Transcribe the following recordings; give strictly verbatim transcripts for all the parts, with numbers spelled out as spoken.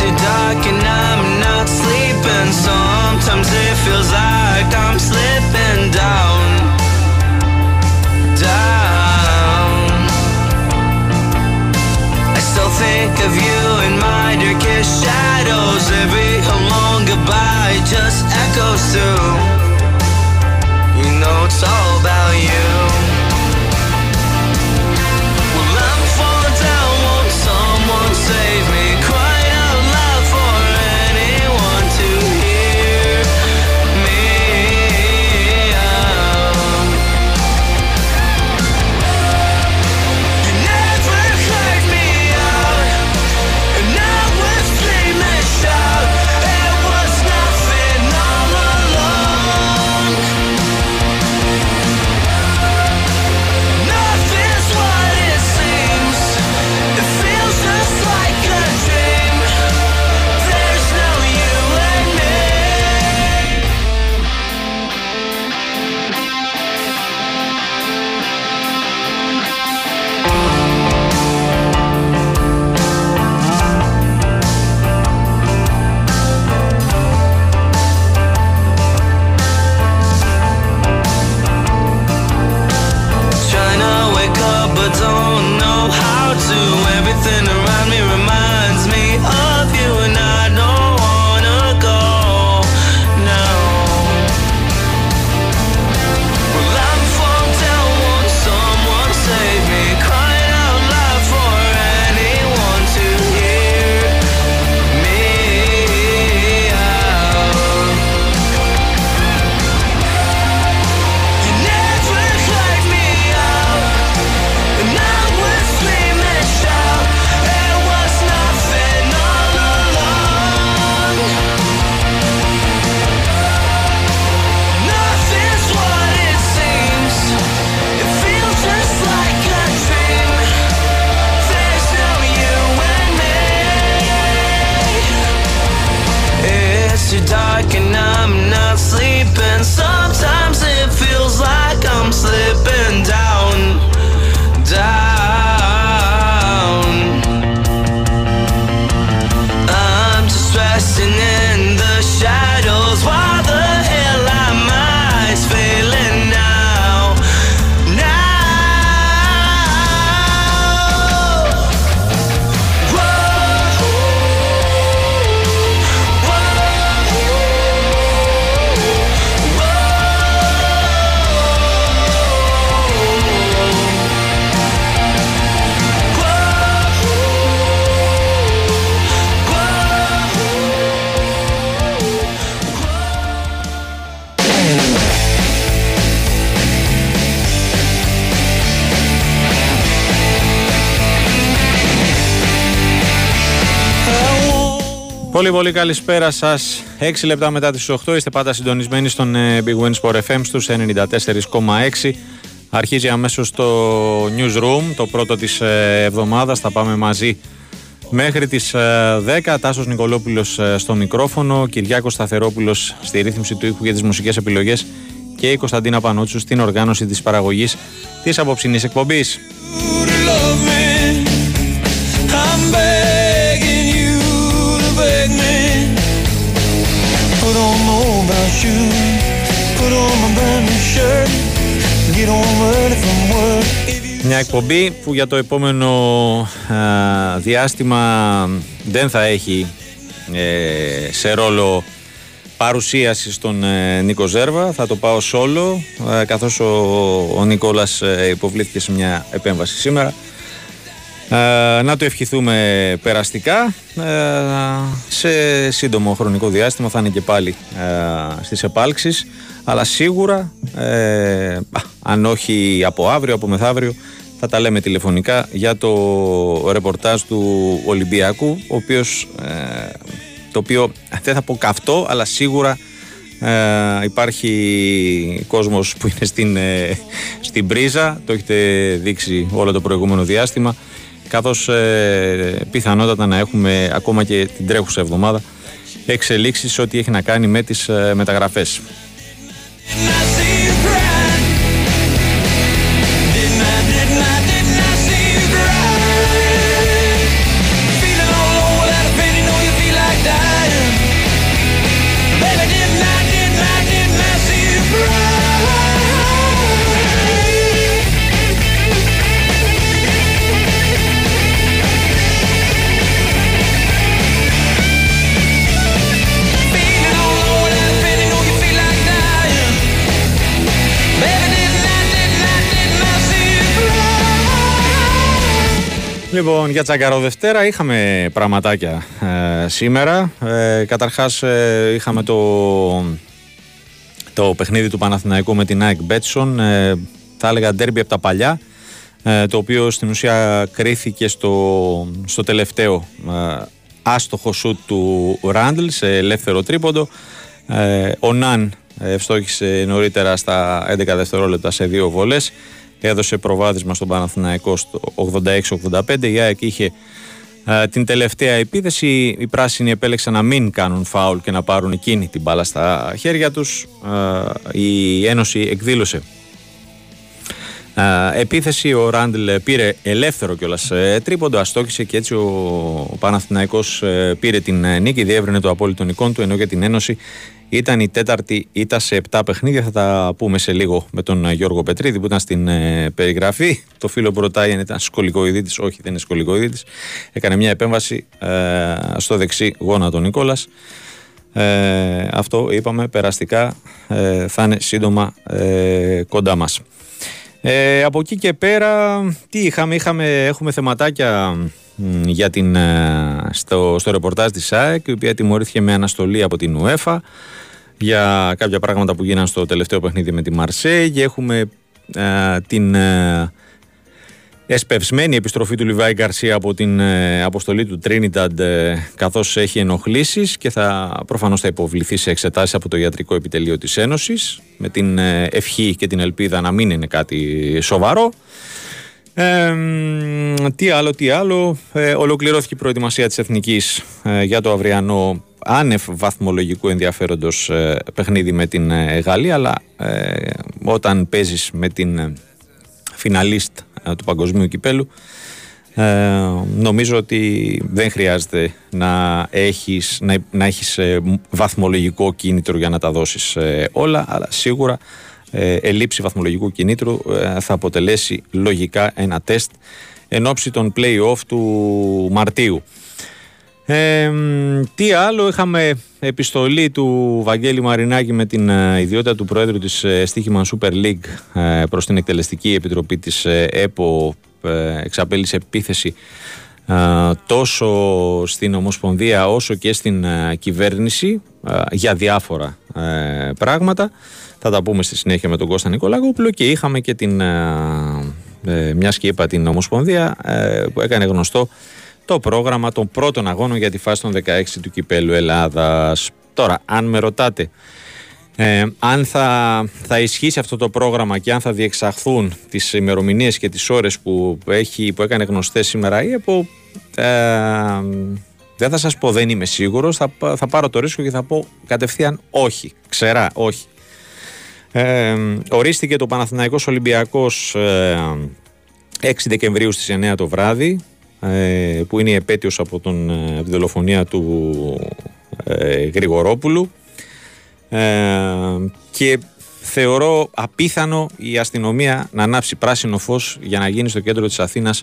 so dark and I'm not sleeping. Sometimes it feels like I'm slipping down, down. I still think of you in my darkest shadows. Every long goodbye just echoes through. You know it's all about you. Save me, cry out loud for anyone to hear me out. You never heard me out, and I was screaming shout. It was nothing all along. Nothing's what it seems. It feels just like Πολύ πολύ καλησπέρα σας. έξι λεπτά μετά τις οκτώ είστε πάντα συντονισμένοι στον bwinΣΠΟΡ εφ εμ στους ενενήντα τέσσερα κόμμα έξι. Αρχίζει αμέσως το newsroom, το πρώτο της εβδομάδας. Θα πάμε μαζί μέχρι τις δέκα. Τάσος Νικολόπουλος στο μικρόφωνο, Κυριάκος Σταθερόπουλος στη ρύθμιση του ήχου για τις μουσικές επιλογές και η Κωνσταντίνα Πανότσου στην οργάνωση της παραγωγής της απόψινής εκπομπής. Μια εκπομπή που για το επόμενο α, διάστημα δεν θα έχει ε, σε ρόλο παρουσίαση στον ε, Νίκο Ζέρβα. Θα το πάω σόλο, ε, καθώς ο, ο Νικόλας ε, υποβλήθηκε σε μια επέμβαση σήμερα. Ε, να το ευχηθούμε περαστικά. Ε, σε σύντομο χρονικό διάστημα θα είναι και πάλι ε, στις επάλξεις, αλλά σίγουρα ε, αν όχι από αύριο, από μεθαύριο θα τα λέμε τηλεφωνικά για το ρεπορτάζ του Ολυμπιακού, ο οποίος, ε, το οποίο δεν θα πω καυτό, αλλά σίγουρα ε, υπάρχει κόσμος που είναι στην, ε, στην πρίζα. Το έχετε δείξει όλο το προηγούμενο διάστημα, καθώς ε, πιθανότατα να έχουμε ακόμα και την τρέχουσα εβδομάδα εξελίξεις ό,τι έχει να κάνει με τις ε, μεταγραφές. Λοιπόν, για Τσακαροδευτέρα είχαμε πραγματάκια ε, σήμερα. Ε, καταρχάς ε, είχαμε το, το παιχνίδι του Παναθηναϊκού με την ΑΕΚ Μπέτσον. Ε, θα έλεγα ντέρμπι από τα παλιά, ε, το οποίο στην ουσία κρίθηκε στο, στο τελευταίο ε, άστοχο σουτ του Ράντλ σε ελεύθερο τρίποντο. Ε, ο Ναν ευστόχησε νωρίτερα στα έντεκα δευτερόλεπτα σε δύο βολές. Έδωσε προβάδισμα στον Παναθηναϊκό στο ογδόντα έξι ογδόντα πέντε. Η ΑΕΚ είχε ε, την τελευταία επίθεση. Οι πράσινοι επέλεξαν να μην κάνουν φάουλ και να πάρουν εκείνη την μπάλα στα χέρια τους. Ε, η Ένωση εκδήλωσε ε, επίθεση. Ο Ράντλ πήρε ελεύθερο κιόλας ε, τρίποντο, αστόκησε και έτσι ο, ο Παναθηναϊκός ε, πήρε την ε, νίκη. Διεύρυνε το απόλυτο νικών του, ενώ για την Ένωση ήταν η τέταρτη ήττα σε επτά παιχνίδια. Θα τα πούμε σε λίγο με τον Γιώργο Πετρίδη που ήταν στην ε, περιγραφή. Το φίλο που ρωτάει αν ήταν σκολικοειδίτης. Όχι, δεν είναι σκολικοειδίτης. Έκανε μια επέμβαση ε, στο δεξί γόνατο ο Νικόλας. Ε, αυτό είπαμε περαστικά. Ε, θα είναι σύντομα ε, κοντά μας. Ε, από εκεί και πέρα, τι είχαμε, είχαμε έχουμε θεματάκια για την, στο, στο ρεπορτάζ της ΑΕΚ, η οποία τιμωρήθηκε με αναστολή από την UEFA για κάποια πράγματα που γίναν στο τελευταίο παιχνίδι με τη Μαρσέη. Έχουμε ε, την ε, εσπευσμένη επιστροφή του Λιβάη Γκαρσία από την ε, αποστολή του Τρίνινταντ, ε, καθώς έχει ενοχλήσεις και θα, προφανώς θα υποβληθεί σε εξετάσεις από το ιατρικό επιτελείο της Ένωσης, με την ε, ευχή και την ελπίδα να μην είναι κάτι σοβαρό. Ε, τι άλλο, τι άλλο ε, ολοκληρώθηκε η προετοιμασία της Εθνικής ε, για το αυριανό άνευ βαθμολογικού ενδιαφέροντος ε, παιχνίδι με την ε, Γαλλία, αλλά ε, όταν παίζεις με την ε, φιναλίστ ε, του παγκοσμίου κυπέλου, ε, νομίζω ότι δεν χρειάζεται να έχεις, να, να έχεις ε, βαθμολογικό κίνητρο για να τα δώσεις ε, όλα, αλλά σίγουρα Ε, ελλείψη βαθμολογικού κινήτρου ε, θα αποτελέσει λογικά ένα τεστ εν ώψη των play-off του Μαρτίου. Ε, τι άλλο, είχαμε επιστολή του Βαγγέλη Μαρινάκη με την ε, ιδιότητα του Προέδρου της ε, Στίχημαν Super League ε, προς την Εκτελεστική Επιτροπή της ε, ΕΠΟ. ε, Εξαπέλυσε επίθεση ε, τόσο στην Ομοσπονδία όσο και στην ε, κυβέρνηση ε, για διάφορα ε, πράγματα. Θα τα πούμε στη συνέχεια με τον Κώστα Νικολακόπουλο. Και είχαμε και την, ε, μιας και είπα την Ομοσπονδία, ε, που έκανε γνωστό το πρόγραμμα των πρώτων αγώνων για τη φάση των δεκαέξι του Κυπέλλου Ελλάδας. Τώρα, αν με ρωτάτε ε, αν θα, θα ισχύσει αυτό το πρόγραμμα και αν θα διεξαχθούν τις ημερομηνίες και τις ώρες που, έχει, που έκανε γνωστές σήμερα η ΕΠΟ, ε, δεν θα σας πω δεν είμαι σίγουρος, θα, θα πάρω το ρίσκο και θα πω κατευθείαν όχι, ξερά όχι. Ε, ορίστηκε το Παναθηναϊκός Ολυμπιακός ε, έξι Δεκεμβρίου στις εννιά το βράδυ, ε, που είναι η επέτειος από, τον, από τη δολοφονία του ε, Γρηγορόπουλου, ε, και θεωρώ απίθανο η αστυνομία να ανάψει πράσινο φως για να γίνει στο κέντρο της Αθήνας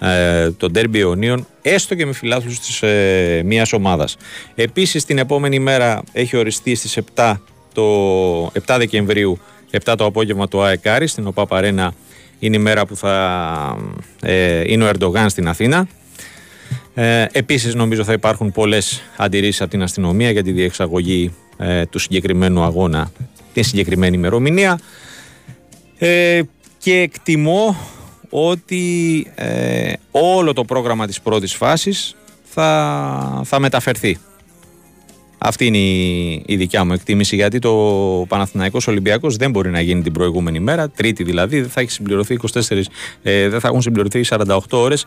ε, το ντέρμπι αιωνίων, έστω και με φιλάθλους της ε, μιας ομάδας. Επίσης την επόμενη μέρα έχει οριστεί στις επτά το επτά Δεκεμβρίου, επτά το απόγευμα, το ΑΕΚ Άρη στην ΟΠΑΠ Αρένα. Είναι η μέρα που θα ε, είναι ο Ερντογάν στην Αθήνα. Ε, επίσης νομίζω θα υπάρχουν πολλές αντιρρήσεις από την αστυνομία για τη διεξαγωγή ε, του συγκεκριμένου αγώνα την συγκεκριμένη ημερομηνία, ε, και εκτιμώ ότι ε, όλο το πρόγραμμα της πρώτης φάσης θα, θα μεταφερθεί. Αυτή είναι η δικιά μου εκτίμηση, γιατί το Παναθηναϊκός Ολυμπιακός δεν μπορεί να γίνει την προηγούμενη μέρα, Τρίτη δηλαδή, δεν θα, έχει συμπληρωθεί είκοσι τέσσερις, ε, δεν θα έχουν συμπληρωθεί σαράντα οκτώ ώρες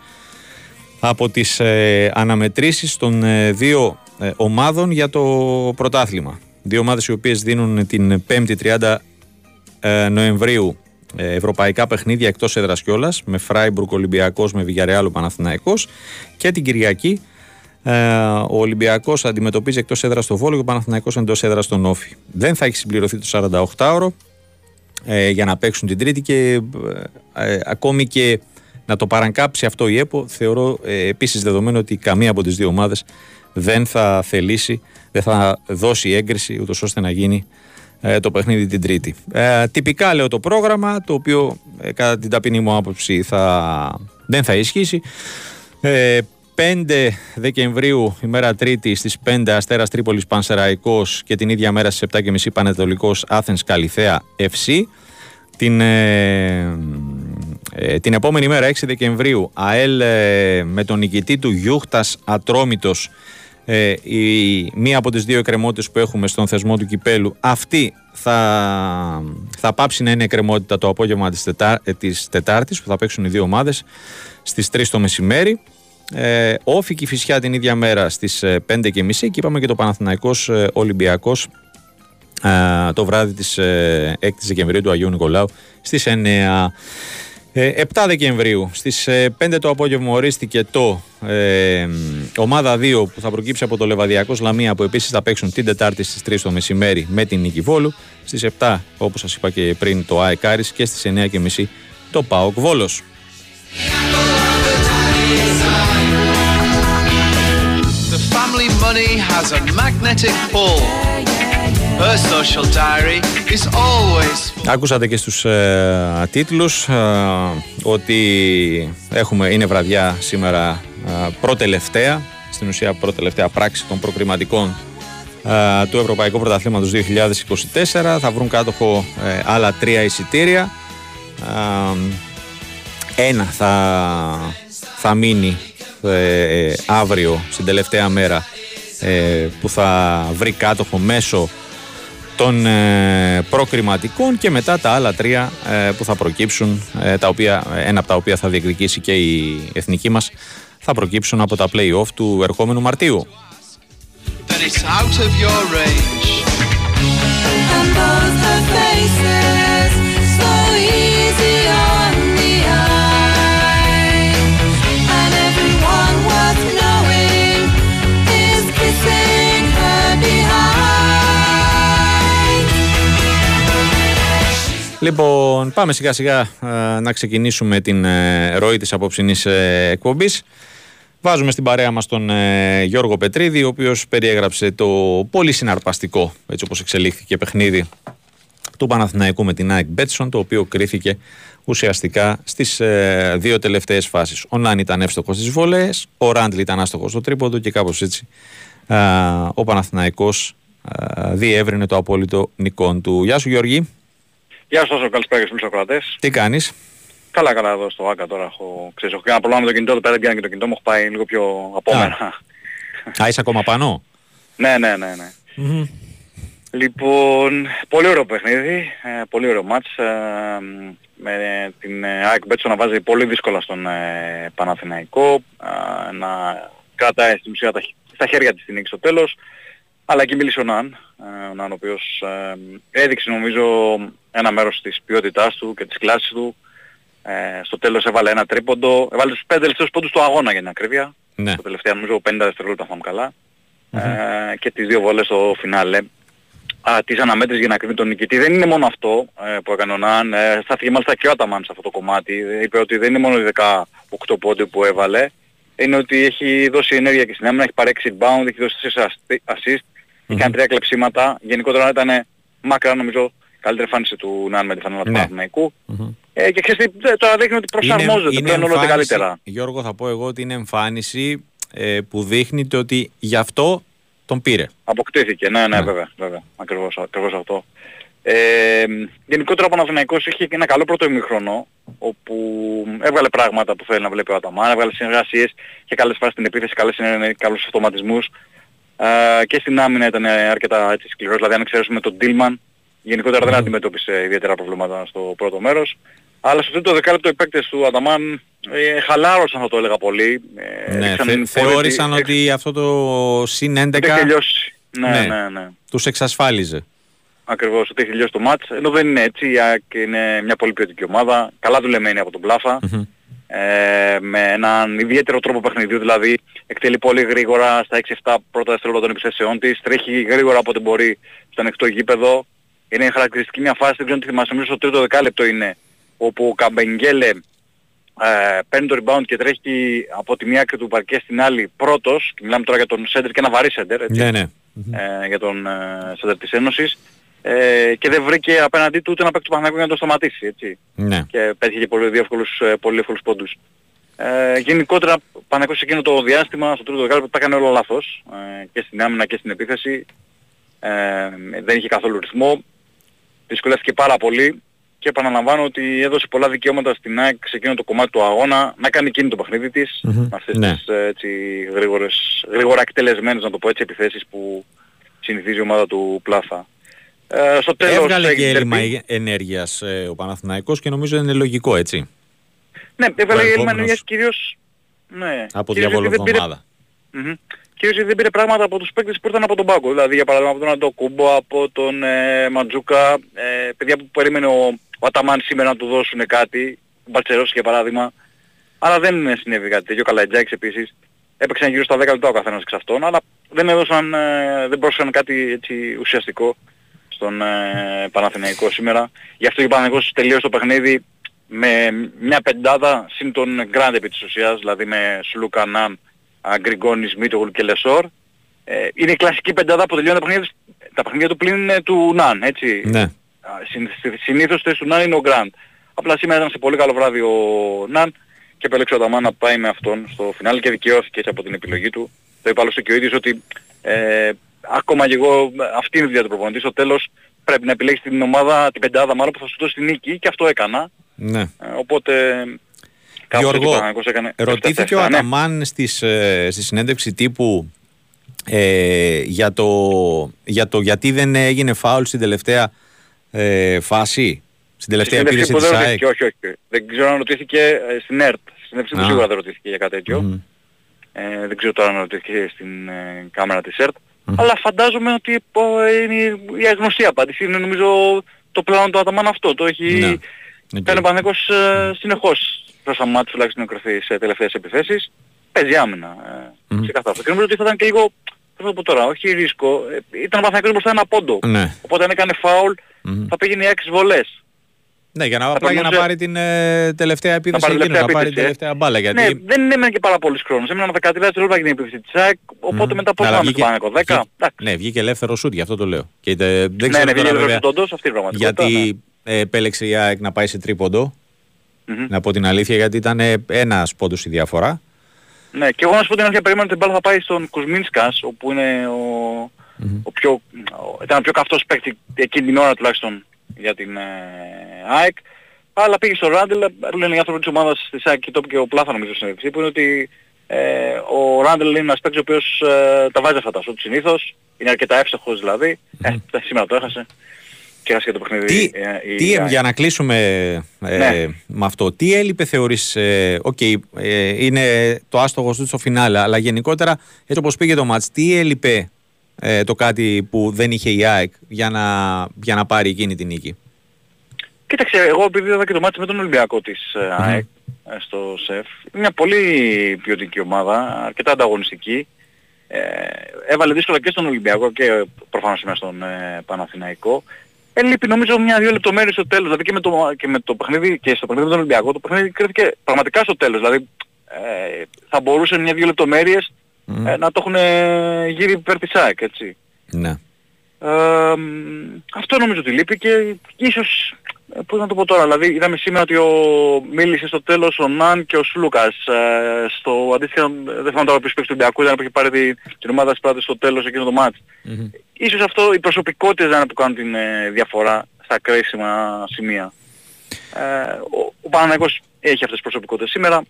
από τις ε, αναμετρήσεις των ε, δύο ε, ομάδων για το πρωτάθλημα. Δύο ομάδες οι οποίες δίνουν την πέμπτη τριάντα ε, Νοεμβρίου ε, ευρωπαϊκά παιχνίδια εκτός έδρας κιόλας, με Φράιμπουργκ Ολυμπιακός, με Βιγιαρεάλ Παναθηναϊκός, και την Κυριακή ο Ολυμπιακός αντιμετωπίζει εκτός έδρας στο Βόλο και ο Παναθηναϊκός εντός έδρας στον Όφη. Δεν θα έχει συμπληρωθεί το σαρανταοκτάωρο ε, για να παίξουν την Τρίτη, και ε, ε, ακόμη και να το παραγκάψει αυτό η ΕΠΟ, θεωρώ ε, επίσης δεδομένο ότι καμία από τις δύο ομάδες δεν θα θελήσει, δεν θα δώσει έγκριση ούτως ώστε να γίνει ε, το παιχνίδι την Τρίτη. Ε, τυπικά λέω το πρόγραμμα, το οποίο ε, κατά την ταπεινή μου άποψη θα, δεν θα ισχύσει. Ε, πέντε Δεκεμβρίου, ημέρα Τρίτη, στις πέντε Αστέρας Τρίπολης Πανσεραϊκός και την ίδια μέρα στις επτά και μισή Πανετολικός Άθενς Καλιθέα εφ σι. Την, ε, ε, την επόμενη μέρα έξι Δεκεμβρίου ΑΕΛ ε, με τον νικητή του Γιούχτας Ατρόμητος, ε, η, μία από τις δύο εκκρεμότητες που έχουμε στον θεσμό του Κυπέλου, αυτή θα, θα πάψει να είναι εκκρεμότητα το απόγευμα της, τετάρ, ε, της Τετάρτης που θα παίξουν οι δύο ομάδες στις τρεις το μεσημέρι. Ε, Όφη και η Φυσιά την ίδια μέρα στις πέντε και μισή και είπαμε και το Παναθηναϊκός ε, Ολυμπιακός Uh, το βράδυ της uh, έκτη Δεκεμβρίου του Αγίου Νικολάου στις εννιά. uh, επτά Δεκεμβρίου στις uh, πέντε το απόγευμα ορίστηκε το uh, ομάδα δύο που θα προκύψει από το Λεβαδιακός Λαμία, που επίσης θα παίξουν την Τετάρτη στις τρεις το μεσημέρι με την Νίκη Βόλου, στις επτά όπως σας είπα και πριν το ΑΕΚ Άρης και στις εννιά και μισή το ΠΑΟΚ Βόλος. The family money has a magnetic pull. Her social diary is always... Ακούσατε και στους ε, τίτλους ε, ότι έχουμε, είναι βραδιά σήμερα ε, προτελευταία, στην ουσία προτελευταία πράξη των προκριματικών ε, του Ευρωπαϊκού Πρωταθλήματος είκοσι είκοσι τέσσερα. Θα βρουν κάτοχο ε, άλλα τρία εισιτήρια. Ε, ένα θα, θα μείνει ε, ε, αύριο στην τελευταία μέρα ε, που θα βρει κάτοχο μέσω των προκριματικών και μετά τα άλλα τρία που θα προκύψουν, τα οποία, ένα από τα οποία θα διεκδικήσει και η εθνική μας, θα προκύψουν από τα play-off του ερχόμενου Μαρτίου. Λοιπόν, πάμε σιγά σιγά να ξεκινήσουμε την ε, ροή της απόψινής ε, εκπομπής. Βάζουμε στην παρέα μας τον ε, Γιώργο Πετρίδη, ο οποίος περιέγραψε το πολύ συναρπαστικό, έτσι όπως εξελίχθηκε, παιχνίδι του Παναθηναϊκού με την ΑΕΚ Μπέτσον, το οποίο κρίθηκε ουσιαστικά στις ε, δύο τελευταίες φάσεις. Ο Ναν ήταν εύστοχος στις βολές, ο Ράντλ ήταν άστοχος στο τρίποντο και κάπως έτσι ε, ο Παναθηναϊκός ε, διεύρυνε το απόλυτο νικών του. Γεια σου Γιώργη. Γεια σας, καλησπέρα και στους ακροατές. Τι κάνεις? Καλά, καλά εδώ στο Άκα τώρα. Έχω, ξέρεις, έχω κάνει ένα προλάβει το κινητό, το πέρα και το κινητό μου, έχω πάει λίγο πιο απόμερα. Α, είσαι ακόμα πάνω? Ναι, ναι, ναι, ναι. Mm-hmm. Λοιπόν, πολύ ωραίο παιχνίδι, ε, πολύ ωραίο μάτς. Ε, με την ΑΕΚ Μπέτσο να βάζει πολύ δύσκολα στον ε, Παναθηναϊκό, ε, να κρατάει στην ουσία τα, στα χέρια της την νίκη στο τέλος. Αλλά και μίλησε ο Ναν, ο Ναν ο οποίος έδειξε νομίζω ένα μέρος της ποιότητάς του και της κλάσης του. Στο τέλος έβαλε ένα τρίποντο, έβαλε τους πέντε τελευταίους πόντους του αγώνα για την ακρίβεια. Ναι. Στο τελευταίο νομίζω πενήντα δευτερόλεπτα θα είμαι καλά. Mm-hmm. Ε, και τις δύο βόλες στο φινάλε. Α, τις αναμέτρησης για να κρίνει τον νικητή. Δεν είναι μόνο αυτό ε, που έκανε ο Ναν. Ε, στάθηκε μάλιστα και ο Αταμάν σε αυτό το κομμάτι. Είπε ότι δεν είναι μόνο οι δεκαοκτώ πόντοι που έβαλε. Είναι ότι έχει δώσει ενέργεια και στην άμυνα, έχει πάρει έξι rebound, έχει δώσει τέσσερα assist. Mm-hmm. Είχαν τρία κλεψίματα. Γενικότερα ήταν μακρά νομίζω καλύτερη εμφάνιση του Ναν με τη φανέλα του Παναθηναϊκού. Mm-hmm. Ε, και ξέρεις τώρα δείχνει ότι προσαρμόζεται, είναι, πλέον όλο το καλύτερα. Γιώργο, θα πω εγώ ότι είναι εμφάνιση ε, που δείχνει ότι γι' αυτό τον πήρε. Αποκτήθηκε, ναι, ναι, yeah. βέβαια, βέβαια. Ακριβώς, ακριβώς αυτό. Ε, γενικότερα ο Παναθηναϊκός είχε ένα καλό πρώτο ημιχρονό, όπου έβγαλε πράγματα που θέλει να βλέπει ο Αταμάν, έβγαλε συνεργασίες και καλές φάσεις στην επίθεση, καλές συνεργασίες, καλούς αυτοματισμούς, ε, και στην άμυνα ήταν αρκετά έτσι σκληρός, δηλαδή αν εξαιρέσουμε τον Τίλμαν γενικότερα δεν αντιμετώπισε ιδιαίτερα προβλήματα στο πρώτο μέρος, αλλά στο τρίτο δεκάλεπτο οι παίκτες του Αταμάν ε, χαλάρωσαν, θα το έλεγα πολύ, ε, ναι, θε, θεώρησαν ότι, ότι αυτό το συν έντεκα ναι, ναι, ναι, ναι. τους εξασφάλιζε. Ακριβώς, ότι έχει τελειώσει το μάτς, ενώ δεν είναι έτσι, και είναι μια πολύ ποιοτική ομάδα, καλά δουλεμένη από τον Πλάθα, mm-hmm. ε, με έναν ιδιαίτερο τρόπο παιχνιδιού, δηλαδή εκτελεί πολύ γρήγορα στα έξι εφτά πρώτα δευτερόλεπτα των επιθέσεών της, τρέχει γρήγορα από ό,τι μπορεί στο ανοιχτό γήπεδο, είναι χαρακτηριστική μια φάση, δεν ξέρω τι θυμάσαι, νομίζω στο τρίτο δεκάλεπτο είναι, όπου ο Καμπενγκέλε ε, παίρνει το rebound και τρέχει από τη μία άκρη του παρκέ στην άλλη πρώτος, και μιλάμε τώρα για τον σέντερ και ένα βαρύ σέντερ, έτσι, ναι, ναι. Ε, για τον ε, σέντερ της Ένωσης. Ε, και δεν βρήκε απέναντί του ούτε να παίξει το Παναθηναϊκό για να το σταματήσει, έτσι. Ναι. Και πέτυχε και πολύ εύκολους, πολύ εύκολους πόντους. Ε, γενικότερα Παναθηναϊκός εκείνο το διάστημα, στο τρίτο δεκάλεπτο, τα έκανε όλα λάθος, ε, και στην άμυνα και στην επίθεση. Ε, δεν είχε καθόλου ρυθμό, δυσκολεύτηκε πάρα πολύ και επαναλαμβάνω ότι έδωσε πολλά δικαιώματα στην ΑΕΚ σε εκείνο το κομμάτι του αγώνα να κάνει εκείνη το παιχνίδι της, mm-hmm. με αυτές ναι. τις έτσι, γρήγορες, γρήγορα εκτελεσμένες, να το πω έτσι, επιθέσεις που συνηθίζει η ομάδα του Πλάθα. Ε, στο τέλος, έβγαλε και έλλειμμα ενέργειας ε, ο Παναθηναϊκός και νομίζω είναι λογικό, έτσι. Ναι, έβγαλε έλλειμμα ενέργειας κυρίως... Ναι, από διαβολοβδομάδα. Mm-hmm. Κυρίως δεν πήρε πράγματα από τους παίκτες που ήρθαν από τον πάγκο. Δηλαδή για παράδειγμα από τον Αντοκούμπο, από τον ε, Μαντζούκα, ε, παιδιά που περίμενε ο, ο Αταμάν σήμερα να του δώσουν κάτι, ο Μπατσερός για παράδειγμα. Αλλά δεν συνέβη κάτι τέτοιο. Ο Καλατζάκης επίσης έπαιξαν γύρω στα δέκα λεπτά ο καθένας εξ αυτών, αλλά δεν έδωσαν, ε, δεν πρόσφεραν κάτι έτσι ουσιαστικό στον ε, Παναθηναϊκό σήμερα. Γι' αυτό και ο Παναθηναϊκός τελείωσε το παιχνίδι με μια πεντάδα συν τον Γκραντ επί της ουσίας, δηλαδή με Σλούκα, Ναν, Γκριγκόνης, Μήτογλου και Λεσόρ. Ε, είναι η κλασική πεντάδα που τελειώνει τα παιχνίδια, τα παιχνίδια του πλήν του Ναν, έτσι. Ναι. Συνήθως θέση του Ναν είναι ο Γκραντ. Απλά σήμερα ήταν σε πολύ καλό βράδυ ο Ναν και επέλεξε ο Αταμάν να πάει με αυτόν στο φινάλι και δικαιώθηκε έτσι από την επιλογή του. Το είπα άλλωστε και ο ίδιος ότι ε, ακόμα και εγώ αυτή είναι η δουλειά του προπονητή. Στο τέλος πρέπει να επιλέξει την ομάδα, την πεντάδα μάλλον που θα σου δώσει την νίκη και αυτό έκανα. Ναι. Ε, οπότε... Γιώργο, έκανε ρωτήθηκε εφτά εφτά, ο Αταμάν ναι. στις, ε, στη συνέντευξη τύπου ε, για, το, για το γιατί δεν έγινε φάουλ στην τελευταία ε, φάση, στην τελευταία επίθεση της ΑΕΚ. Όχι, όχι, όχι. Δεν ξέρω αν ρωτήθηκε στην ΕΡΤ. Στην συνέντευξη του σίγουρα δεν ρωτήθηκε για κάτι τέτοιο. Mm. Ε, δεν ξέρω τώρα αν ρωτήθηκε στην ε, κάμερα της ΕΡΤ. Mm. Αλλά φαντάζομαι ότι είναι η αγνωστή απάντηση. Είναι νομίζω το πλάνο του Αταμάν αυτό. Το έχει ναι. κάνει ο Παναθηναϊκός ε, συνεχώς. Προς αμάτους τουλάχιστον νεκρωθεί σε τελευταίες επιθέσεις, παίζει άμυνα ε, mm. σε καθ' αυτό. Και νομίζω ότι θα ήταν και λίγο, θα το πω τώρα, όχι ρίσκο, ε, ήταν ο Παναθηναϊκός μπροστά ένα πόντο. Mm. Οπότε αν έκανε φάουλ mm. θα πήγαινε έξι βολές. Ναι, για να, θα πάει, για να πάρει την ε, τελευταία επίθεση εκείνη, να πάρει την τελευταία ε. μπάλα. Γιατί... Ναι, δεν έμεινε και πάρα πολλούς χρόνους. Έμειναν δεκατρία δευτερόλεπτα για την επίθεση της ΑΕΚ, οπότε mm. μετά πώς πάμε στο Παναθηναϊκό, δέκα. Ναι, βγήκε ελεύθερο σούτ, γι' αυτό το λέω. Δεν ξέρω γιατί επέλεξε η ΑΕΚ να πάει σε τρίποντο. Mm-hmm. Να πω την αλήθεια, γιατί ήταν ένας πόντος η διαφορά. Ναι, και εγώ να σου πω την αλήθεια, περίμενα ότι η μπάλα θα πάει στον Κουσμίνσκας, όπου είναι ο, mm-hmm. ο πιο, ο, ήταν ο πιο καυτός παίκτη εκείνη την ώρα τουλάχιστον για την ε, ΑΕΚ. Αλλά πήγε στο Ράντλ, λένε οι άνθρωποι της ομάδας της ΑΕΚ και το είπε και ο Πλάθα νομίζω στην συνέντευξη, που είναι ότι ε, ο Ράντλ είναι ένας παίκτης ο οποίος ε, τα βάζει αυτά τα σουτ συνήθως, είναι αρκετά εύστοχος δηλαδή. Mm-hmm. Ε, σήμερα το έχασε. Και και το τι, ε, τι, ε, για να κλείσουμε ε, ναι. με αυτό, τι έλειπε θεωρείς, ε, okay, ε, είναι το άστοχο του στο φινάλε, αλλά γενικότερα έτσι όπως πήγε το μάτς, τι έλειπε ε, το κάτι που δεν είχε η ΑΕΚ για να, για να πάρει εκείνη την νίκη. Κοίταξε, εγώ επειδή είδα και το μάτς με τον Ολυμπιακό της mm-hmm. ΑΕΚ στο ΣΕΦ, μια πολύ ποιοτική ομάδα, αρκετά ανταγωνιστική, ε, έβαλε δύσκολα και στον Ολυμπιακό και προφανώς σήμερα στον ε, Παναθηναϊκό. Έλειπε νομίζω μια-δύο λεπτομέρειες στο τέλος, δηλαδή και με, το, και με το παιχνίδι και στο παιχνίδι με τον Ολυμπιακό, το παιχνίδι κρίθηκε πραγματικά στο τέλος, δηλαδή ε, θα μπορούσαν μια-δύο λεπτομέρειες mm. ε, να το έχουν ε, γύρει υπέρ της ΑΕΚ, έτσι. Ναι. Ε, ε, αυτό νομίζω ότι λείπει και ίσως, ε, πώς να το πω τώρα, δηλαδή είδαμε σήμερα ότι ο, μίλησε στο τέλος ο Ναν και ο Σλούκας, ε, στο αντίστοιχα, δεν θυμάμαι τώρα ποιος παίκτης του Ολυμπιακού, ήταν που είχε πάρει την, την ομάδα της Πλάτας στο τέλος εκείνο το μάτς. Mm-hmm. Ίσως αυτό οι προσωπικότητες να είναι που κάνουν την ε, διαφορά στα κρίσιμα σημεία. Ε, ο ο Παναθηναϊκός έχει αυτές τις προσωπικότητες σήμερα.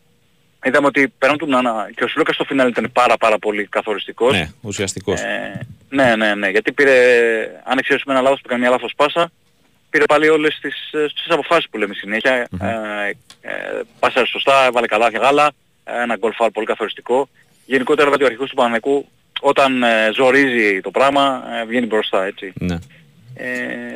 Είδαμε ότι πέραν του Νάνα και ο Σλούκας στο φινάλι ήταν πάρα πάρα πολύ καθοριστικός. Ναι, ουσιαστικός. Ε, ναι, ναι, ναι. Γιατί πήρε, αν εξαιρέσουμε ένα λάθος που έκανε μια λάθος πάσα, πήρε πάλι όλες τις, τις αποφάσεις που λέμε συνέχεια. Mm-hmm. Ε, ε, πάσαρε σωστά, έβαλε καλά γάλα, ένα γκολ φάουλ πολύ καθοριστικό. Γενικότερα δηλαδή ο αρχηγός του Παναθηναϊκού όταν ε, ζορίζει το πράγμα, ε, βγαίνει μπροστά, έτσι. Ναι. Ε,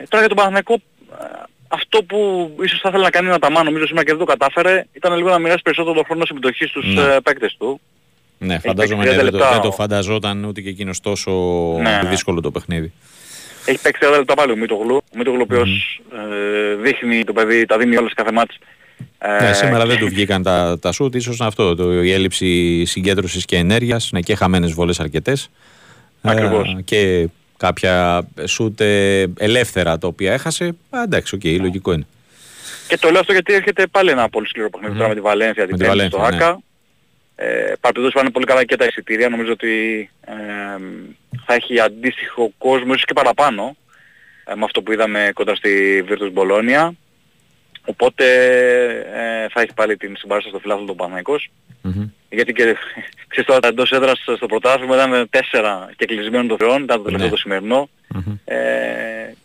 τώρα για τον Παναθηναϊκό, ε, αυτό που ίσως θα ήθελε να κάνει ένα ταμά, νομίζω σήμερα και δεν το κατάφερε, ήταν λίγο να μοιράσει περισσότερο τον χρόνο συμμετοχής στους ναι. ε, παίκτες του. Ναι, φαντάζομαι ναι, δεν, το, δεν το φανταζόταν ούτε και εκείνος τόσο ναι. δύσκολο το παιχνίδι. Έχει παίξει τριάντα λεπτά πάλι ο Μήτογλου, ο Μήτογλου ο οποίος mm. ε, δείχνει το παιδί, τα δίνει όλες κάθε μάτς. Ναι, σήμερα δεν του βγήκαν τα, τα σούτ, ίσως αυτό, το, η έλλειψη συγκέντρωσης και ενέργειας, ναι, και χαμένες βόλες αρκετές. Ακριβώς. Ε, και κάποια σούτ ελεύθερα τα οποία έχασε, α, εντάξει, οκ, okay, λογικό είναι. Και το λέω αυτό γιατί έρχεται πάλι ένα πολύ σκληρό παιχνίδι mm-hmm. με τη Βαλένθια, την Πέμπτη στο Άκα. Ναι. Ε, Παρτιδός πάνε πολύ καλά και τα εισιτήρια, νομίζω ότι ε, θα έχει αντίστοιχο κόσμο, ίσως και παραπάνω, ε, με αυτό που είδαμε κοντά στη Virtus Bologna. Οπότε ε, θα έχει πάλι την συμπαράσταση στο φιλάθλο του Παναθηναϊκός. Mm-hmm. Γιατί και ξέρεις τώρα τα εντός έδρας στο πρωτάθλημα ήταν τέσσερα και κλεισμένων των θυρών, ήταν το τελευταίο mm-hmm. το σημερινό. Mm-hmm. Ε,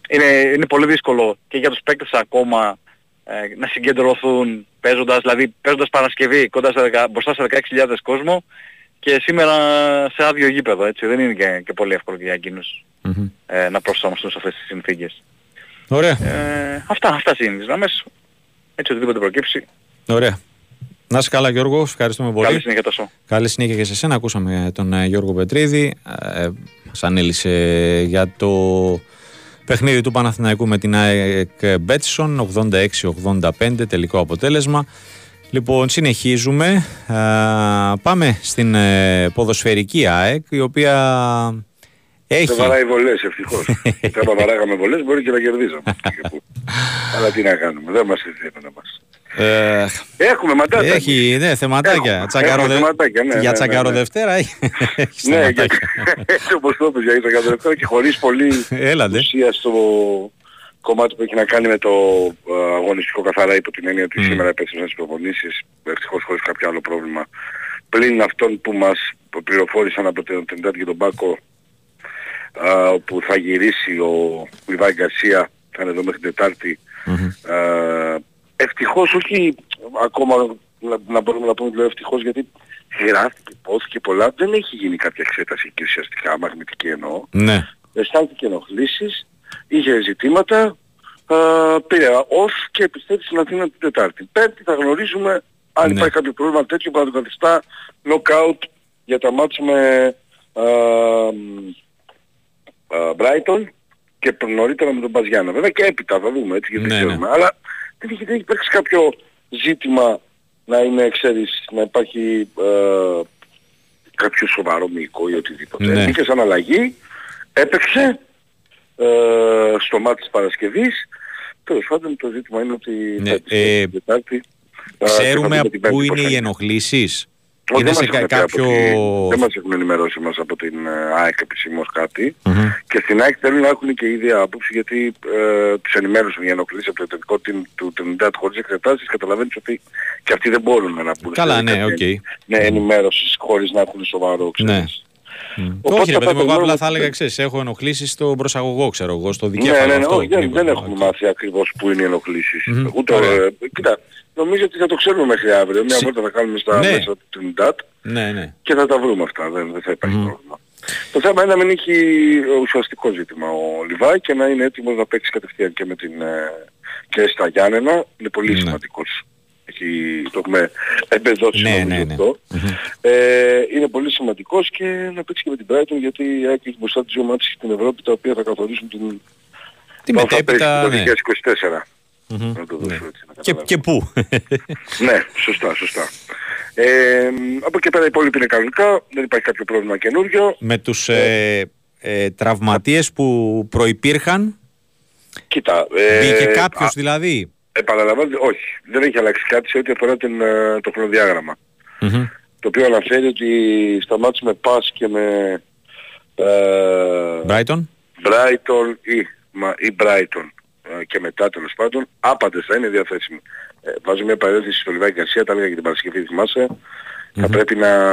είναι, είναι πολύ δύσκολο και για τους παίκτες ακόμα ε, να συγκεντρωθούν παίζοντας, δηλαδή παίζοντας Παρασκευή κοντά σε δεκα, μπροστά σε δεκαέξι χιλιάδες κόσμο και σήμερα σε άδειο γήπεδο, έτσι. Δεν είναι και, και πολύ εύκολο για εκείνους mm-hmm. ε, να προσαρμοστούν σε αυτές τις συνθήκες. Ωραία. Ε, αυτά, αυτά συνήθισμα μέσα. Έτσι οτιδήποτε προκύψει. Ωραία. Να είσαι καλά, Γιώργο, ευχαριστούμε πολύ. Καλή συνέχεια τόσο. Καλή συνέχεια και σε εσένα. Ακούσαμε τον Γιώργο Πετρίδη. Ε, μας ανέλησε για το παιχνίδι του Παναθηναϊκού με την ΑΕΚ Μπέτσον, ογδόντα έξι ογδόντα πέντε τελικό αποτέλεσμα. Λοιπόν, συνεχίζουμε. Ε, πάμε στην ε, ποδοσφαιρική ΑΕΚ, η οποία έχει... Δεν βαράει βολές, ευτυχώς. Θα βαράγαμε βολές, μπορεί και να κερδίζαμε. Αλλά τι να κάνουμε, δεν μας ήρθε να μας. Ε, έχουμε ματάκια. Έχει, ναι, θεματάκια. Τσακαροδε... θεματάκια ναι, για Τσακαροδευτέρα έχει. Ναι, έτσι όπως το είπες για Τσακαροδευτέρα και χωρίς πολύ ουσία στο κομμάτι που έχει να κάνει με το αγωνιστικό καθαρά, υπό την έννοια ότι mm. σήμερα επέστρεψαν στις προπονήσεις, ευτυχώς χωρίς κάποιο άλλο πρόβλημα. Πλην αυτών που μας πληροφόρησαν από τον Τεντάτη και τον Πάκο, όπου θα γυρίσει ο Λιβάη Γκαρσία, θα είναι εδώ μέχρι την Τετάρτη. Mm-hmm. Ε, ευτυχώς, όχι ακόμα να, να μπορούμε να πούμε ότι λέω ευτυχώς, γιατί γράφτηκε, υπόθηκε πολλά, δεν έχει γίνει κάποια εξέταση και ουσιαστικά μαγνητική εννοώ. Ναι. Αισθάνθηκε ενοχλήσεις, είχε ζητήματα, ε, πήρε ως και επιστρέψει στην Αθήνα την Τετάρτη. Πέμπτη θα γνωρίζουμε αν ναι. υπάρχει κάποιο πρόβλημα τέτοιο που θα τον καθιστά knockout για τα μάτς με ε, ε, Brighton και νωρίτερα με τον Μπαζιάννα. Βέβαια και έπειτα θα δούμε, έτσι, γιατί ναι, ξέρουμε. Ναι. Αλλά δεν έχει, δεν έχει υπάρξει κάποιο ζήτημα να είναι, ξέρεις, να υπάρχει ε, κάποιο σοβαρό μυϊκό ή οτιδήποτε. Ναι. Μπήκε σαν αλλαγή, έπαιξε ε, στο μάτι της Παρασκευής. Τέλος πάντων το ζήτημα είναι ότι ναι, θα ε, Τετάρτη, ξέρουμε θα πού είναι οι ενοχλήσεις. Όχι, δεν, σε κάποιο... τη... δεν μας έχουν ενημερώσει μας από την ΑΕΚ επισήμως κάτι mm-hmm. και στην ΑΕΚ θέλουν να έχουν και ίδια άποψη, γιατί ε, τους ενημέρωσαν για ενοχλήσεις από το εταιρικό team του ενενήντα χωρίς εξετάσεις. Καταλαβαίνεις ότι και αυτοί δεν μπορούν να πούν. Καλά, ναι, οκ. Okay. Ναι, ενημέρωσης χωρίς να έχουν σοβαρό, ξέρεις. Ναι. Οπότε, όχι, ρε παιδί μου, εγώ απλά θα έλεγα, ξέρεις, έχω ενοχλήσεις στον προσαγωγό, ξέρω εγώ, στο δικέφαλο. Ναι, ναι, αυτό, ναι, ναι, ναι, ναι, δεν έχουμε μάθει ακριβώς πού είναι οι ενοχλήσεις. Κοίτα. Νομίζω ότι θα το ξέρουμε μέχρι αύριο. Μια βόλτα θα κάνουμε στα ναι. μέσα του ΝΤΑΤ ναι, ναι. και θα τα βρούμε αυτά. Δεν, δεν θα υπάρχει mm. πρόβλημα. Το θέμα είναι να μην έχει ουσιαστικό ζήτημα ο Λιβάη και να είναι έτοιμος να παίξει κατευθείαν και, με την, και στα Γιάννενα. Είναι πολύ ναι. σημαντικός. Έχει, το έχουμε εμπεδώσει ναι, ναι, ναι. αυτό. Ε, είναι πολύ σημαντικός και να παίξει και με την Brighton, γιατί έχει μπροστά τις δύο μάτσεις στην Ευρώπη τα οποία θα καθορίσουν την... Τι μετέπειτα, ναι. το είκοσι τέσσερα. Mm-hmm. Να το δώσω, ναι. έτσι, να και, και πού. Ναι, σωστά, σωστά. Ε, από εκεί πέρα οι υπόλοιποι είναι κανονικά, δεν υπάρχει κάποιο πρόβλημα καινούριο. Με τους ε, ε, τραυματίες που προϋπήρχαν, κοίτα, ε, μπήκε κάποιος α, δηλαδή. Επαναλαμβάνω, όχι. Δεν έχει αλλάξει κάτι σε ό,τι αφορά την, το χρονοδιάγραμμα. Mm-hmm. Το οποίο αναφέρει ότι στα μάτς με ΠΑΣ και με... Ε, Brighton. Brighton ή, μα, ή Brighton. Και μετά τέλος πάντων, άπαντες θα είναι διαθέσιμοι. Ε, βάζω μια παρένθεση στο Λιβάη Γκαρσία, τα έλεγα και την Παρασκευή, θυμάσαι. Mm-hmm. Θα πρέπει να,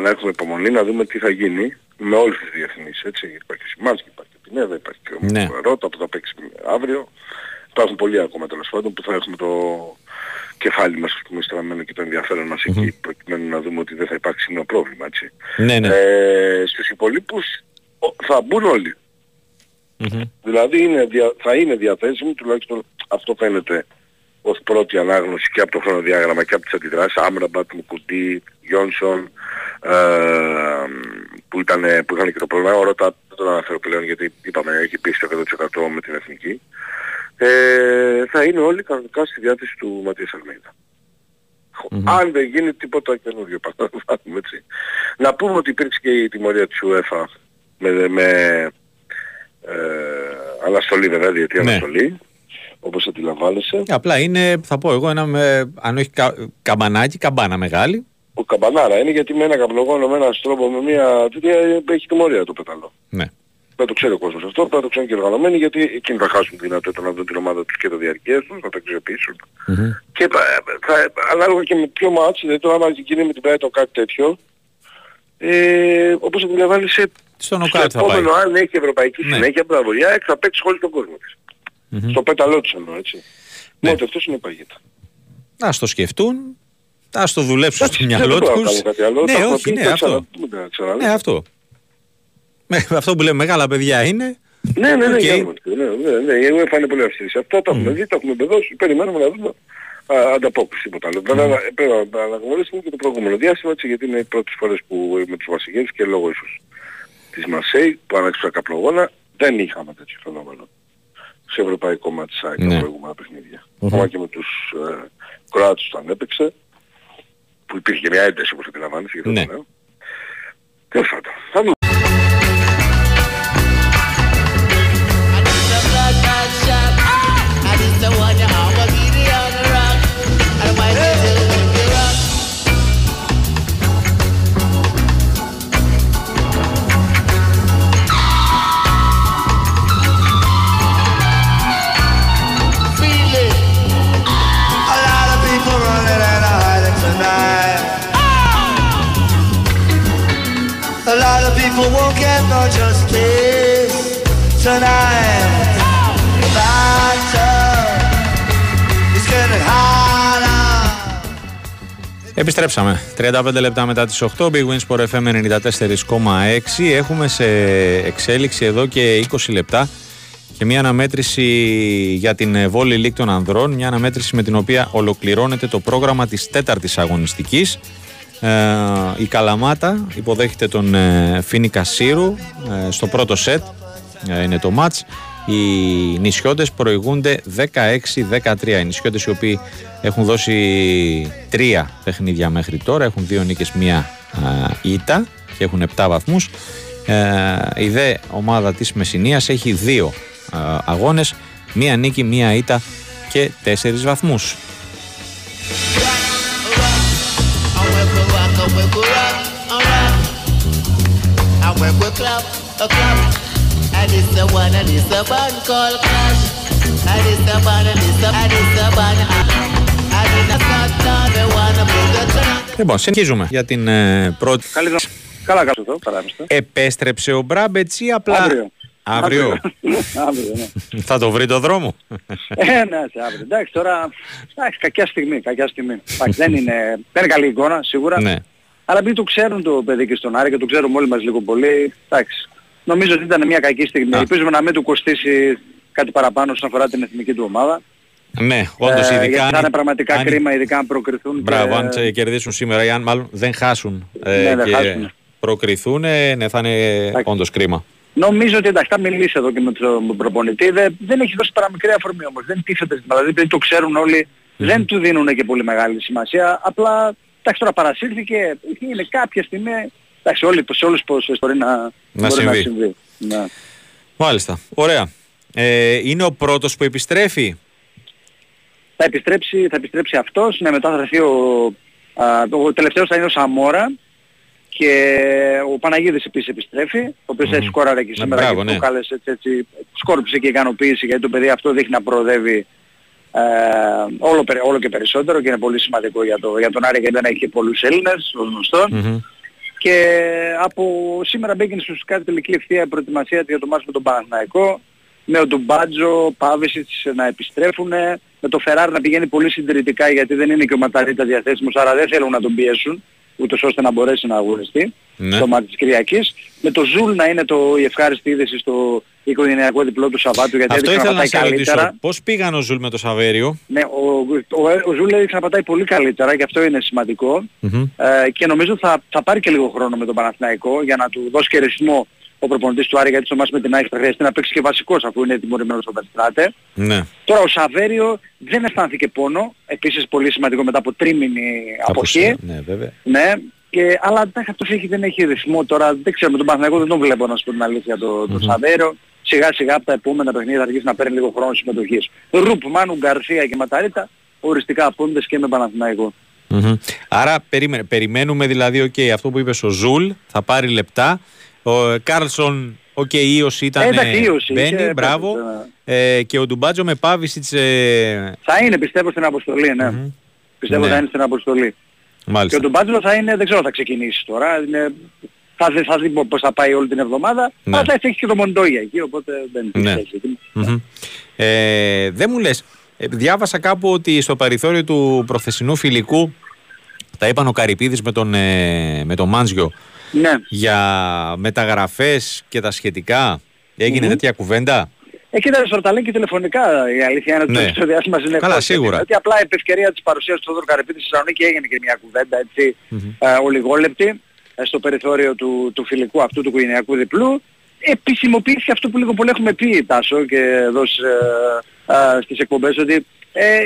να έχουμε υπομονή, να δούμε τι θα γίνει με όλους τους διεθνείς. Έτσι, γιατί υπάρχει Σιμάνς, υπάρχει και Πινέδα, υπάρχει και ναι. ο Ρώτα που θα παίξει αύριο. Υπάρχουν πολλοί ακόμα τέλος πάντων που θα έχουμε το κεφάλι μας, ας πούμε, στραμμένο και το ενδιαφέρον μας mm-hmm. εκεί, προκειμένου να δούμε ότι δεν θα υπάρξει νέο πρόβλημα. Έτσι. Ναι, ναι. Ε, στους υπολείπους θα μπουν όλοι. Mm-hmm. Δηλαδή είναι, θα είναι διαθέσιμο, τουλάχιστον αυτό φαίνεται ως πρώτη ανάγνωση και από το χρονοδιάγραμμα και από τις αντιδράσεις. Άμραμπατ, Μουκουτί, Γιόνσον ε, που, ήταν, που είχαν και το πρόβλημα. Ο Ρώτα δεν τον αναφέρω πλέον, γιατί είπαμε έχει πει στο εκατό τοις εκατό με την εθνική. Ε, θα είναι όλοι κανονικά στη διάθεση του Ματίας Αλμέιδα. Mm-hmm. Αν δεν γίνει τίποτα καινούριο, παράδειγμα, έτσι. Να πούμε ότι υπήρξε και η τιμωρία της UEFA με... με Ε, αναστολή βέβαια, διότι ναι. αναστολή, όπως αντιλαμβάνεσαι. Απλά είναι, θα πω εγώ, ένα με, αν όχι κα, καμπανάκι, καμπάνα μεγάλη, Ο καμπανάρα είναι, γιατί με ένα καπνογόνο, με έναν στρόμπο, με μια τέτοια έχει τιμωρία το πεταλό. Ναι. Δεν το ξέρει ο κόσμος αυτό, θα το ξέρουν και οργανωμένοι, γιατί εκείνοι θα χάσουν τη δυνατότητα να δουν την ομάδα τους και τα διαρκείας τους, θα τα αξιοποιήσουν. Mm-hmm. Και θα, θα, ανάλογα και με ποιο μάτς, δηλαδή τώρα άμα γίνει με την Brighton κάτι τέτοιο, ε, όπως θα την λαμβάνει σε... Στον ΟΚΑΤ θα πάει. Αν έχει ευρωπαϊκή ναι. συνέχεια, μπράβο, η ΑΕΚ θα παίξει όλο τον κόσμο της. Mm-hmm. Στο πέταλό τους εννοώ, έτσι. Ναι. Μότι αυτός είναι παγίδα. Να στο σκεφτούν. Ας το δουλέψουν στο μυαλό τους. Ναι, όχι, ναι, αυτό. Ναι, αυτό. Αυτό που λέμε μεγάλα παιδιά είναι. Ναι, ναι, ναι, η UEFA είναι πολύ αυστηρή. Αυτό το έχουμε δει, το έχουμε μπεδώσει, περιμένουμε να δούμε ανταπόκριση τίποτα άλλο. Βέβαια πρέπει να αναγνωρίσουμε και το προηγούμενο διάστημα, γιατί είναι οι πρώτες φορές που με τους Μαρσηγιάνους και λόγω ίσως της Μαρσέη που ανάξιψαν καπνογόνα δεν είχαμε τέτοιο φαινόμενο σε ευρωπαϊκό μάτς στα προηγούμενα παιχνίδια. Ακόμα και με τους Κροάτους όταν έπαιξε. Που υπήρχε και μια ένταση όπως αντιλαμβάνεσαι για το ναι. νέο. Τέλος πάντων. Θα δούμε. People won't get no justice tonight. The battle is getting harder. Επιστρέψαμε. τριάντα πέντε λεπτά μετά τις οκτώ. bwinΣΠΟΡ εφ εμ ενενήντα τέσσερα κόμμα έξι. Έχουμε σε εξέλιξη εδώ και είκοσι λεπτά και μια αναμέτρηση για την Βόλη Λίκ των Ανδρών. Μια αναμέτρηση με την οποία ολοκληρώνεται το πρόγραμμα της τέταρτης αγωνιστικής. Ε, η Καλαμάτα υποδέχεται τον ε, Φίνη Κασίρου ε, στο πρώτο σετ ε, είναι το μάτς. Οι νησιώτες προηγούνται δεκαέξι δεκατρία. Οι νησιώτες οι οποίοι έχουν δώσει τρία παιχνίδια μέχρι τώρα, έχουν δύο νίκες, μία ε, ήττα και έχουν επτά βαθμούς. ε, Η δε ομάδα της Μεσσηνίας έχει δύο ε, αγώνες, μία νίκη, μία ήττα και τέσσερις βαθμούς. Λοιπόν, συνεχίζουμε για την ε, πρώτη. Καλά, καλά, εδώ, παράμεσα. Επέστρεψε ο Μπράμπετς ή απλά. Αύριο. Αύριο. αύριο ναι. Θα το βρει το δρόμο. ε, ναι, σε αύριο. Εντάξει, τώρα. Εντάξει, κακιά στιγμή, κακιά στιγμή. δεν, είναι, δεν είναι καλή εικόνα, σίγουρα. Ναι. Αλλά επειδή το ξέρουν το παιδί και στον Άρη και το ξέρουμε όλοι μας λίγο πολύ, εντάξει, νομίζω ότι ήταν μια κακή στιγμή. Ελπίζουμε να μην του κοστίσει κάτι παραπάνω όσον αφορά την εθνική του ομάδα. Ναι, όντως, ειδικά. Ε, γιατί θα είναι πραγματικά αν... κρίμα, ειδικά αν προκριθούν. Μπράβο, και... αν κερδίσουν σήμερα ή αν μάλλον δεν χάσουν. Ε, ναι, δεν χάσουν. Προκριθούν, ναι, θα είναι όντως κρίμα. Νομίζω ότι εντάξει, θα μιλήσει εδώ και με τον προπονητή. Δεν, δεν έχει δώσει παραμικρή αφορμή όμως. Δεν τίθεται, δηλαδή το ξέρουν όλοι, mm. δεν του δίνουν και πολύ μεγάλη σημασία. Απλά. Εντάξει, τώρα παρασύρθηκε, είναι κάποια στιγμή, εντάξει, όλοι, σε όλους πόσες μπορεί να, να συμβεί. Να συμβεί. Ναι. Μάλιστα, ωραία. Ε, είναι ο πρώτος που επιστρέφει. Θα επιστρέψει, θα επιστρέψει αυτός, ναι, μετά θα έρθει ο, ο τελευταίος θα είναι ο Σαμόρα και ο Παναγίδης επίσης επιστρέφει, ο οποίος mm. έχει σκόραρε και σήμερα ναι, και ναι. Κάλεσε, έτσι, έτσι, σκόρπισε και ικανοποίηση, γιατί το παιδί αυτό δείχνει να προοδεύει. Ε, όλο, όλο και περισσότερο και είναι πολύ σημαντικό για, το, για τον Άρη, γιατί δεν έχει πολλούς Έλληνες, ως γνωστόν. Mm-hmm. Και από σήμερα μπήκε στους κάτι τελική ευθεία προετοιμασία για το μάτς με τον Παναθηναϊκό, με τον Ντουμπάτζο, Πάβησιτς να επιστρέφουν, με το Φεράρ να πηγαίνει πολύ συντηρητικά, γιατί δεν είναι και ο Ματαρίτα διαθέσιμος, άρα δεν θέλουν να τον πιέσουν, ούτως ώστε να μπορέσει να αγωνιστεί mm-hmm. το μάτι της Κυριακής. Με το Ζουλ να είναι το, η ευχάριστη είδηση στο οικογενειακό διπλό του Σαββάτου, γιατί αυτό ήθελα να σε ρωτήσω. Πώς πήγαν ο Ζουλ με το Σαβέριο? Ναι, ο, ο, ο Ζουλ έδειξε να πατάει πολύ καλύτερα και αυτό είναι σημαντικό. Mm-hmm. Ε, και νομίζω θα, θα πάρει και λίγο χρόνο με τον Παναθηναϊκό για να του δώσει και ρυθμό ο προπονητής του Άρη, γιατί στο μάτς με την ΑΕΚ θα χρειαστεί να παίξει και βασικός αφού είναι τιμωρημένος στον Πατιστράτε. Ναι. Τώρα ο Σαβέριο δεν αισθάνθηκε πόνο, επίσης πολύ σημαντικό μετά από τρίμηνη αποχή. Ναι, βέβαια. Ναι. Και, αλλά εντάξει, αυτός έχει, δεν έχει ρυθμό τώρα, δεν ξέρω, με τον Παναθηναϊκό δεν τον βλέπω να σου πω την αλήθεια το, το mm-hmm. Σαβέριο. Σιγά σιγά από τα επόμενα παιχνίδια θα αρχίσει να παίρνει λίγο χρόνο συμμετοχής. Ρουπ, Μάνου, Γκαρσία και Ματαρίτα οριστικά απόντες και με Παναθηναϊκό. Mm-hmm. Mm-hmm. Άρα περίμενε, περιμένουμε δηλαδή okay, αυτό που είπες ο Ζουλ θα πάρει λεπτά. Ο Κάρλσον, οκ, okay, ίωση ήταν, μπαίνει, μπράβο. Ε, και ο Ντουμπάτζο με πάβηση της... Ε... Θα είναι, πιστεύω, στην αποστολή, ναι. Mm-hmm. Πιστεύω ναι. θα είναι στην αποστολή. Μάλιστα. Και ο Ντουμπάτζο θα είναι, δεν ξέρω, θα ξεκινήσει τώρα. Είναι, θα, θα, θα δει πώς θα πάει όλη την εβδομάδα. Ναι. Αλλά θα έχει και το Μοντόγια εκεί, οπότε δεν ναι. έχει. Mm-hmm. Ε, δεν μου λες, διάβασα κάπου ότι στο περιθώριο του προθεσινού φιλικού τα είπαν ο Καρυπίδης με τον, ε, με τον Μάντζιο. Ναι. Για μεταγραφές και τα σχετικά έγινε mm-hmm. τέτοια κουβέντα. Ε, κοίταρες τώρα, τα λέει και τηλεφωνικά η αλήθεια είναι ότι ναι. το διάστημα συνεχώς. Καλά, σίγουρα. Ότι απλά επ' ευκαιρία της παρουσίας του Θόδωρου Καρυπίδη στη Θεσσαλονίκη έγινε και μια κουβέντα έτσι mm-hmm. ε, ολιγόλεπτη ε, στο περιθώριο του, του φιλικού αυτού του οικογενειακού διπλού. Επισημοποιήθηκε αυτό που λίγο πολύ έχουμε πει Τάσο και εδώ ε, ε, στις εκπομπές ότι ε, ε,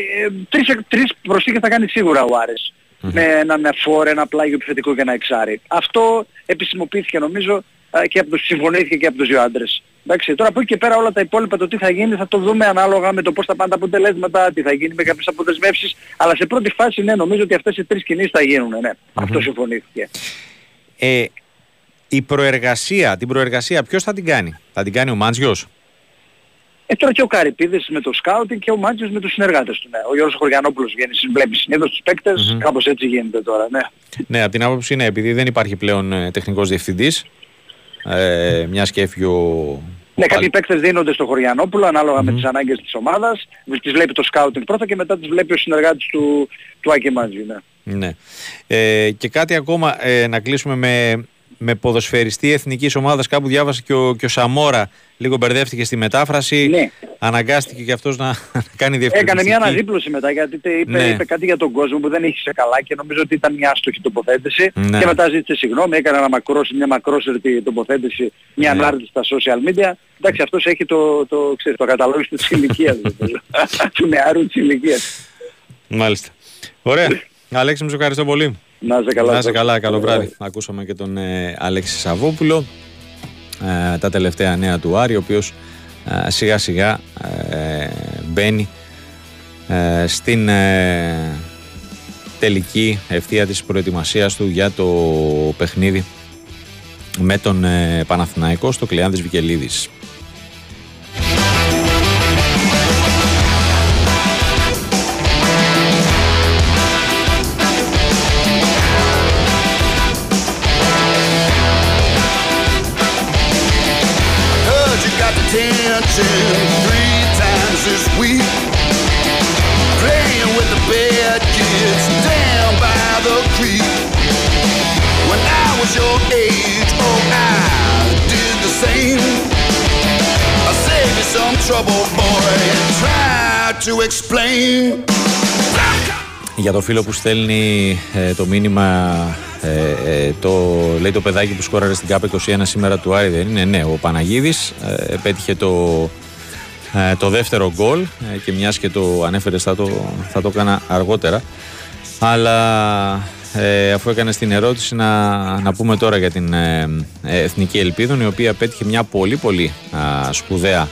τρεις, τρεις προσθήκες θα κάνει σίγουρα ο Άρης. Mm-hmm. με έναν φόρ, ένα πλάγιο επιθετικό και ένα εξάρι. Αυτό επισημοποιήθηκε νομίζω και από τους, συμφωνήθηκε και από τους δύο άντρες. Εντάξει, τώρα από εκεί και πέρα όλα τα υπόλοιπα το τι θα γίνει θα το δούμε ανάλογα με το πώς θα πάνε τα αποτελέσματα, τι θα γίνει με κάποιες αποδεσμεύσεις. Αλλά σε πρώτη φάση ναι, νομίζω ότι αυτές οι τρεις κινήσεις θα γίνουν. Ναι. Mm-hmm. Αυτό συμφωνήθηκε. Ε, η προεργασία, την προεργασία ποιος θα την κάνει? Θα την κάνει ο Μάντζιος? Ε, τώρα και ο Καρυπίδης με το σκάουτινγκ και ο Μάντζιος με τους συνεργάτες του. Ναι. Ο Γιώργος Χωριανόπουλος βγαίνει, βλέπει συνήθως τους παίκτες, mm-hmm. κάπως έτσι γίνεται τώρα. Ναι, ναι, από την άποψη είναι επειδή δεν υπάρχει πλέον ε, τεχνικός διευθυντής, ε, μιας και έφυγε ο... Ναι, κάποιοι παίκτες δίνονται στο Χωριανόπουλο ανάλογα mm-hmm. με τις ανάγκες της ομάδας, τις βλέπει το σκάουτινγκ πρώτα και μετά τις βλέπει ο συνεργάτης του, του Άκη Μάντζιου. Ναι. Ναι. Ε, και κάτι ακόμα ε, να κλείσουμε με... με ποδοσφαιριστή εθνικής ομάδας, κάπου διάβασε και ο, και ο Σαμόρα, λίγο μπερδεύτηκε στη μετάφραση, ναι. αναγκάστηκε και αυτός να, να κάνει διευθυντική. Έκανε μια αναδίπλωση μετά, γιατί είπε, ναι. είπε κάτι για τον κόσμο που δεν είχε σε καλά και νομίζω ότι ήταν μια άστοχη τοποθέτηση ναι. και μετά ζήτησε συγγνώμη, έκανε ένα μακρός, μια μακρόσερτη τοποθέτηση, μια ναι. ανάρτηση στα social media. Εντάξει, αυτός έχει το, το, ξέρεις, το καταλόγιστο της ηλικίας, του νεάρου της ηλικίας. Μάλιστα. Ωραία. Αλέξη, μου σε ευχαριστώ πολύ. Να είσαι καλά. Να είσαι καλά, καλό βράδυ. Ακούσαμε και τον ε, Αλέξη Σαββόπουλο, ε, τα τελευταία νέα του Άρη, ο οποίος ε, σιγά σιγά ε, μπαίνει ε, στην ε, τελική ευθεία της προετοιμασίας του για το παιχνίδι με τον ε, Παναθηναϊκό στο Κλεάνδης Βικελίδης. Three times this week, playing with the bad kids down by the creek. When I was your age, oh I did the same. I saved you some trouble, boy, and tried to explain. Για το φίλο που στέλνει ε, το μήνυμα, ε, ε, το, λέει το παιδάκι που σκόραρε στην ΚΑΠ είκοσι ένα σήμερα του Άρη δεν είναι? Ναι, ο Παναγίδης ε, πέτυχε το, ε, το δεύτερο γκολ ε, και μιας και το ανέφερες θα το, θα το έκανα αργότερα. Αλλά ε, αφού έκανες την ερώτηση να, να πούμε τώρα για την ε, ε, Εθνική Ελπίδων, η οποία πέτυχε μια πολύ πολύ α, σπουδαία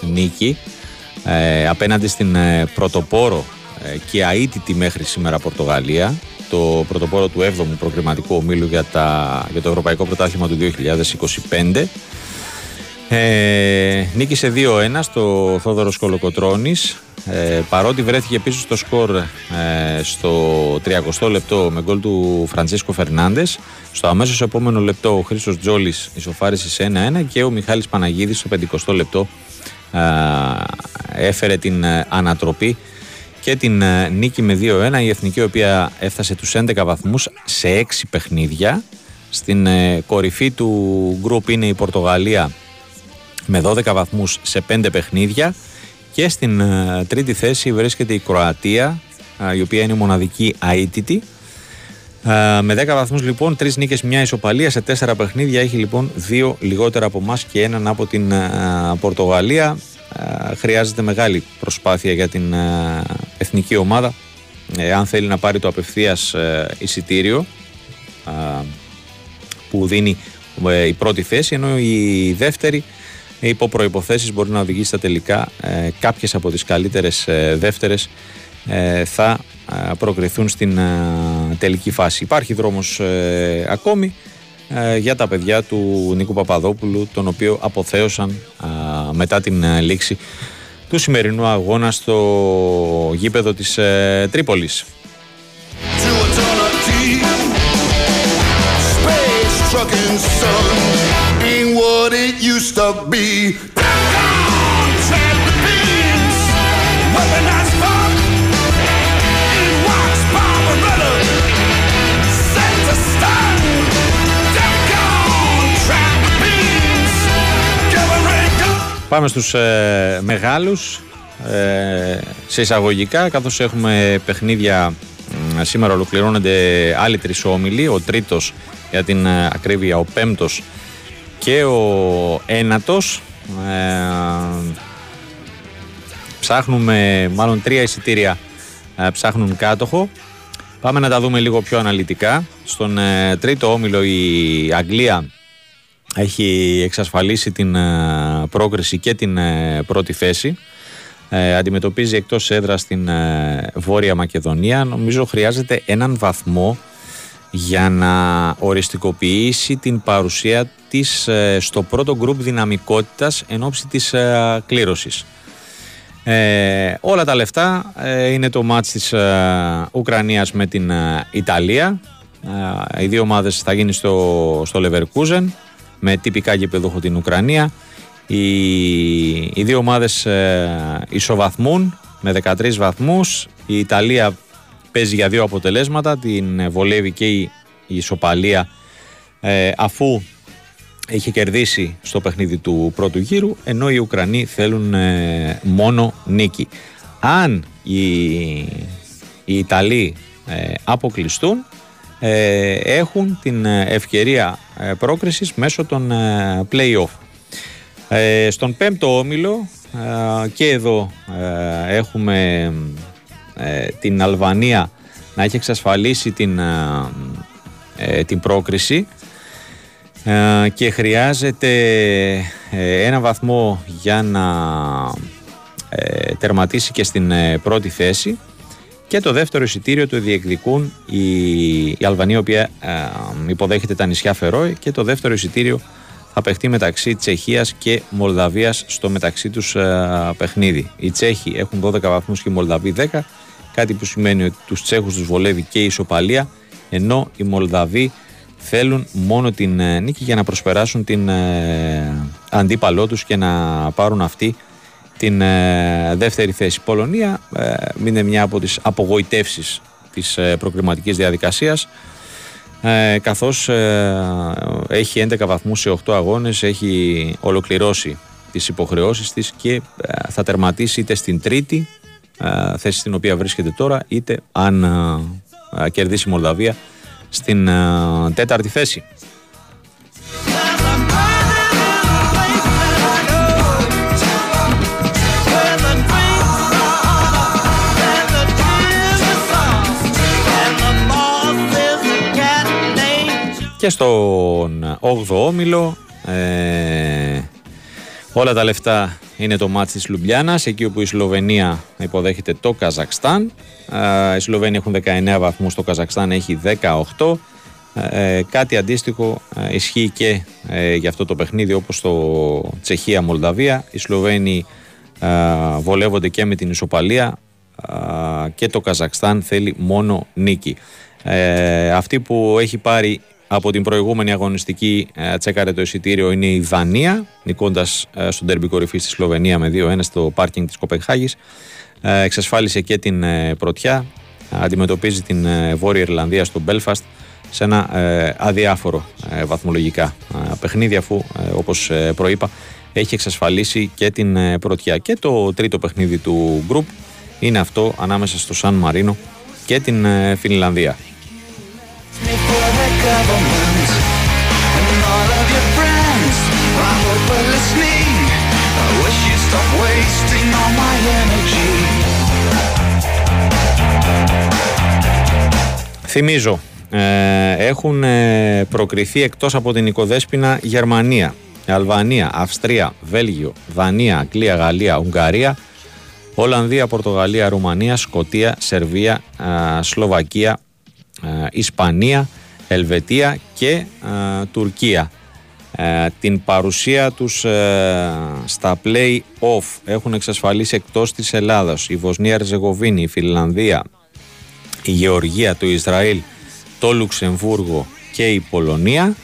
νίκη ε, απέναντι στην ε, πρωτοπόρο και αίτητη μέχρι σήμερα Πορτογαλία, το πρωτοπόρο του έβδομου προκριματικού ομίλου για, τα, για το Ευρωπαϊκό Πρωτάθλημα του δύο χιλιάδες είκοσι πέντε. Ε, νίκησε δύο ένα στο Θόδωρος Κολοκοτρώνης, ε, παρότι βρέθηκε πίσω στο σκορ ε, στο τριακοστό λεπτό με γκολ του Φραντσίσκο Φερνάντες. Στο αμέσως επόμενο λεπτό ο Χρήστος Τζόλης ισοφάρισε σε ένα ένα και ο Μιχάλης Παναγίδης στο πενηκοστό λεπτό ε, έφερε την ανατροπή και την νίκη με δύο ένα. Η Εθνική, η οποία έφτασε τους έντεκα βαθμούς σε έξι παιχνίδια. Στην κορυφή του γκρουπ είναι η Πορτογαλία με δώδεκα βαθμούς σε πέντε παιχνίδια και στην τρίτη θέση βρίσκεται η Κροατία, η οποία είναι η μοναδική αίτητη με δέκα βαθμούς. Λοιπόν, τρεις νίκες, μια ισοπαλία σε τέσσερα παιχνίδια, έχει λοιπόν δύο λιγότερα από εμάς και έναν από την Πορτογαλία. Χρειάζεται μεγάλη προσπάθεια για την εθνική ομάδα ε, αν θέλει να πάρει το απευθείας εισιτήριο ε, που δίνει ε, η πρώτη θέση, ενώ η δεύτερη υπό προϋποθέσεις μπορεί να οδηγήσει στα τελικά ε, κάποιες από τις καλύτερες ε, δεύτερες ε, θα ε, προκριθούν στην ε, τελική φάση. Υπάρχει δρόμος ε, ακόμη ε, για τα παιδιά του Νίκου Παπαδόπουλου, τον οποίο αποθέωσαν ε, μετά την ε, λήξη του σημερινού αγώνα στο γήπεδο της ε, Τρίπολης. Πάμε στους ε, μεγάλους ε, σε εισαγωγικά, καθώς έχουμε παιχνίδια. ε, Σήμερα ολοκληρώνονται άλλοι τρεις όμιλοι. Ο τρίτος, για την ε, ακρίβεια ο πέμπτος και ο ένατος. ε, Ψάχνουμε, μάλλον τρία εισιτήρια ε, ψάχνουν κάτοχο. Πάμε να τα δούμε λίγο πιο αναλυτικά. Στον ε, τρίτο όμιλο η Αγγλία έχει εξασφαλίσει την ε, πρόκριση και την ε, πρώτη θέση. Ε, αντιμετωπίζει εκτός έδρας στην ε, Βόρεια Μακεδονία. Νομίζω χρειάζεται έναν βαθμό για να οριστικοποιήσει την παρουσία της ε, στο πρώτο γκρουπ δυναμικότητας εν ώψη της ε, κλήρωσης. Ε, όλα τα λεφτά ε, είναι το μάτς της ε, Ουκρανίας με την ε, Ιταλία. ε, Οι δύο ομάδες θα γίνει στο, στο Leverkusen, με τυπικά γηπεδούχο την Ουκρανία. Οι, οι δύο ομάδες ε, ισοβαθμούν με δεκατρείς βαθμούς. Η Ιταλία παίζει για δύο αποτελέσματα, την βολεύει και η, η ισοπαλία, ε, αφού είχε κερδίσει στο παιχνίδι του πρώτου γύρου, ενώ οι Ουκρανοί θέλουν ε, μόνο νίκη. Αν οι, οι Ιταλοί ε, αποκλειστούν, ε, έχουν την ευκαιρία ε, πρόκρισης μέσω των ε, play-off. Ε, στον πέμπτο όμιλο ε, και εδώ ε, έχουμε ε, την Αλβανία να έχει εξασφαλίσει την, ε, την πρόκριση. Και χρειάζεται ένα βαθμό για να τερματίσει και στην πρώτη θέση, και το δεύτερο εισιτήριο το διεκδικούν η Αλβανία, η οποία υποδέχεται τα νησιά Φερόι, και το δεύτερο εισιτήριο θα παιχτεί μεταξύ Τσεχίας και Μολδαβίας στο μεταξύ τους παιχνίδι. Οι Τσέχοι έχουν δώδεκα βαθμούς και οι Μολδαβοί δέκα, κάτι που σημαίνει ότι τους Τσέχους τους βολεύει και η ισοπαλία, ενώ οι Μολδαβοί θέλουν μόνο την ε, νίκη για να προσπεράσουν την ε, αντίπαλό τους και να πάρουν αυτή την ε, δεύτερη θέση. Η Πολωνία ε, είναι μια από τις απογοητεύσεις της ε, προκριματικής διαδικασίας, ε, καθώς ε, έχει έντεκα βαθμούς σε οκτώ αγώνες, έχει ολοκληρώσει τις υποχρεώσεις της και ε, θα τερματίσει είτε στην τρίτη ε, θέση στην οποία βρίσκεται τώρα, είτε αν ε, ε, κερδίσει η Μολδαβία, στην uh, τέταρτη θέση. Και στον όγδοο όμιλο ε, όλα τα λεφτά είναι το μάτς της Λουμπλιάνας, εκεί όπου η Σλοβενία υποδέχεται το Καζακστάν. Οι Σλοβαίνοι έχουν δεκαεννέα βαθμούς, το Καζακστάν έχει δεκαοκτώ. Κάτι αντίστοιχο ισχύει και για αυτό το παιχνίδι, όπως το Τσεχία-Μολδαβία. Οι Σλοβαίνοι βολεύονται και με την ισοπαλία και το Καζακστάν θέλει μόνο νίκη. Αυτή που έχει πάρει από την προηγούμενη αγωνιστική, τσέκαρε το εισιτήριο, είναι η Δανία, νικώντας στον ντέρμπι κορυφής στη Σλοβενία με δύο ένα στο πάρκινγκ της Κοπενχάγης. Εξασφάλισε και την πρωτιά. Αντιμετωπίζει την Βόρεια Ιρλανδία στο Belfast σε ένα αδιάφορο βαθμολογικά παιχνίδι, αφού όπως προείπα έχει εξασφαλίσει και την πρωτιά. Και το τρίτο παιχνίδι του γκρουπ είναι αυτό ανάμεσα στο Σαν Μαρίνο και την Φινλανδία. Θυμίζω, ε, έχουν ε, προκριθεί εκτός από την οικοδέσποινα Γερμανία, Αλβανία, Αυστρία, Βέλγιο, Δανία, Αγγλία, Γαλλία, Ουγγαρία, Ολλανδία, Πορτογαλία, Ρουμανία, Σκωτία, Σερβία, ε, Σλοβακία, ε, Ισπανία, Ελβετία και ε, Τουρκία. Ε, την παρουσία τους ε, στα play-off έχουν εξασφαλίσει εκτός της Ελλάδας η Βοσνία Ερζεγοβίνη, η Φινλανδία, η Γεωργία, το Ισραήλ, το Λουξεμβούργο και η Πολωνία,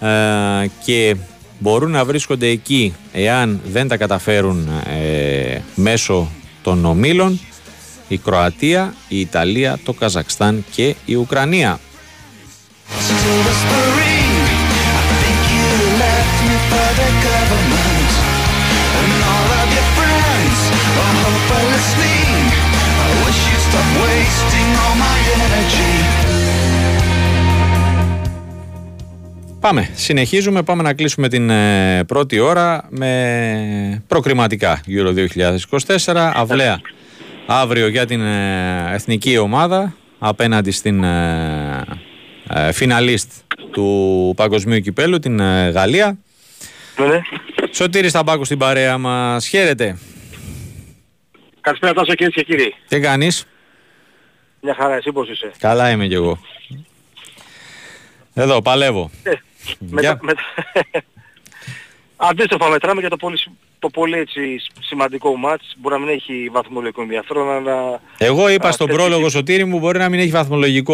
ε, και μπορούν να βρίσκονται εκεί εάν δεν τα καταφέρουν ε, μέσω των ομίλων η Κροατία, η Ιταλία, το Καζακστάν και η Ουκρανία. Πάμε, συνεχίζουμε, πάμε να κλείσουμε την ε, πρώτη ώρα με προκριματικά Euro δύο χιλιάδες είκοσι τέσσερα. Αυλαία αύριο για την ε, εθνική ομάδα απέναντι στην ε, ε, φιναλίστ του παγκοσμίου κυπέλου, την ε, Γαλλία. Ναι. Σωτήρη Σταμπάκο στην παρέα μας, χαίρετε. Καλησπέρα Τάσο, κύριε και κύριοι. Τι κάνεις? Μια χαρά, εσύ πώς είσαι? Καλά είμαι κι εγώ. Εδώ παλεύω. Ε, μετα, μετα... Αντίστροφα μετράμε για το πολύ, το πολύ έτσι, σημαντικό μάτς. Μπορεί να μην έχει βαθμολογικό ενδιαφέρον, αλλά... Εγώ είπα α, στον πρόλογο και... Σωτήρη μου, μπορεί να μην, έχει βαθμολογικό,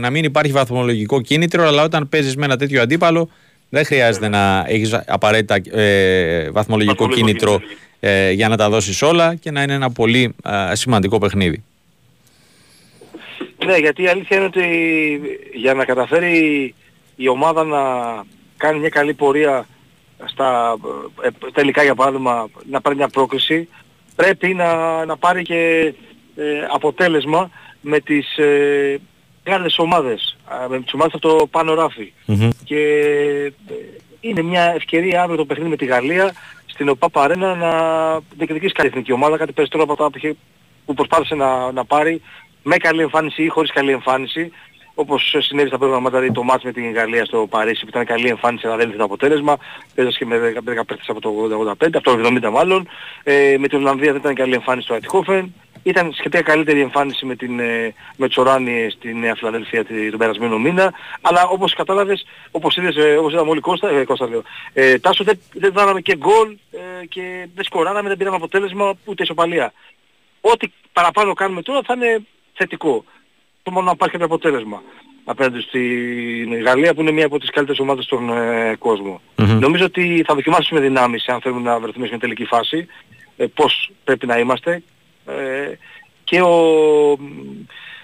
να μην υπάρχει βαθμολογικό κίνητρο, αλλά όταν παίζεις με ένα τέτοιο αντίπαλο δεν χρειάζεται ε, να έχεις απαραίτητα ε, βαθμολογικό κίνητρο ε, για να τα δώσεις όλα και να είναι ένα πολύ ε, σημαντικό παιχνίδι. Ναι, γιατί η αλήθεια είναι ότι για να καταφέρει η ομάδα να κάνει μια καλή πορεία στα τελικά, για παράδειγμα, να πάρει μια πρόκριση, πρέπει να, να πάρει και ε, αποτέλεσμα με τις ε, μεγάλες ομάδες, με τις ομάδες από το πάνω ράφι. Mm-hmm. Και είναι μια ευκαιρία αύριο το παιχνίδι με τη Γαλλία στην ΟΠΑΠ Αρένα να διεκδικήσει καλή εθνική ομάδα, κάτι περισσότερο από τα που προσπάθησε να, να πάρει με καλή εμφάνιση ή χωρίς καλή εμφάνιση, όπως συνέβη στα πρώτα μάτια, δηλαδή το μάτς με την Γαλλία στο Παρίσι που ήταν καλή εμφάνιση αλλά δεν ήρθε το αποτέλεσμα, παίζοντας και με δεκαπέντε παίκτες από το ογδόντα πέντε, από το εβδομήντα μάλλον, ε, με την Ολλανδία δεν ήταν καλή εμφάνιση στο Αιτχόφεν, ήταν σχετικά καλύτερη εμφάνιση με, την, με Τσοράνι στην Νέα Φιλαδέλφια τον περασμένο μήνα, αλλά όπως κατάλαβες, όπως είδες, όπως είδαμε όλοι Κώστα, ε, Κώστα λέω, ε, Τάσο, δεν, δεν δάναμε και γκολ ε, και δεν σκοράναμε, δεν πήραμε αποτέλεσμα ούτε ισοπαλία. Ό,τι παραπάνω κάνουμε τώρα θα είναι θετικό. Το μόνο να υπάρχει κάποιο αποτέλεσμα απέναντι στην Γαλλία που είναι μια από τις καλύτερες ομάδες στον ε, κόσμο. Mm-hmm. Νομίζω ότι θα δοκιμάσουμε δυνάμεις αν θέλουμε να βρεθούμε σε μια τελική φάση, ε, πώς πρέπει να είμαστε. Ε, και ο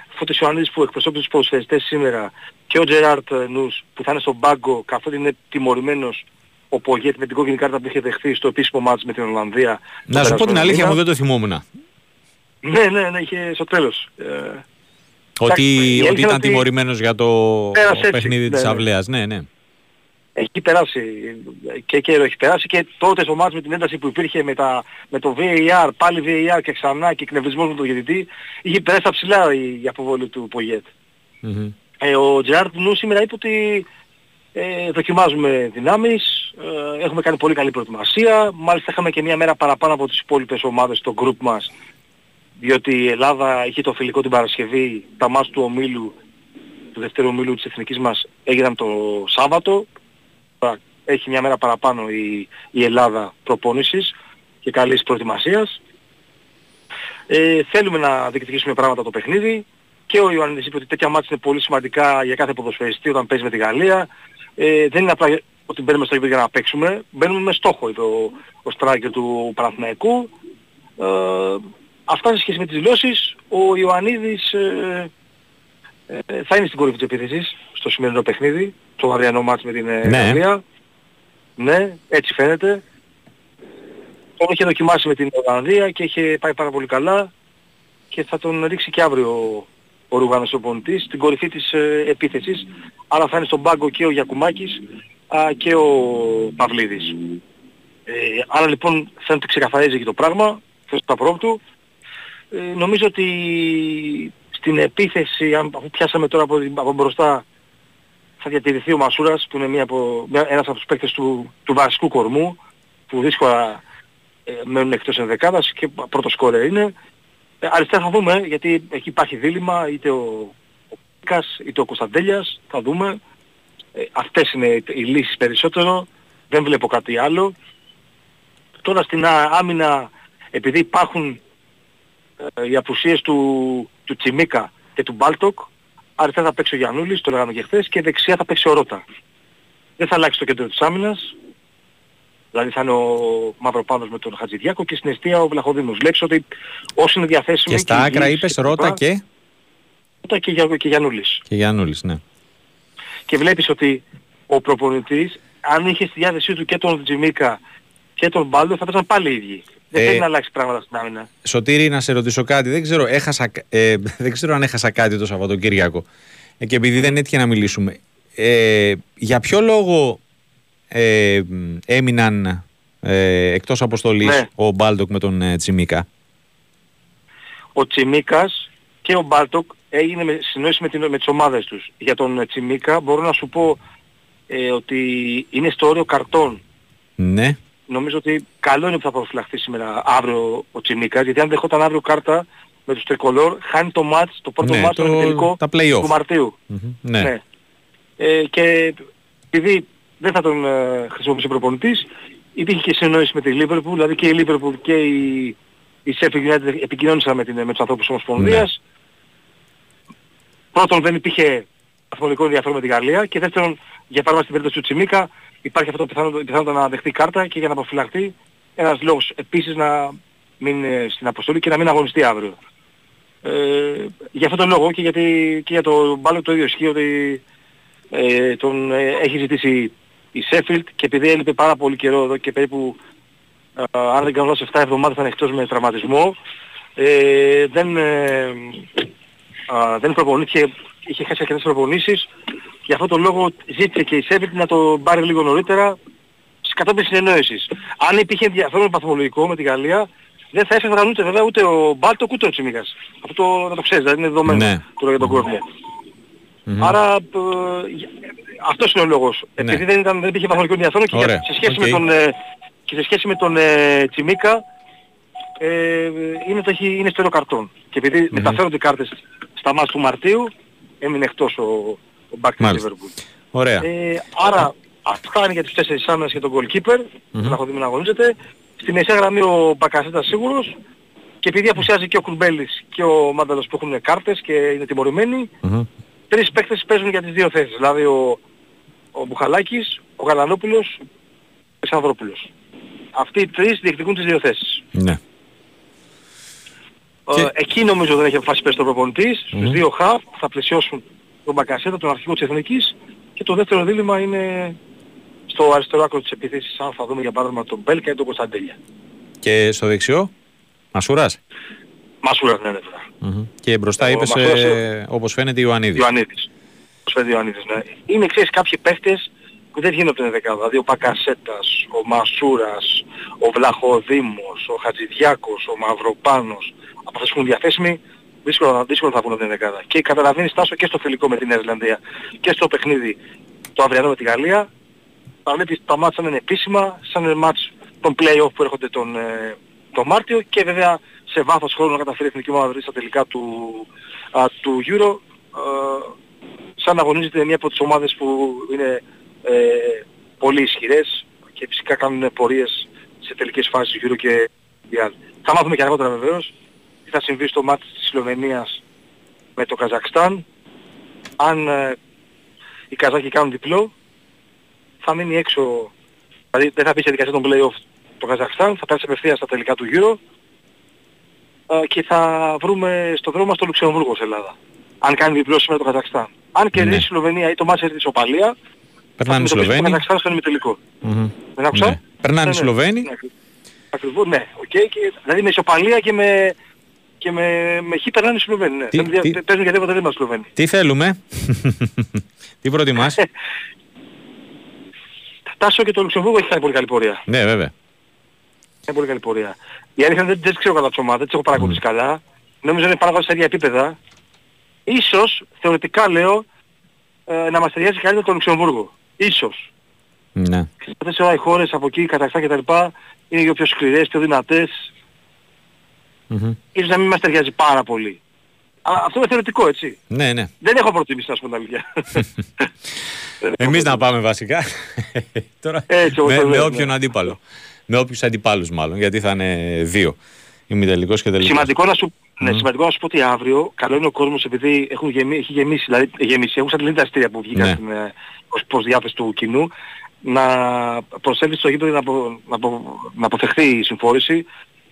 Φώτης Ιωαννίδης που εκπροσώπησε τους ποδοσφαιριστές σήμερα και ο Τζεράρτ Νους που θα είναι στον πάγκο, καθότι είναι τιμωρημένος ο Πογέτ με την κόκκινη κάρτα που είχε δεχθεί στο επίσημο μάτς με την Ολλανδία. Να σου πω την αλήθεια μου, δεν το θυμόμουν. Ναι, ναι, ναι, είχε στο τέλος. Ε, ότι, ότι ήταν ότι... τιμωρημένος για το έτσι, παιχνίδι ναι, της Αυλαίας. Ναι, ναι. Έχει περάσει και καιρό, έχει περάσει και τότε στο μάτς με την ένταση που υπήρχε με, τα, με το βαρ, πάλι βαρ και ξανά και εκνευρισμός με τον διαιτητή, είχε περάσει στα ψηλά η, η αποβολή του Πογέτ. Mm-hmm. Ε, ο Τζεράρτ Νου σήμερα είπε ότι ε, δοκιμάζουμε δυνάμεις, ε, έχουμε κάνει πολύ καλή προετοιμασία, μάλιστα είχαμε και μια μέρα παραπάνω από τις υπόλοιπες ομάδες στο group μας, διότι η Ελλάδα είχε το φιλικό την Παρασκευή, τα μάτς του ομίλου, του δεύτερου ομίλου της εθνικής μας έγιναν το Σάββατο. Έχει μια μέρα παραπάνω η, η Ελλάδα προπόνησης και καλής προετοιμασίας. Ε, θέλουμε να διεκδικήσουμε πράγματα το παιχνίδι και ο Ιωαννίδης είπε ότι τέτοια μάτς είναι πολύ σημαντικά για κάθε ποδοσφαιριστή όταν παίζει με τη Γαλλία. Ε, δεν είναι απλά ότι μπαίνουμε στο γήπεδο για να παίξουμε, μπαίνουμε με στόχο, είπε ο, ο στράικερ του Παναθηναϊκού. Ε, Αυτά σε σχέση με τις δηλώσεις, ο Ιωαννίδης ε, ε, θα είναι στην κορυφή της επίθεσης στο σημερινό παιχνίδι, το αυριανό μάτς με την Γαλλία. Ναι. ναι, έτσι φαίνεται. Τον είχε δοκιμάσει με την Ολλανδία και είχε πάει πάρα πολύ καλά και θα τον ρίξει και αύριο ο Ρουβάνος ο πονητής στην κορυφή της ε, επίθεσης, αλλά θα είναι στον πάγκο και ο Γιακουμάκης α, και ο Παυλίδης. Ε, άρα λοιπόν φαίνεται ότι ξεκαθαρίζει και το πράγμα, θες τα πρόπτου. Ε, νομίζω ότι στην επίθεση, αφού πιάσαμε τώρα από, από μπροστά, θα διατηρηθεί ο Μασούρας που είναι μια από, μια, ένας από τους παίκτες του, του βασικού κορμού που δύσκολα ε, μένουν εκτός ενδεκάδας και πρώτο σκόρερ είναι. Ε, αριστερά θα δούμε, γιατί εκεί υπάρχει δίλημμα, είτε ο, ο Τσιμίκας είτε ο Κωνσταντέλιας, θα δούμε. Ε, αυτές είναι οι λύσεις περισσότερο, δεν βλέπω κάτι άλλο. Τώρα στην άμυνα, επειδή υπάρχουν ε, οι απουσίες του, του Τσιμίκα και του Μπάλτοκ, αριστερά θα παίξει ο Γιαννούλης, το λέγαμε και χθες, και δεξιά θα παίξει ο Ρώτα. Δεν θα αλλάξει το κέντρο της άμυνας, δηλαδή θα είναι ο Μαυροπάνος με τον Χατζηδιάκο και στην εστία ο Βλαχοδήμος. Λέξω ότι όσοι είναι διαθέσιμοι... Και στα και άκρα είπες Ρώτα και... Ρώτα και, και, και Γιαννούλης. Και Γιαννούλης, ναι. Και βλέπεις ότι ο προπονητής, αν είχε στη διάθεσή του και τον Τζιμίκα και τον Μπάλτο, θα πέσαν πάλι οι ίδιοι. Δεν ε, θέλει να αλλάξει πράγματα στην άμυνα. Σωτήρη, να σε ρωτήσω κάτι. Δεν ξέρω, έχασα, ε, δεν ξέρω αν έχασα κάτι το Σαββατοκύριακο. Ε, και επειδή δεν έτυχε να μιλήσουμε. Ε, για ποιο λόγο ε, έμειναν ε, εκτός αποστολής, ναι, ο Μπάλτοκ με τον ε, Τσιμίκα? Ο Τσιμίκας και ο Μπάλτοκ έγινε συνεννόηση με, την, με τις ομάδες τους. Για τον Τσιμίκα μπορώ να σου πω ε, ότι είναι στο όριο καρτών. Ναι. Νομίζω ότι καλό είναι που θα προφυλαχθεί σήμερα, αύριο, ο Τσιμίκας, γιατί αν δεχόταν αύριο κάρτα με τους τρικολόρ, χάνει το μάτς, το πρώτο, ναι, μάτς, το τελικό του Μαρτίου. Mm-hmm, ναι. Ναι. Ε, και επειδή δεν θα τον ε, χρησιμοποιήσει ο προπονητής, υπήρχε και συνεννόηση με τη Λίβερπουλ, δηλαδή και η Λίβερπουλ και η, η Sheffield United επικοινώνησαν με, την, με τους ανθρώπους της Ομοσπονδίας. Ναι. Πρώτον, δεν υπήρχε αθλητικό ενδιαφέρον με τη Γαλλία, και δεύτερον, για παράδειγμα στην περίπτωση του Τσιμίκα, υπάρχει αυτό το πιθανότητα να δεχτεί κάρτα και για να αποφυλαχθεί, ένας λόγος επίσης να μείνει στην αποστολή και να μην αγωνιστεί αύριο. Ε, για αυτόν τον λόγο και, γιατί, και για τον Μπάλο το ίδιο ισχύει, ότι ε, τον ε, έχει ζητήσει η Sheffield, και επειδή έλειπε πάρα πολύ καιρό εδώ και περίπου ε, αν δεν κάνω λάθος εφτά εβδομάδες ήταν εκτός με τραυματισμό, ε, δεν, ε, ε, δεν προπονήθηκε, είχε χάσει αρκετές προπονήσεις. Γι' αυτόν τον λόγο ζήτησε και η Σέβιτ να το πάρει λίγο νωρίτερα, κατόπιν συνεννόησης. Αν υπήρχε ενδιαφέρον παθμολογικό με τη Γαλλία, δεν θα έφευγαν ούτε βέβαια ούτε ο Μπάλτοκ ούτε ο Τσιμίκας. Αυτό να το ξέρεις, δηλαδή είναι δεδομένο, ναι, τώρα για τον κόσμο. Mm-hmm. Άρα αυτός είναι ο λόγος. Ναι. Επειδή δεν, ήταν, δεν υπήρχε παθμολογικό ενδιαφέρον, και, okay. και σε σχέση με τον ε, Τσιμίκα ε, είναι, το, είναι στερεό καρτών. Και επειδή mm-hmm. μεταφέρονται οι κάρτες στα μάτς του Μαρτίου, έμεινε εκτός ο... Ωραία. Ε, άρα αυτά είναι για τους τέσσερις άμυνας και τον goalkeeper, mm-hmm. τον Αχοδήμιο να αγωνίζεται. Στην μεσαία γραμμή ο Μπακασέτας σίγουρος, και επειδή απουσιάζει και ο Κουρμπέλης και ο Μάνταλος που έχουν κάρτες και είναι τιμωρημένοι, mm-hmm. τρεις παίκτες παίζουν για τις δύο θέσεις, δηλαδή ο, ο Μπουχαλάκης, ο Γαλανόπουλος και ο Αλεξανδρόπουλος. Αυτοί οι τρεις διεκδικούν τις δύο θέσεις. Ναι. Ε, και... Εκεί νομίζω δεν έχει αποφάσει πέσει το προπονητής, στους mm-hmm. δύο χαφ θα πλησιώσουν τον Μπακασέτα, τον αρχηγό της Εθνικής, και το δεύτερο δίλημα είναι στο αριστερό άκρο της επίθεσης, αν θα δούμε για παράδειγμα τον Μπέλκα ή τον Κωνσταντέλια. Και στο δεξιό, Μασούρας. Μασούρας, ναι, ναι. Mm-hmm. Και μπροστά ο είπες, Μασούρας, ε, όπως φαίνεται, Ιωαννίδης. Ιωαννίδης. Όπως φαίνεται Ιωαννίδης, ναι. Είναι, ξέρεις, κάποιοι παίχτες που δεν βγαίνουν από την ενδεκάδα. Δηλαδή ο Μπακασέτας, ο Μασούρας, ο Βλαχοδήμος, ο Χατζηδιάκος, ο Μαυροπάνος, από αυτούς που είναι διαθέσιμοι, δύσκολα, δύσκολα θα βγουν από την δεκάδα. Και καταλαβαίνεις, Τάσο, και στο φιλικό με την Νέα Ζηλανδία και στο παιχνίδι το αυριανό με τη Γαλλία, θα βλέπεις τα μάτς σαν είναι επίσημα, σαν είναι μάτς των play-off που έρχονται τον, ε, τον Μάρτιο, και βέβαια σε βάθος χρόνου να καταφέρει η εθνική ομάδα στα τελικά του, α, του Euro, ε, σαν να αγωνίζεται μια από τις ομάδες που είναι ε, πολύ ισχυρές και φυσικά κάνουν πορείες σε τελικές φάσεις του Euro και Διάλ. Θα μάθουμε και αργότερα βεβαίως θα συμβεί στο μάτι της Σλοβενίας με το Καζακστάν. Αν ε, οι Καζάκοι κάνουν διπλό, θα μείνει έξω, δηλαδή δεν θα μπει σε δικασία των play-off το Καζακστάν, θα πέρασε απευθείας στα τελικά του Euro, ε, και θα βρούμε στο δρόμο μας το Λουξεμβούργο στην Ελλάδα, αν κάνει διπλό σήμερα το Καζακστάν. Αν κερδίσει, ναι, η Σλοβενία ή το μάτι της Οπαλία, περνάνε οι Σλοβαίνοι. Το Καζακστάν στο ημιτελικό. Mm-hmm. Δεν άκουσα. Ναι. Περνάνε οι Σλοβαίνοι. Ακριβώς, ναι. Okay. Και, δηλαδή με ισοπαλία και με... και με, με χ περνάνε οι Σλοβαίνοι, ναι. Δεν παίζουν γιατί δεν είμαστε Σλοβαίνοι. Τι θέλουμε, τι προτιμάς? Τάσο, και το Λουξεμβούργο έχει κάνει πολύ καλή πορεία. Ναι, βέβαια. Έχει πολύ καλή πορεία. Η αλήθεια δεν τις ξέρω κατά τις ομάδες, δεν τις έχω παρακολουθήσει mm. καλά. Νομίζω είναι πάρα πολύ σε ίδια επίπεδα. Ίσως, θεωρητικά λέω, ε, να μας ταιριάζει καλύτερα το Λουξεμβούργο. Ίσως. Ναι. Τέσσερα οι χώρες από εκεί, Καζακστάν κτλ. Είναι οι πιο σκληρές, πιο δυνατές. Mm-hmm. Ίσως να μην μας ταιριάζει πάρα πολύ. Αυτό είναι θεωρητικό, έτσι. Ναι, ναι. Δεν έχω προτιμήσει να σου πω τα βιβλιά. Εμείς να πάμε βασικά. Τώρα, έτσι, με, με όποιον ναι. αντίπαλο. Με όποιους αντιπάλους μάλλον, γιατί θα είναι δύο. Ημιτελικός και τελικός. Σημαντικό να σου, mm. ναι, σημαντικό να σου πω ότι αύριο, καλό είναι ο κόσμος, επειδή έχουν γεμί, έχει γεμίσει, δηλαδή γεμίσει, έχουν σαντληθεί τα αστήρια που βγήκαν ναι. στην, ως προς διάθεση του κοινού, να προσέλθει στο γήπεδο να, απο, να, απο, να αποφευχθεί η συμφόρηση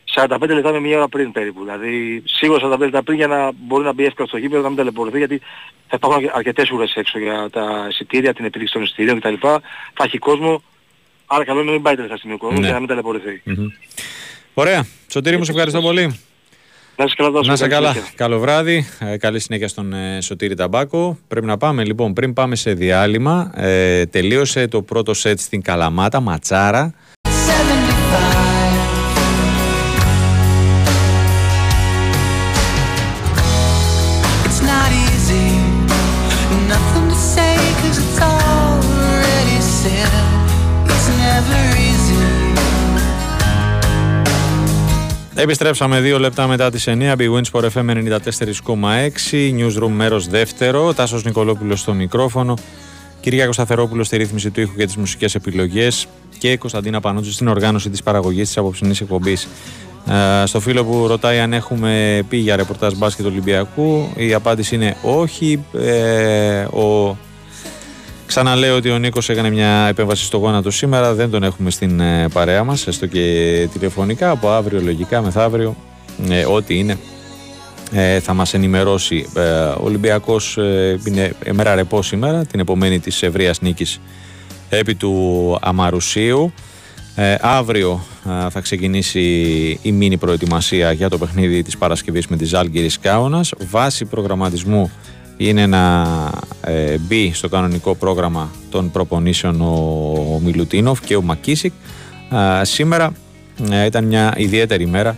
σαράντα πέντε λεπτά με μία ώρα πριν περίπου. Δηλαδή σίγουρα σαράντα πέντε λεπτά πριν για να μπορεί να μπει εύκολα στο γήπεδο, να μην ταλαιπωρηθεί, γιατί θα υπάρχουν αρκετές ουρές έξω για τα εισιτήρια, την επίδειξη των εισιτηρίων κτλ. Θα έχει κόσμο, άρα καλό είναι να μην πάει τελευταία στιγμή ο κόσμος για να μην ταλαιπωρηθεί. Mm-hmm. Ωραία. Σωτήρη μου, σε ευχαριστώ πολύ. Να σε καλά. Να σε καλά. Καλό βράδυ. Ε, καλή συνέχεια στον ε, Σωτήρη Ταμπάκο. Πρέπει να πάμε λοιπόν. Πριν πάμε σε διάλειμμα, ε, τελείωσε το πρώτο σετ στην Καλαμάτα. Ματσάρα. Επιστρέψαμε δύο λεπτά μετά τις εννιά, bwinΣΠΟΡ εφ εμ ενενήντα τέσσερα κόμμα έξι, Newsroom μέρος δεύτερο, Τάσος Νικολόπουλος στο μικρόφωνο, Κυριάκος Σταθερόπουλος στη ρύθμιση του ήχου και τις μουσικές επιλογές και Κωνσταντίνα Πανότσου στην οργάνωση της παραγωγής της απόψινής εκπομπής. Ε, στο φίλο που ρωτάει αν έχουμε πει για ρεπορτάζ μπάσκετ Ολυμπιακού, η απάντηση είναι όχι. Ε, ο... Ξαναλέω ότι ο Νίκος έκανε μια επέμβαση στο γόνατο σήμερα, δεν τον έχουμε στην παρέα μας, έστω και τηλεφωνικά, από αύριο λογικά μεθαύριο, ε, ό,τι είναι, ε, θα μας ενημερώσει. Ε, ο Ολυμπιακός ε, είναι μέρα ρεπό σήμερα, την επομένη της ευρείας νίκης επί του Αμαρουσίου. Ε, αύριο ε, θα ξεκινήσει η μίνι προετοιμασία για το παιχνίδι της Παρασκευής με τη Ζάλγκιρης Κάωνας. Βάση προγραμματισμού είναι να ε, μπει στο κανονικό πρόγραμμα των προπονήσεων ο, ο Μιλουτίνοφ και ο Μακίσικ. Ε, σήμερα ε, ήταν μια ιδιαίτερη μέρα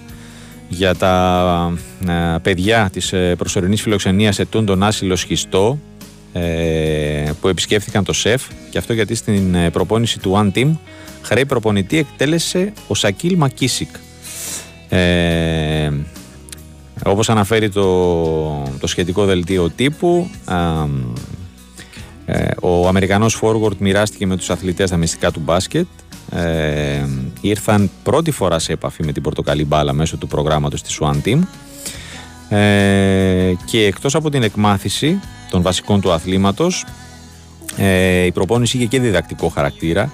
για τα ε, παιδιά της ε, προσωρινής φιλοξενίας ετούν τον άσυλο Σχιστό ε, που επισκέφθηκαν το ΣΕΦ, και αυτό γιατί στην ε, προπόνηση του One Team χρέη προπονητή εκτέλεσε ο Σακίλ Μακίσικ. Ε, Όπως αναφέρει το, το σχετικό δελτίο τύπου, α, ε, ο Αμερικανός forward μοιράστηκε με τους αθλητές τα μυστικά του μπάσκετ. Ε, ήρθαν πρώτη φορά σε επαφή με την πορτοκαλί μπάλα μέσω του προγράμματος της One Team. Ε, και εκτός από την εκμάθηση των βασικών του αθλήματος, ε, η προπόνηση είχε και διδακτικό χαρακτήρα.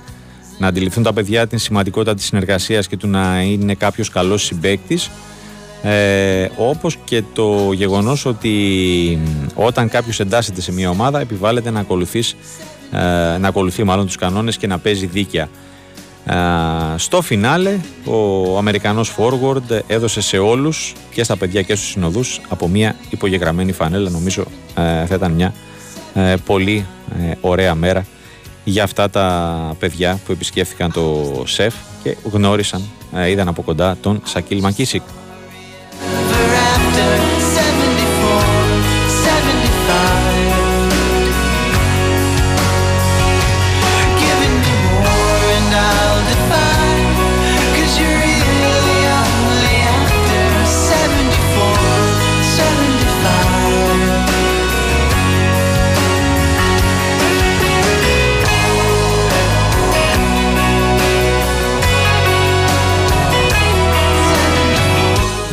Να αντιληφθούν τα παιδιά την σημαντικότητα της συνεργασίας και του να είναι κάποιος καλός συμπαίκτης. Ε, όπως και το γεγονός ότι όταν κάποιος εντάσσεται σε μια ομάδα επιβάλλεται να, ακολουθείς, ε, να ακολουθεί μάλλον τους κανόνες και να παίζει δίκαια. ε, Στο φινάλε ο Αμερικανός forward έδωσε σε όλους, και στα παιδιά και στους συνοδούς, από μια υπογεγραμμένη φανέλα. Νομίζω ε, θα ήταν μια ε, πολύ ε, ωραία μέρα για αυτά τα παιδιά που επισκέφθηκαν το ΣΕΦ και γνώρισαν, ε, είδαν από κοντά τον Σακίλ Μακίσικ.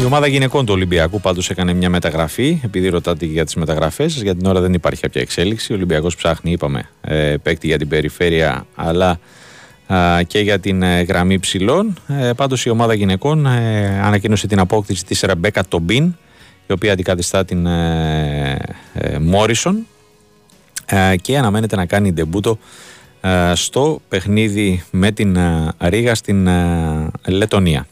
Η ομάδα γυναικών του Ολυμπιακού πάντως έκανε μια μεταγραφή. Επειδή ρωτάτε για τις μεταγραφές, για την ώρα δεν υπάρχει κάποια εξέλιξη. Ο Ολυμπιακός ψάχνει, είπαμε, παίκτη για την περιφέρεια αλλά και για την γραμμή ψηλών. Πάντως η ομάδα γυναικών ανακοίνωσε την απόκτηση της Ραμπέκα Τομπίν, η οποία αντικαθιστά την Μόρισον, και αναμένεται να κάνει ντεμπούτο στο παιχνίδι με την Ρήγα στην Λετονία.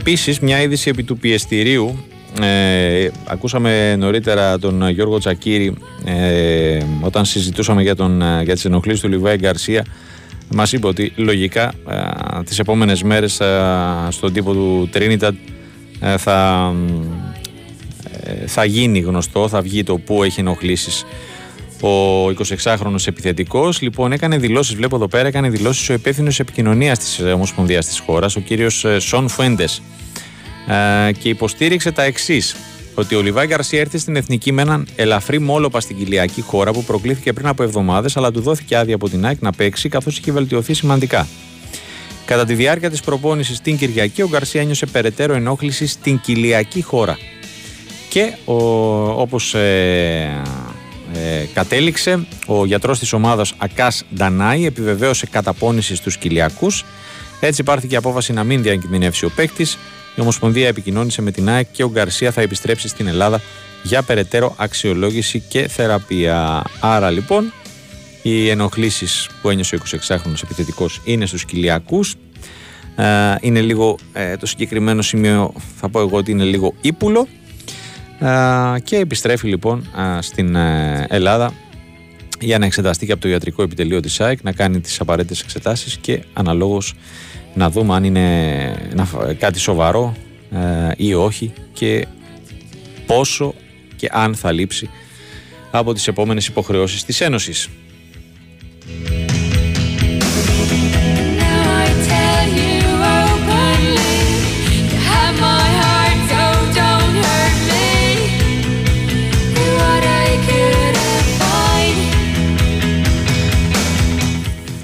Επίσης, μια είδηση επί του πιεστηρίου. Ε, ακούσαμε νωρίτερα τον Γιώργο Τσακίρη ε, όταν συζητούσαμε για, τον, για τις ενοχλήσεις του Λιβάη Γκαρσία. Μας είπε ότι λογικά ε, τις επόμενες μέρες ε, στον τύπο του Τρίνινταντ ε, θα, ε, θα γίνει γνωστό, θα βγει το που έχει ενοχλήσεις ο εικοσιεξάχρονος επιθετικός. Λοιπόν, έκανε δηλώσεις, βλέπω εδώ πέρα, έκανε δηλώσεις ο υπεύθυνος επικοινωνίας της Ομοσπονδίας της χώρας, ο κύριος Σον Φουέντες, και υποστήριξε τα εξής: ότι ο Λιβάη Γκαρσία έρθει στην Εθνική με έναν ελαφρύ μόλοπα στην κοιλιακή χώρα που προκλήθηκε πριν από εβδομάδες, αλλά του δόθηκε άδεια από την ΑΕΚ να παίξει καθώς είχε βελτιωθεί σημαντικά. Κατά τη διάρκεια της προπόνησης στην Κυριακή, ο Γκαρσία ένιωσε περαιτέρω ενόχληση στην κοιλιακή χώρα. Και ο, όπως ε, ε, κατέληξε, ο γιατρός της ομάδας Ακάς Ντανάη επιβεβαίωσε καταπώνηση στους κοιλιακούς. Έτσι πάρθηκε η απόφαση να μην διακινδυνεύσει ο παίκτης. Η Ομοσπονδία επικοινώνησε με την ΑΕΚ και ο Γκαρσία θα επιστρέψει στην Ελλάδα για περαιτέρω αξιολόγηση και θεραπεία. Άρα λοιπόν, οι ενοχλήσεις που ένιωσε ο εικοσιεξάχρονος επιθετικός είναι στους κοιλιακούς. Είναι λίγο, το συγκεκριμένο σημείο θα πω εγώ ότι είναι λίγο ύπουλο, και επιστρέφει λοιπόν στην Ελλάδα για να εξεταστεί και από το ιατρικό επιτελείο της ΑΕΚ, να κάνει τις απαραίτητες εξετάσεις και αναλόγως να δούμε αν είναι κάτι σοβαρό ε, ή όχι, και πόσο και αν θα λείψει από τις επόμενες υποχρεώσεις της Ένωσης.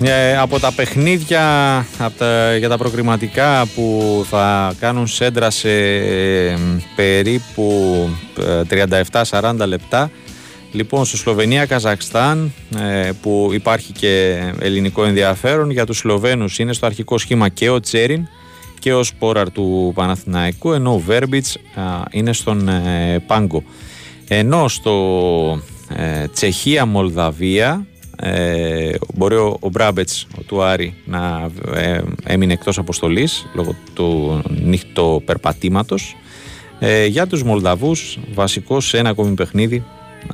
Ε, από τα παιχνίδια από τα, για τα προκριματικά που θα κάνουν σέντρα σε ε, περίπου ε, τριάντα επτά σαράντα λεπτά, λοιπόν, στο Σλοβενία-Καζακστάν ε, που υπάρχει και ελληνικό ενδιαφέρον για τους Σλοβένους, είναι στο αρχικό σχήμα και ο Τσέριν και ο Σπόραρ του Παναθηναϊκού, ενώ ο Βέρμπιτς ε, είναι στον ε, Πάγκο. Ενώ στο ε, Τσεχία-Μολδαβία Ε, μπορεί ο, ο Μπράμπετς του Άρη να ε, έμεινε εκτός αποστολής λόγω του νυχτοπερπατήματος. ε, Για τους Μολδαβούς βασικός σε ένα ακόμη παιχνίδι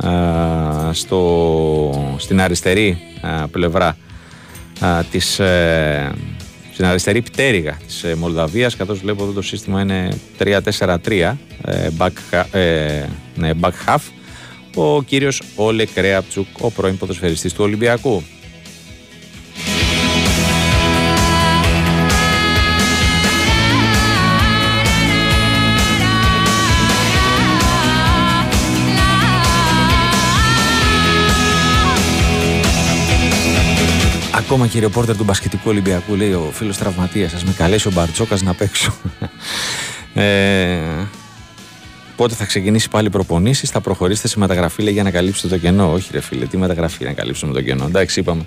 ε, στο, στην αριστερή ε, πλευρά ε, της, ε, στην αριστερή πτέρυγα της ε, Μολδαβίας, καθώς βλέπω εδώ το σύστημα είναι τρία τέσσερα τρία ε, back, ε, ναι, back half, ο κύριος Όλε Κρέαπτσουκ, ο πρώην ποδοσφαιριστής του Ολυμπιακού. Ακόμα και ρεπόρτερ του μπασκετικού Ολυμπιακού, λέει ο φίλος τραυματίας, ας με καλέσει ο Μπαρτσόκας να παίξω. ε... Πότε θα ξεκινήσει πάλι προπονήσεις, θα προχωρήσετε σε μεταγραφή, λέει, για να καλύψετε το κενό. Όχι, ρε φίλε, τι μεταγραφή να καλύψουμε το κενό. Εντάξει, είπαμε.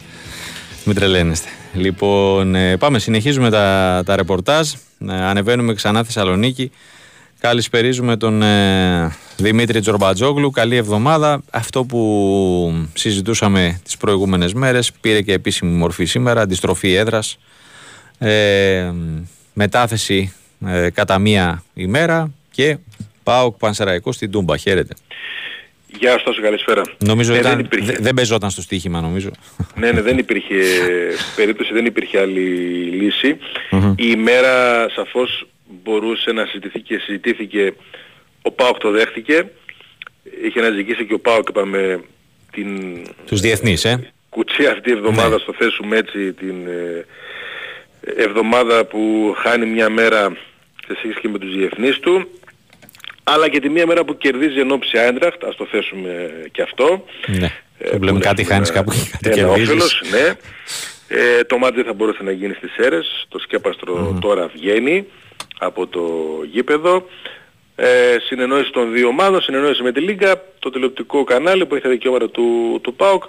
Μην τρελαίνεστε. Λοιπόν, πάμε, συνεχίζουμε τα, τα ρεπορτάζ. Ανεβαίνουμε ξανά Θεσσαλονίκη. Καλησπερίζουμε τον ε, Δημήτρη Τζορμπατζόγλου. Καλή εβδομάδα. Αυτό που συζητούσαμε τις προηγούμενες μέρες πήρε και επίσημη μορφή σήμερα. Αντιστροφή έδρας. Ε, μετάθεση ε, κατά μία ημέρα και. ΠΑΟΚ Πανσεραϊκός στην Τούμπα. Χαίρετε. Γεια σας, καλησπέρα. Νομίζω ναι, ήταν, δεν, υπήρχε... δεν παίζονταν στο στοίχημα, νομίζω. Ναι, ναι, δεν υπήρχε περίπτωση, δεν υπήρχε άλλη λύση. Mm-hmm. Η ημέρα σαφώς μπορούσε να συζητηθεί και συζητήθηκε. Ο ΠΑΟΚ το δέχτηκε. Είχε να ζητήσει και ο ΠΑΟΚ, είπαμε, την... τους διεθνείς, ε. Κουτσία αυτή η εβδομάδα, ναι. Στο θέσουμε έτσι, την εβδομάδα που χάνει μια μέρα σε σχέση και με τους διεθνείς του. Αλλά και τη μία μέρα που κερδίζει ενόψει Άιντραχτ, ας το θέσουμε και αυτό. Ναι, ε, λέμε κάτι χάνεις κάπου και κάτι κερδίζεις. Όφελος, ναι. Ε, το μάτζι θα μπορούσε να γίνει στις Σέρρες, το σκέπαστρο mm. τώρα βγαίνει από το γήπεδο. Ε, συνεννόηση των δύο ομάδων, συνεννόηση με τη Λίγκα, το τηλεοπτικό κανάλι που έχει τα δικαιώματα του, του ΠΑΟΚ,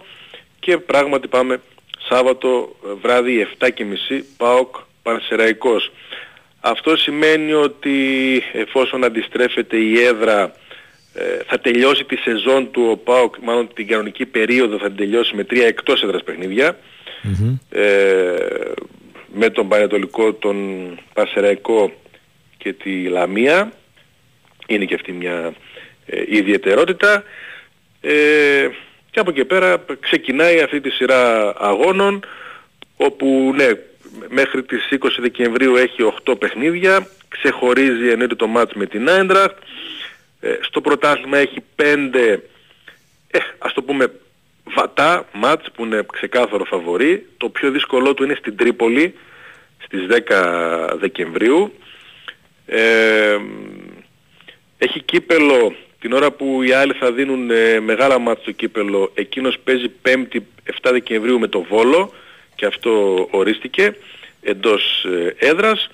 και πράγματι πάμε Σάββατο βράδυ επτά και μισή ΠΑΟΚ Πανσεραϊκός. Αυτό σημαίνει ότι εφόσον αντιστρέφεται η έδρα θα τελειώσει τη σεζόν του ο ΠΑΟΚ, μάλλον την κανονική περίοδο θα την τελειώσει με τρία εκτός έδρας παιχνίδια. Mm-hmm. ε, με τον Πανετολικό, τον Πασεραϊκό και τη Λαμία. Είναι και αυτή μια ε, ιδιαιτερότητα. Ε, και από εκεί πέρα ξεκινάει αυτή τη σειρά αγώνων, όπου ναι, μέχρι τις είκοσι Δεκεμβρίου έχει οκτώ παιχνίδια, ξεχωρίζει εννοείται το μάτς με την Άιντραχτ. Ε, στο πρωτάθλημα έχει πέντε, ε, ας το πούμε, βατά μάτς που είναι ξεκάθαρο φαβορί. Το πιο δύσκολό του είναι στην Τρίπολη στις δέκα Δεκεμβρίου. Ε, έχει κύπελο την ώρα που οι άλλοι θα δίνουν ε, μεγάλα μάτς στο κύπελο. Εκείνος παίζει πέμπτη επτά Δεκεμβρίου με το Βόλο και αυτό ορίστηκε εντός ε, έδρας.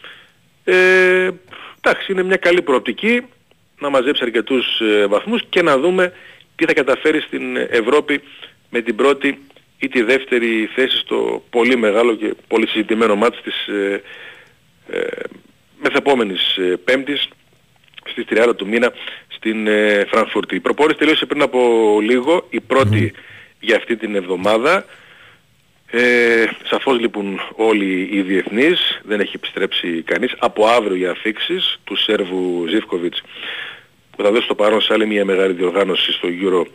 Ε, εντάξει, είναι μια καλή προοπτική να μαζέψει αρκετούς ε, βαθμούς και να δούμε τι θα καταφέρει στην Ευρώπη με την πρώτη ή τη δεύτερη θέση στο πολύ μεγάλο και πολύ συζητημένο μάτς της ε, ε, μεθεπόμενης ε, Πέμπτης στις τριάντα του μήνα στην ε, Φραγκφούρτη. Η προπόνηση τελείωσε πριν από λίγο, η πρώτη mm. για αυτή την εβδομάδα. Ε, σαφώς λείπουν όλοι οι διεθνείς, δεν έχει επιστρέψει κανείς. Από αύριο οι αφήξεις του Σέρβου Ζίβκοβιτς, που θα δώσει το παρόν σε άλλη μια μεγάλη διοργάνωση στο Euro,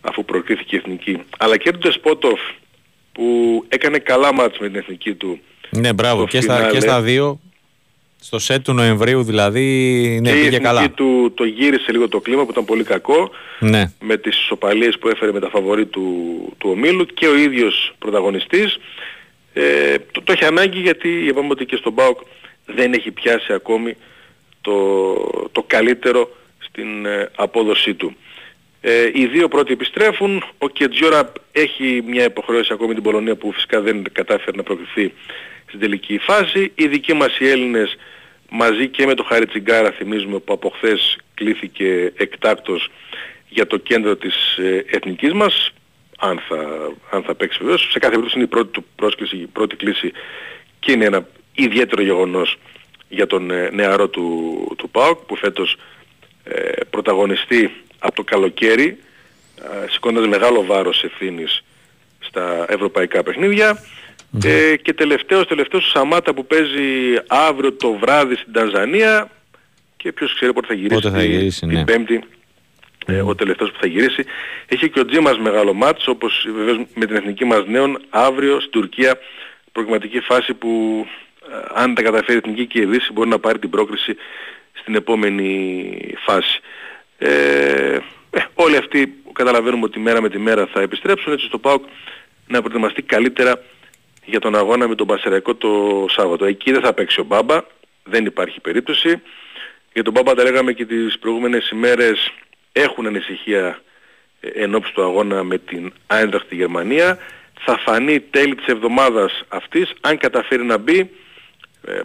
αφού προκρίθηκε η εθνική, αλλά και του Ντεσπότοφ που έκανε καλά μάτς με την εθνική του. Ναι, μπράβο, και στα, και στα δύο, στο σετ του Νοεμβρίου δηλαδή, ναι, πήγε καλά. Και η εθνική του το γύρισε λίγο το κλίμα που ήταν πολύ κακό, ναι, με τις ισοπαλίες που έφερε με τα φαβορί του, του ομίλου, και ο ίδιος πρωταγωνιστής. Ε, το, το έχει ανάγκη, γιατί είπαμε ότι και στον ΠΑΟΚ δεν έχει πιάσει ακόμη το, το καλύτερο στην ε, απόδοσή του. Ε, οι δύο πρώτοι επιστρέφουν. Ο Κετζιόρα έχει μια υποχρέωση ακόμη την Πολωνία, που φυσικά δεν κατάφερε να προκριθεί στην τελική φάση. Οι δικοί μας οι Έλληνες, μαζί και με το Χαριτσιγκάρα, θυμίζουμε, που από χθες κλήθηκε εκτάκτος για το κέντρο της εθνικής μας, αν θα, αν θα παίξει βεβαίως. Σε κάθε περίπτωση είναι η πρώτη του πρόσκληση, η πρώτη κλήση, και είναι ένα ιδιαίτερο γεγονός για τον νεαρό του, του ΠΑΟΚ, που φέτος ε, πρωταγωνιστεί από το καλοκαίρι, ε, σηκώντας μεγάλο βάρος ευθύνης στα ευρωπαϊκά παιχνίδια. Mm-hmm. Ε, και τελευταίος τελευταίος ο Σαμάτα, που παίζει αύριο το βράδυ στην Τανζανία, και ποιος ξέρει πότε θα γυρίσει, πότε θα γυρίσει την, ναι. την Πέμπτη mm-hmm. ε, ο τελευταίος που θα γυρίσει. Έχει και ο Τζίμας μεγάλο μάτς, όπως βεβαίως με την εθνική μας νέων, αύριο στην Τουρκία, προκριματική φάση που ε, αν τα καταφέρει η εθνική και η Δύση, μπορεί να πάρει την πρόκριση στην επόμενη φάση. ε, ε, Όλοι αυτοί καταλαβαίνουμε ότι μέρα με τη μέρα θα επιστρέψουν, έτσι στο ΠΑΟΚ να προετοιμαστεί καλύτερα για τον αγώνα με τον Πασεραϊκό το Σάββατο. Εκεί δεν θα παίξει ο Μπάμπα, δεν υπάρχει περίπτωση. Για τον Μπάμπα τα λέγαμε και τις προηγούμενες ημέρες, έχουν ανησυχία εν ώψη του αγώνα με την Άιντραχτ στη Γερμανία. Θα φανεί τέλη της εβδομάδας αυτής, αν καταφέρει να μπει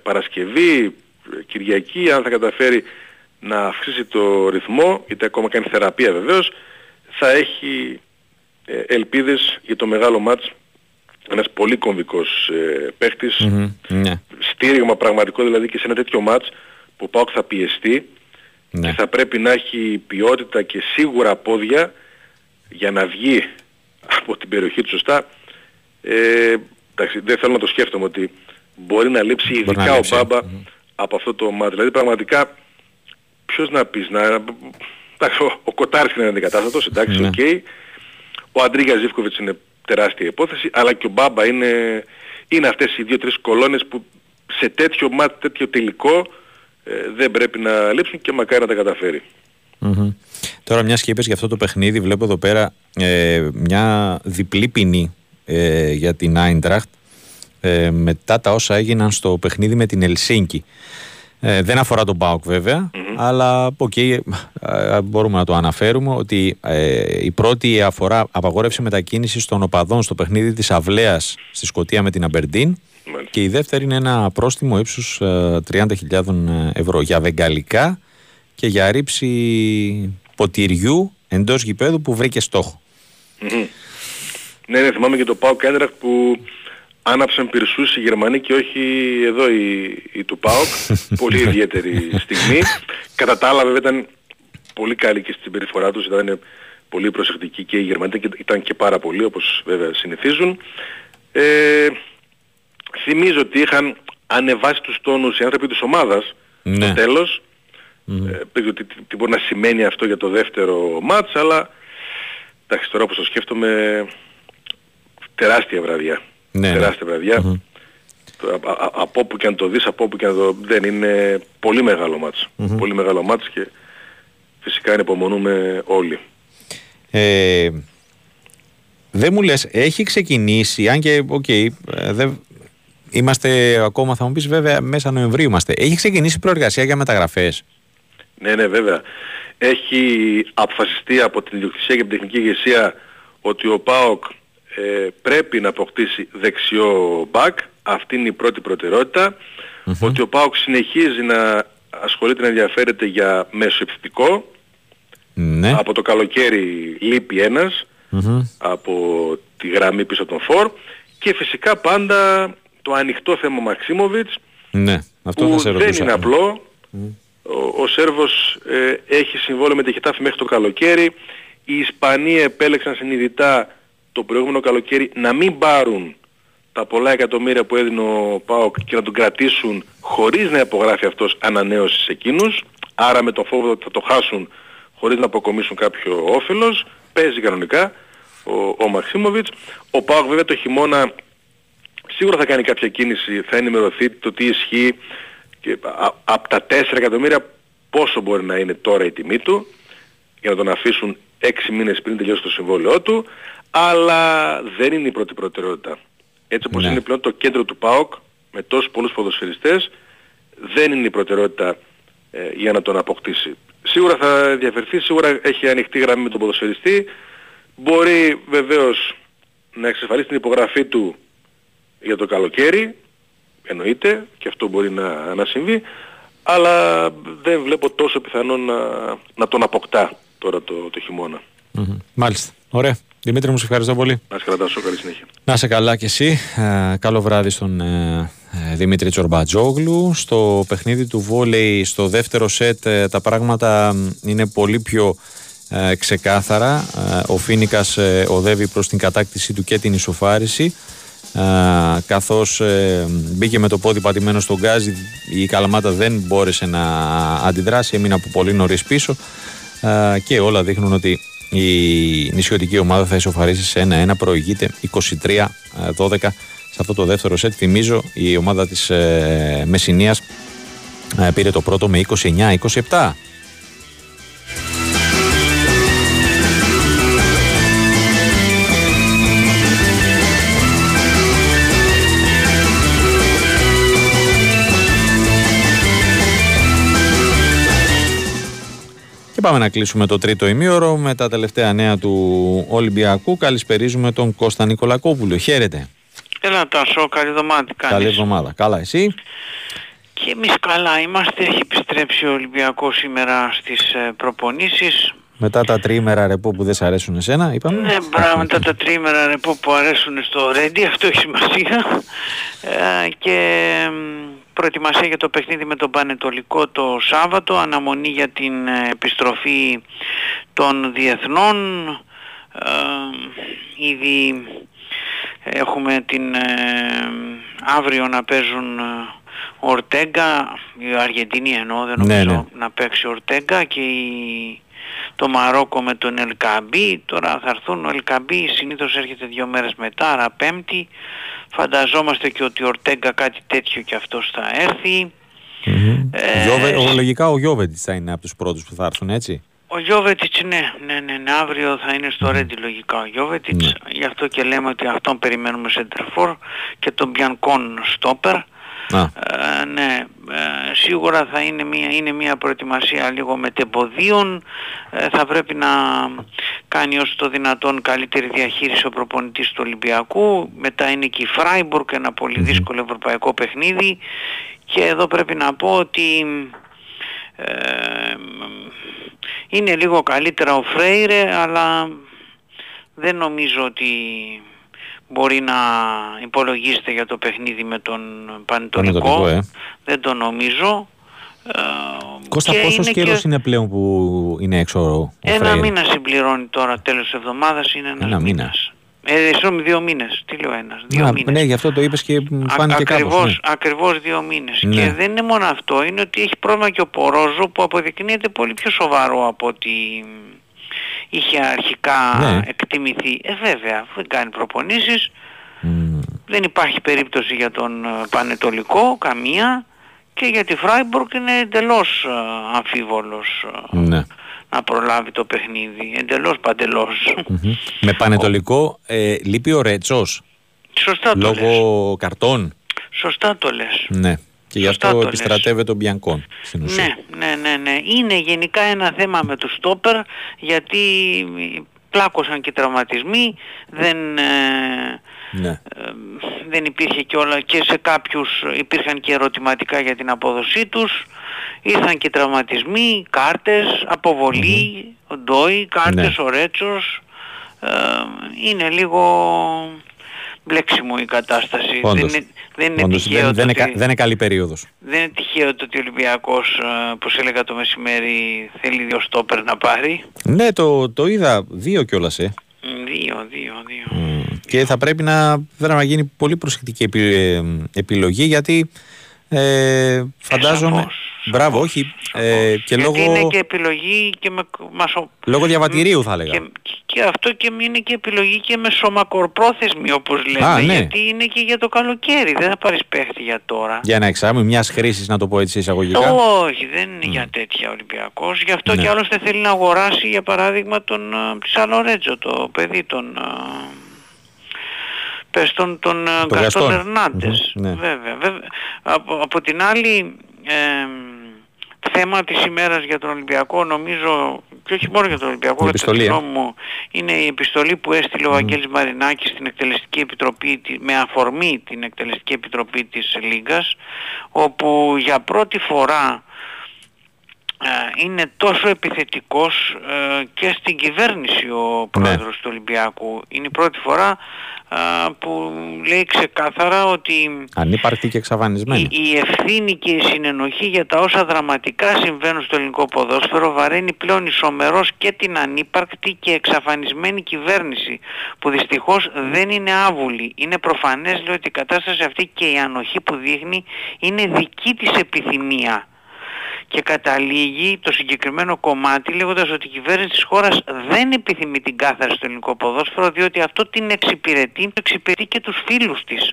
Παρασκευή, Κυριακή, αν θα καταφέρει να αυξήσει το ρυθμό, είτε ακόμα κάνει θεραπεία βεβαίως, θα έχει ελπίδες για το μεγάλο μάτς. Ένας πολύ κομβικός ε, παίχτης, mm-hmm, yeah. στήριγμα πραγματικό δηλαδή και σε ένα τέτοιο μάτς που ο ΠΑΟΚ θα πιεστεί yeah. και θα πρέπει να έχει ποιότητα και σίγουρα πόδια για να βγει από την περιοχή του σωστά. Ε, εντάξει, δεν θέλω να το σκέφτομαι ότι μπορεί να λείψει ειδικά να λείψει. ο Μπάμπα mm-hmm. από αυτό το μάτς. Δηλαδή πραγματικά ποιος να πεις, να, εντάξει, ο, ο Κοτάρης είναι αντικατάστατος, εντάξει, οκ. Yeah. Okay. Ο Αντρίγια Ζίβκοβιτς είναι τεράστια υπόθεση, αλλά και ο Μπάμπα είναι, είναι αυτές οι δύο-τρεις κολόνες που σε τέτοιο μάτι, τέτοιο τελικό ε, δεν πρέπει να λείψουν, και μακάρι να τα καταφέρει. Mm-hmm. Τώρα, μιας και είπες για αυτό το παιχνίδι, βλέπω εδώ πέρα ε, μια διπλή ποινή ε, για την Άιντραχτ ε, μετά τα όσα έγιναν στο παιχνίδι με την Ελσίνκη. Ε, δεν αφορά τον ΠΑΟΚ βέβαια, mm-hmm. αλλά okay, ε, μπορούμε να το αναφέρουμε ότι ε, η πρώτη αφορά απαγόρευση μετακίνησης των οπαδών στο παιχνίδι της Αυλαίας στη Σκωτία με την Αμπερντίν, mm-hmm. και η δεύτερη είναι ένα πρόστιμο ύψους ε, τριάντα χιλιάδες ευρώ για βεγγαλικά και για ρήψη ποτηριού εντός γηπέδου που βρήκε στόχο. Mm-hmm. Ναι, ναι, θυμάμαι και το ΠΑΟΚ Άιντραχτ που άναψαν πυρσούς οι Γερμανοί και όχι εδώ οι, οι του ΠΑΟΚ. Πολύ ιδιαίτερη στιγμή. Κατά τα άλλα βέβαια ήταν πολύ καλή και στην συμπεριφορά τους, ήταν πολύ προσεκτικοί και οι Γερμανοί, ήταν και πάρα πολλοί, όπως βέβαια συνηθίζουν. Ε, θυμίζω ότι είχαν ανεβάσει τους τόνους οι άνθρωποι της ομάδας ναι. στο τέλος. Mm-hmm. Ε, πήγε ότι τι μπορεί να σημαίνει αυτό για το δεύτερο μάτς, αλλά εντάξει, τώρα όπως το σκέφτομαι, τεράστια βραδιά. Ναι, τεράστια ναι. βραδιά. Mm-hmm. Α, α, από όπου και αν το δεις, από όπου και αν το δεν είναι πολύ μεγάλο μάτς. Mm-hmm. Πολύ μεγάλο μάτς και φυσικά ανυπομονούμε όλοι. Ε, δεν μου λες, έχει ξεκινήσει, αν και οκ, okay, δεν... Είμαστε ακόμα, θα μου πεις βέβαια, μέσα Νοεμβρίου είμαστε. Έχει ξεκινήσει προεργασία για μεταγραφές. Ναι, ναι, βέβαια. Έχει αποφασιστεί από την ιδιοκτησία και την τεχνική ηγεσία ότι ο ΠΑΟΚ ε, πρέπει να αποκτήσει δεξιό μπακ. Αυτή είναι η πρώτη προτεραιότητα. Mm-hmm. Ότι ο ΠΑΟΚ συνεχίζει να ασχολείται, να ενδιαφέρεται για μεσοεπιθετικό. Mm-hmm. Από το καλοκαίρι λείπει ένας mm-hmm. από τη γραμμή πίσω από τον φορ. Και φυσικά πάντα... το ανοιχτό θέμα Μαξίμοβιτς, ναι, αυτό που θα σε ρωτήσω, δεν είναι ναι. απλό. Mm. Ο, ο Σέρβος ε, έχει συμβόλαιο με τη Χετάφη μέχρι το καλοκαίρι. Οι Ισπανοί επέλεξαν συνειδητά το προηγούμενο καλοκαίρι να μην πάρουν τα πολλά εκατομμύρια που έδινε ο ΠΑΟΚ και να τον κρατήσουν χωρίς να υπογράφει αυτός ανανέωση σε εκείνους. Άρα με το φόβο ότι θα το χάσουν χωρίς να αποκομίσουν κάποιο όφελος. Παίζει κανονικά ο, ο Μαξίμοβιτς. Ο ΠΑΟΚ βέβαια το χειμώνα... σίγουρα θα κάνει κάποια κίνηση, θα ενημερωθεί το τι ισχύει και από τα τέσσερα εκατομμύρια πόσο μπορεί να είναι τώρα η τιμή του για να τον αφήσουν έξι μήνες πριν τελειώσει το συμβόλαιό του, αλλά δεν είναι η πρώτη προτεραιότητα. Έτσι όπως ναι. είναι πλέον το κέντρο του ΠΑΟΚ με τόσους πολλούς ποδοσφαιριστές, δεν είναι η προτεραιότητα ε, για να τον αποκτήσει. Σίγουρα θα ενδιαφερθεί, σίγουρα έχει ανοιχτή γραμμή με τον ποδοσφαιριστή, μπορεί βεβαίως να εξασφαλίσει την υπογραφή του για το καλοκαίρι, εννοείται, και αυτό μπορεί να, να συμβεί, αλλά δεν βλέπω τόσο πιθανό να, να τον αποκτά τώρα το, το χειμώνα. Mm-hmm. Μάλιστα. Ωραία. Δημήτρη μου, σε ευχαριστώ πολύ. Να σε κρατάσω, καλή συνέχεια. Να σε καλά και εσύ. Ε, καλό βράδυ στον ε, Δημήτρη Τζορμπατζόγλου. Στο παιχνίδι του βόλεϊ, στο δεύτερο σετ, ε, τα πράγματα είναι πολύ πιο ε, ξεκάθαρα. Ε, ο Φίνικας ε, οδεύει προς την κατάκτησή του και την ισοφάριση. Uh, καθώς uh, μπήκε με το πόδι πατημένο στον γκάζι, η Καλαμάτα δεν μπόρεσε να αντιδράσει, έμεινε από πολύ νωρίς πίσω uh, και όλα δείχνουν ότι η νησιωτική ομάδα θα ισοφαρίσει σε ένα ένα, προηγείται είκοσι τρία δώδεκα uh, σε αυτό το δεύτερο σετ. Θυμίζω η ομάδα της uh, Μεσσηνίας uh, πήρε το πρώτο με είκοσι εννιά είκοσι επτά. Πάμε να κλείσουμε το τρίτο ημίωρο με τα τελευταία νέα του Ολυμπιακού. Καλησπερίζουμε τον Κώστα Νικολακόπουλο. Χαίρετε. Έλα Τάσο, καλή εβδομάδα. Καλή εβδομάδα. Καλά εσύ. Και εμείς καλά είμαστε. Έχει επιστρέψει ο Ολυμπιακός σήμερα στις προπονήσεις. Μετά τα τριήμερα ρεπό που δεν σ' αρέσουν εσένα, είπαμε. Ναι, μπράβο, μετά τα τριήμερα ρεπό που αρέσουν στο Ρέντι, αυτό έχει σημασία. Ε, και... προετοιμασία για το παιχνίδι με τον Πανετολικό το Σάββατο, αναμονή για την επιστροφή των διεθνών. Ε, ήδη έχουμε την ε, αύριο να παίζουν ο Ορτέγκα, η Αργεντινή εννοώ, δεν νομίζω ναι, ναι. να παίξει ο Ορτέγκα και η, το Μαρόκο με τον Ελκαμπή. Τώρα θα έρθουν ο Ελκαμπή, συνήθως έρχεται δύο μέρες μετά, άρα Πέμπτη. Φανταζόμαστε και ότι ο Ορτέγκα κάτι τέτοιο και αυτός θα έρθει. Mm-hmm. Ε, Γιώβε, ο, λογικά ο Γιώβετιτς θα είναι από τους πρώτους που θα έρθουν, έτσι. Ο Γιώβετιτς, ναι, ναι, ναι, ναι, αύριο θα είναι στο mm-hmm. Ρέντι λογικά ο Γιώβετιτς. Mm-hmm. Γι' αυτό και λέμε ότι αυτόν περιμένουμε σεντερφόρ και τον Μπιανκόν στόπερ. Ah. Ε, ναι, ε, σίγουρα θα είναι μια, είναι μια προετοιμασία λίγο μετεμποδίων. ε, θα πρέπει να κάνει όσο το δυνατόν καλύτερη διαχείριση ο προπονητής του Ολυμπιακού. Μετά είναι και η Φράιμπουργκ, ένα πολύ mm-hmm. δύσκολο ευρωπαϊκό παιχνίδι, και εδώ πρέπει να πω ότι ε, είναι λίγο καλύτερα ο Φρέιρε, αλλά δεν νομίζω ότι μπορεί να υπολογίζεται για το παιχνίδι με τον Πανετολικό. Ε. Δεν το νομίζω. Κώστα, πόσος καιρός και... είναι πλέον που είναι έξω ο Φρέιρε? Ένα μήνα συμπληρώνει τώρα, τέλος εβδομάδας είναι ένας ένα μήνας. μήνας. Ε, Συγγνώμη, δύο μήνες. Τι λέω ένας. Δύο Α, μήνες. Ναι, γι' αυτό το είπες και φάνηκε Α, ακριβώς, κάπως. Ναι. Ακριβώς δύο μήνες. Ναι. Και δεν είναι μόνο αυτό. Είναι ότι έχει πρόβλημα και ο Πορόζο που αποδεικνύεται πολύ πιο σοβαρό από ότι είχε αρχικά ναι. εκτιμηθεί. Ε, βέβαια, δεν κάνει προπονήσεις. Mm. Δεν υπάρχει περίπτωση για τον Πανετολικό, καμία. Και για τη Φράιμπουργκ είναι εντελώς αμφίβολος. Ναι. Να προλάβει το παιχνίδι, εντελώς παντελώς. Mm-hmm. Με Πανετολικό ε, λείπει ο Ρέτσος. Σωστά το λόγω λες. Λόγω καρτών. Σωστά το λες. Ναι, και γι' αυτό το επιστρατεύεται ο Μπιανκόν. Ναι, ναι, ναι, ναι. Είναι γενικά ένα θέμα με τους στόπερ, γιατί πλάκωσαν και τραυματισμοί, δεν... Ε, ναι. ε, δεν υπήρχε και όλα, και σε κάποιους υπήρχαν και ερωτηματικά για την απόδοσή τους. Ήρθαν και τραυματισμοί, κάρτες, αποβολή, mm-hmm. ο Ντόι, κάρτες, ναι. ο Ρέτσος. Ε, είναι λίγο μπλέξιμο η κατάσταση. Όντως. Δεν είναι, δεν είναι Όντως, τυχαίο δεν, δεν, ότι, δεν είναι καλή περίοδος. Δεν είναι τυχαίο το ότι ο Ολυμπιακός, όπως έλεγα το μεσημέρι, θέλει δύο στόπερ να πάρει. Ναι, το, το είδα, δύο κιόλας, ε. Δύο, δύο, δύο. Mm. δύο. Και θα πρέπει να, να γίνει πολύ προσεκτική επι, ε, επιλογή, γιατί ε, φαντάζομαι... Ε, Μπράβο, όχι. Ε, και λόγω... είναι και επιλογή και με... Μασο... Λόγω διαβατηρίου θα έλεγα. Και, και αυτό και είναι και επιλογή και με σωμακοπρόθεσμη, όπως λέμε. Α, ναι. Γιατί είναι και για το καλοκαίρι. Δεν θα πάρεις παίχτη για τώρα. Για ένα εξάμηνο μιας χρήσης, να το πω έτσι εισαγωγικά. Όχι, δεν είναι mm. για τέτοια Ολυμπιακός. Γι' αυτό ναι. και άλλωστε θέλει να αγοράσει, για παράδειγμα, τον Ψαλορέτζο, το παιδί, τον... Πες τον, τον το Γκαστόν Ερνάντες. Mm-hmm, ναι. Βέβαια. βέβαια. Από, από την άλλη... Ε, θέμα της ημέρας για τον Ολυμπιακό, νομίζω, και όχι μόνο για τον Ολυμπιακό, για τον νόμο, είναι η επιστολή που έστειλε mm. ο Αγγέλης Μαρινάκης στην Εκτελεστική Επιτροπή, με αφορμή την Εκτελεστική Επιτροπή της Λίγκας, όπου για πρώτη φορά ε, είναι τόσο επιθετικός ε, και στην κυβέρνηση ο πρόεδρος ναι. του Ολυμπιακού. Είναι η πρώτη φορά που λέει ξεκάθαρα ότι ανύπαρκτη και εξαφανισμένη. Η ευθύνη και η συνενοχή για τα όσα δραματικά συμβαίνουν στο ελληνικό ποδόσφαιρο βαραίνει πλέον ισομερώς και την ανύπαρκτη και εξαφανισμένη κυβέρνηση, που δυστυχώς δεν είναι άβουλη. Είναι προφανές, λέει, ότι η κατάσταση αυτή και η ανοχή που δείχνει είναι δική της επιθυμία. Και καταλήγει το συγκεκριμένο κομμάτι λέγοντας ότι η κυβέρνηση της χώρας δεν επιθυμεί την κάθαρση στο ελληνικό ποδόσφαιρο, διότι αυτό την εξυπηρετεί, το εξυπηρετεί και τους φίλους της.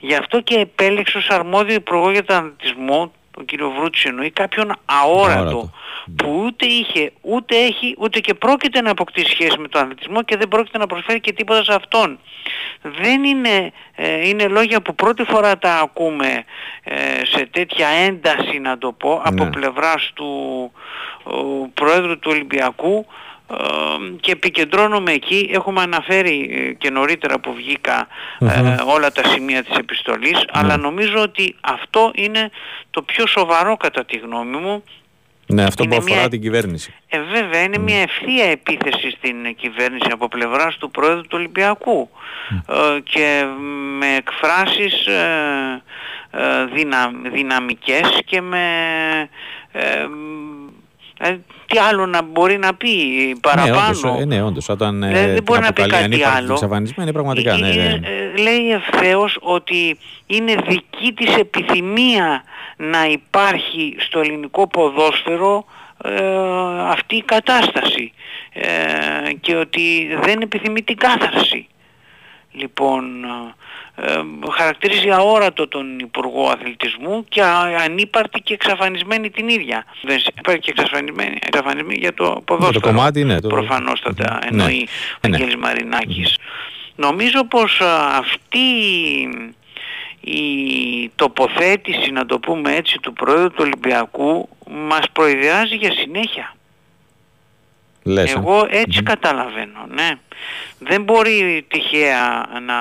Γι' αυτό και επέλεξε ως αρμόδιο υπουργό για τον αθλητισμό, τον κύριο Βρούτση εννοεί, κάποιον αόρατο, αόρατο που ούτε είχε, ούτε έχει, ούτε και πρόκειται να αποκτήσει σχέση με τον αθλητισμό και δεν πρόκειται να προσφέρει και τίποτα σε αυτόν. Δεν είναι, ε, είναι λόγια που πρώτη φορά τα ακούμε ε, σε τέτοια ένταση, να το πω, ναι. από πλευράς του ο, Προέδρου του Ολυμπιακού ε, και επικεντρώνομαι εκεί. Έχουμε αναφέρει ε, και νωρίτερα που βγήκα ε, mm-hmm. όλα τα σημεία της επιστολής, mm. αλλά νομίζω ότι αυτό είναι το πιο σοβαρό κατά τη γνώμη μου. Ναι, αυτό είναι που αφορά μια... την κυβέρνηση. Ε, βέβαια, είναι mm. μια ευθεία επίθεση στην κυβέρνηση από πλευράς του Προέδρου του Ολυμπιακού mm. ε, και με εκφράσεις ε, ε, δυνα... δυναμικές και με... Ε, ε, τι άλλο να μπορεί να πει παραπάνω. Ναι, ναι, όντως, όταν ε, δεν μπορεί να πει κάτι άλλο. Είναι πραγματικά, ναι, ναι. Λέει ευθέως ότι είναι δική της επιθυμία να υπάρχει στο ελληνικό ποδόσφαιρο ε, αυτή η κατάσταση ε, και ότι δεν επιθυμεί την κάθαρση. Λοιπόν, ε, χαρακτηρίζει αόρατο τον Υπουργό Αθλητισμού και ανύπαρτη και εξαφανισμένη την ίδια. Δεν υπάρχει και εξαφανισμένη, εξαφανισμένη για το ποδόσφαιρο. Το κομμάτι, ναι, το... προφανώστατα εννοεί ο ναι. Αγγέλης ναι. Μαρινάκης. Ναι. Νομίζω πως αυτή η τοποθέτηση, να το πούμε έτσι, του Προέδρου του Ολυμπιακού μας προειδεάζει για συνέχεια. Λες, εγώ έτσι mm. καταλαβαίνω, ναι. Δεν μπορεί τυχαία να...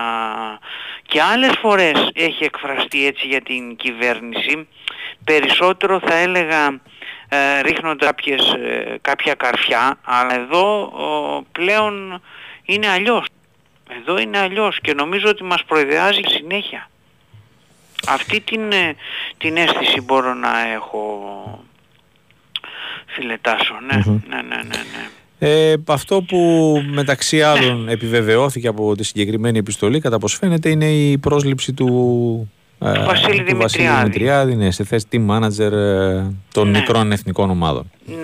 Και άλλες φορές έχει εκφραστεί έτσι για την κυβέρνηση. Περισσότερο θα έλεγα ε, ρίχνοντας κάποιες, ε, κάποια καρφιά, αλλά εδώ ο, πλέον είναι αλλιώς. Εδώ είναι αλλιώς και νομίζω ότι μας προειδεάζει συνέχεια. Αυτή την, την αίσθηση μπορώ να έχω, φιλετάσω, ναι, mm-hmm. ναι, ναι, ναι, ναι. Ε, αυτό που μεταξύ άλλων επιβεβαιώθηκε από τη συγκεκριμένη επιστολή, κατά πως φαίνεται, είναι η πρόσληψη του, ε, του Βασίλη Δημητριάδη, ναι, σε θέση team manager ε, των ναι. μικρών εθνικών ομάδων. Ναι,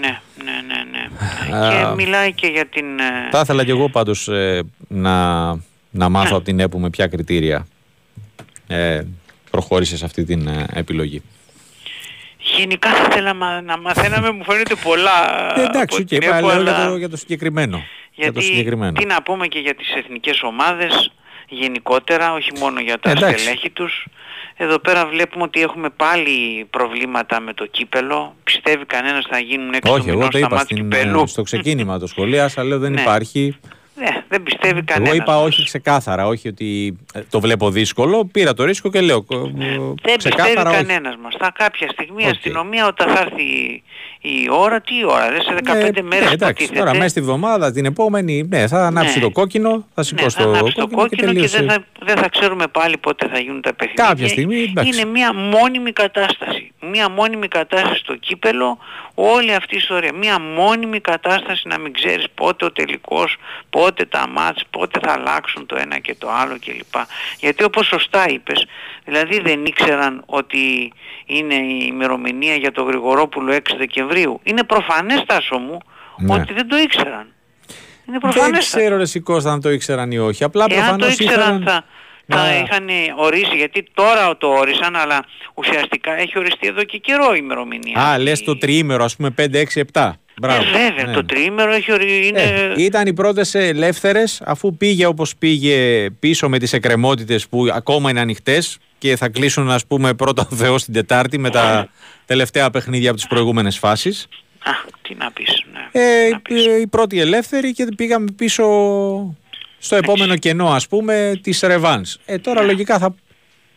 ναι, ναι, ναι, ναι. Και μιλάει και για την... Θα ήθελα και εγώ πάντως ε, να, να μάθω ναι. από την ΕΠΟ με ποια κριτήρια ε, προχώρησε σε αυτή την ε, επιλογή. Γενικά θα ήθελα να μαθαίναμε, μου φαίνεται πολλά. Εντάξει, και πάλι για το συγκεκριμένο. Γιατί τι να πούμε και για τις εθνικές ομάδες γενικότερα, όχι μόνο για τα στελέχη τους. Εδώ πέρα βλέπουμε ότι έχουμε πάλι προβλήματα με το κύπελο. Πιστεύει κανένας θα γίνουν έξω μηνών στα μάτια κυπέλου? Όχι, εγώ το είπα στο ξεκίνημα το σχολιάσα, λέω δεν υπάρχει. Ναι, δεν πιστεύει κανένας. Εγώ είπα όχι ξεκάθαρα, όχι ότι το βλέπω δύσκολο, πήρα το ρίσκο και λέω ναι, δεν πιστεύει κανένας μας. Θα κάποια στιγμή η okay. αστυνομία όταν θα έρθει η ώρα, τι ώρα, δε, σε δεκαπέντε ναι, μέρες ναι, εντάξει, τώρα μέσα στη βδομάδα, την επόμενη, ναι, θα ανάψει ναι. το κόκκινο, θα σηκώσει ναι, το, θα το κόκκινο και, τελείωσε. και δεν, θα, δεν θα ξέρουμε πάλι πότε θα γίνουν τα παιχνίδια. Κάποια στιγμή, εντάξει. Είναι μια μόνιμη κατάσταση. Μια μόνιμη κατάσταση στο κύπελο, όλη αυτή η ιστορία. Μια μόνιμη κατάσταση να μην ξέρεις πότε ο τελικός, πότε τα μάτς, πότε θα αλλάξουν το ένα και το άλλο κλπ. Γιατί όπως σωστά είπες, δηλαδή δεν ήξεραν ότι είναι η ημερομηνία για το Γρηγορόπουλο έξι Δεκεμβρίου. Είναι προφανές, Τάσο μου, ναι. ότι δεν το ήξεραν. Είναι προφανές. Δεν ξέρω ρε Σικώστα αν το ήξεραν ή όχι. Απλά προφανώς αν το ήξεραν είχαν... θα... Θα yeah. είχαν ορίσει, γιατί τώρα το όρισαν, αλλά ουσιαστικά έχει οριστεί εδώ και καιρό η ημερομηνία. Α, ah, λες το τριήμερο, ας πούμε πέντε έξι επτά. Μπράβο. Ε, βέβαια, ναι. το τριήμερο έχει οριστεί. Ε, ήταν οι πρώτες ελεύθερες, αφού πήγε όπως πήγε πίσω με τις εκκρεμότητες που ακόμα είναι ανοιχτές και θα κλείσουν, ας πούμε, πρώτα ο Θεός την Τετάρτη με τα τελευταία παιχνίδια από τις προηγούμενες φάσεις. Α, τι να πεις. Ναι. Ε, να πεις. Η πρώτη ελεύθερη και πήγαμε πίσω... στο επόμενο κενό, ας πούμε, της ρεβάνς. Ε, τώρα λογικά θα,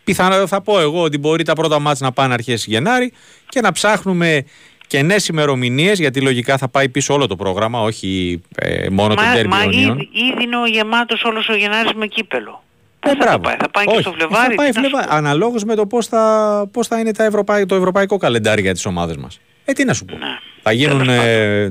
πιθανό, θα πω εγώ ότι μπορεί τα πρώτα μάτς να πάνε αρχές Γενάρη και να ψάχνουμε κενές ημερομηνίες, γιατί λογικά θα πάει πίσω όλο το πρόγραμμα, όχι ε, μόνο μα, το ντέρμπι Ιωνίων. Μα ήδη είναι ο γεμάτος όλος ο Γενάρης με κύπελο. Ε, θα, θα πάει, θα πάει όχι, και στο Φλεβάρι. Θα πάει Φλεβάρι, αναλόγως με το πώς θα, πώς θα είναι τα ευρωπαϊ, το ευρωπαϊκό καλεντάρι για τις ομάδες μας. Ε, τι να σου πω. Ναι. Θα γίνουν ε,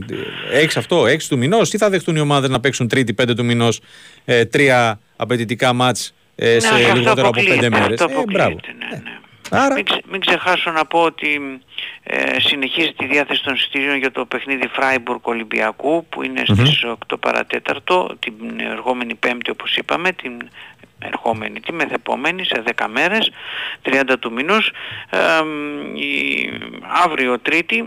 έξι αυτό, έξι του μηνός, ή θα δεχτούν οι ομάδες να παίξουν τρίτη, πέντε του μηνός, ε, τρία απαιτητικά μάτς ε, ναι, σε λιγότερο από πέντε μέρες. Αυτό ε, μπράβο. Ναι, ναι. Άρα... μην, ξε, μην ξεχάσω να πω ότι ε, συνεχίζει τη διάθεση των εισιτηρίων για το παιχνίδι Φράιμπουργκ Ολυμπιακού, που είναι στις mm-hmm. οκτώ παρά τέταρτο, την ερχόμενη Πέμπτη όπως είπαμε, την... ερχόμενη, τη μεθεπόμενη, σε δέκα μέρες, τριάντα του μηνός, ε, η, αύριο Τρίτη,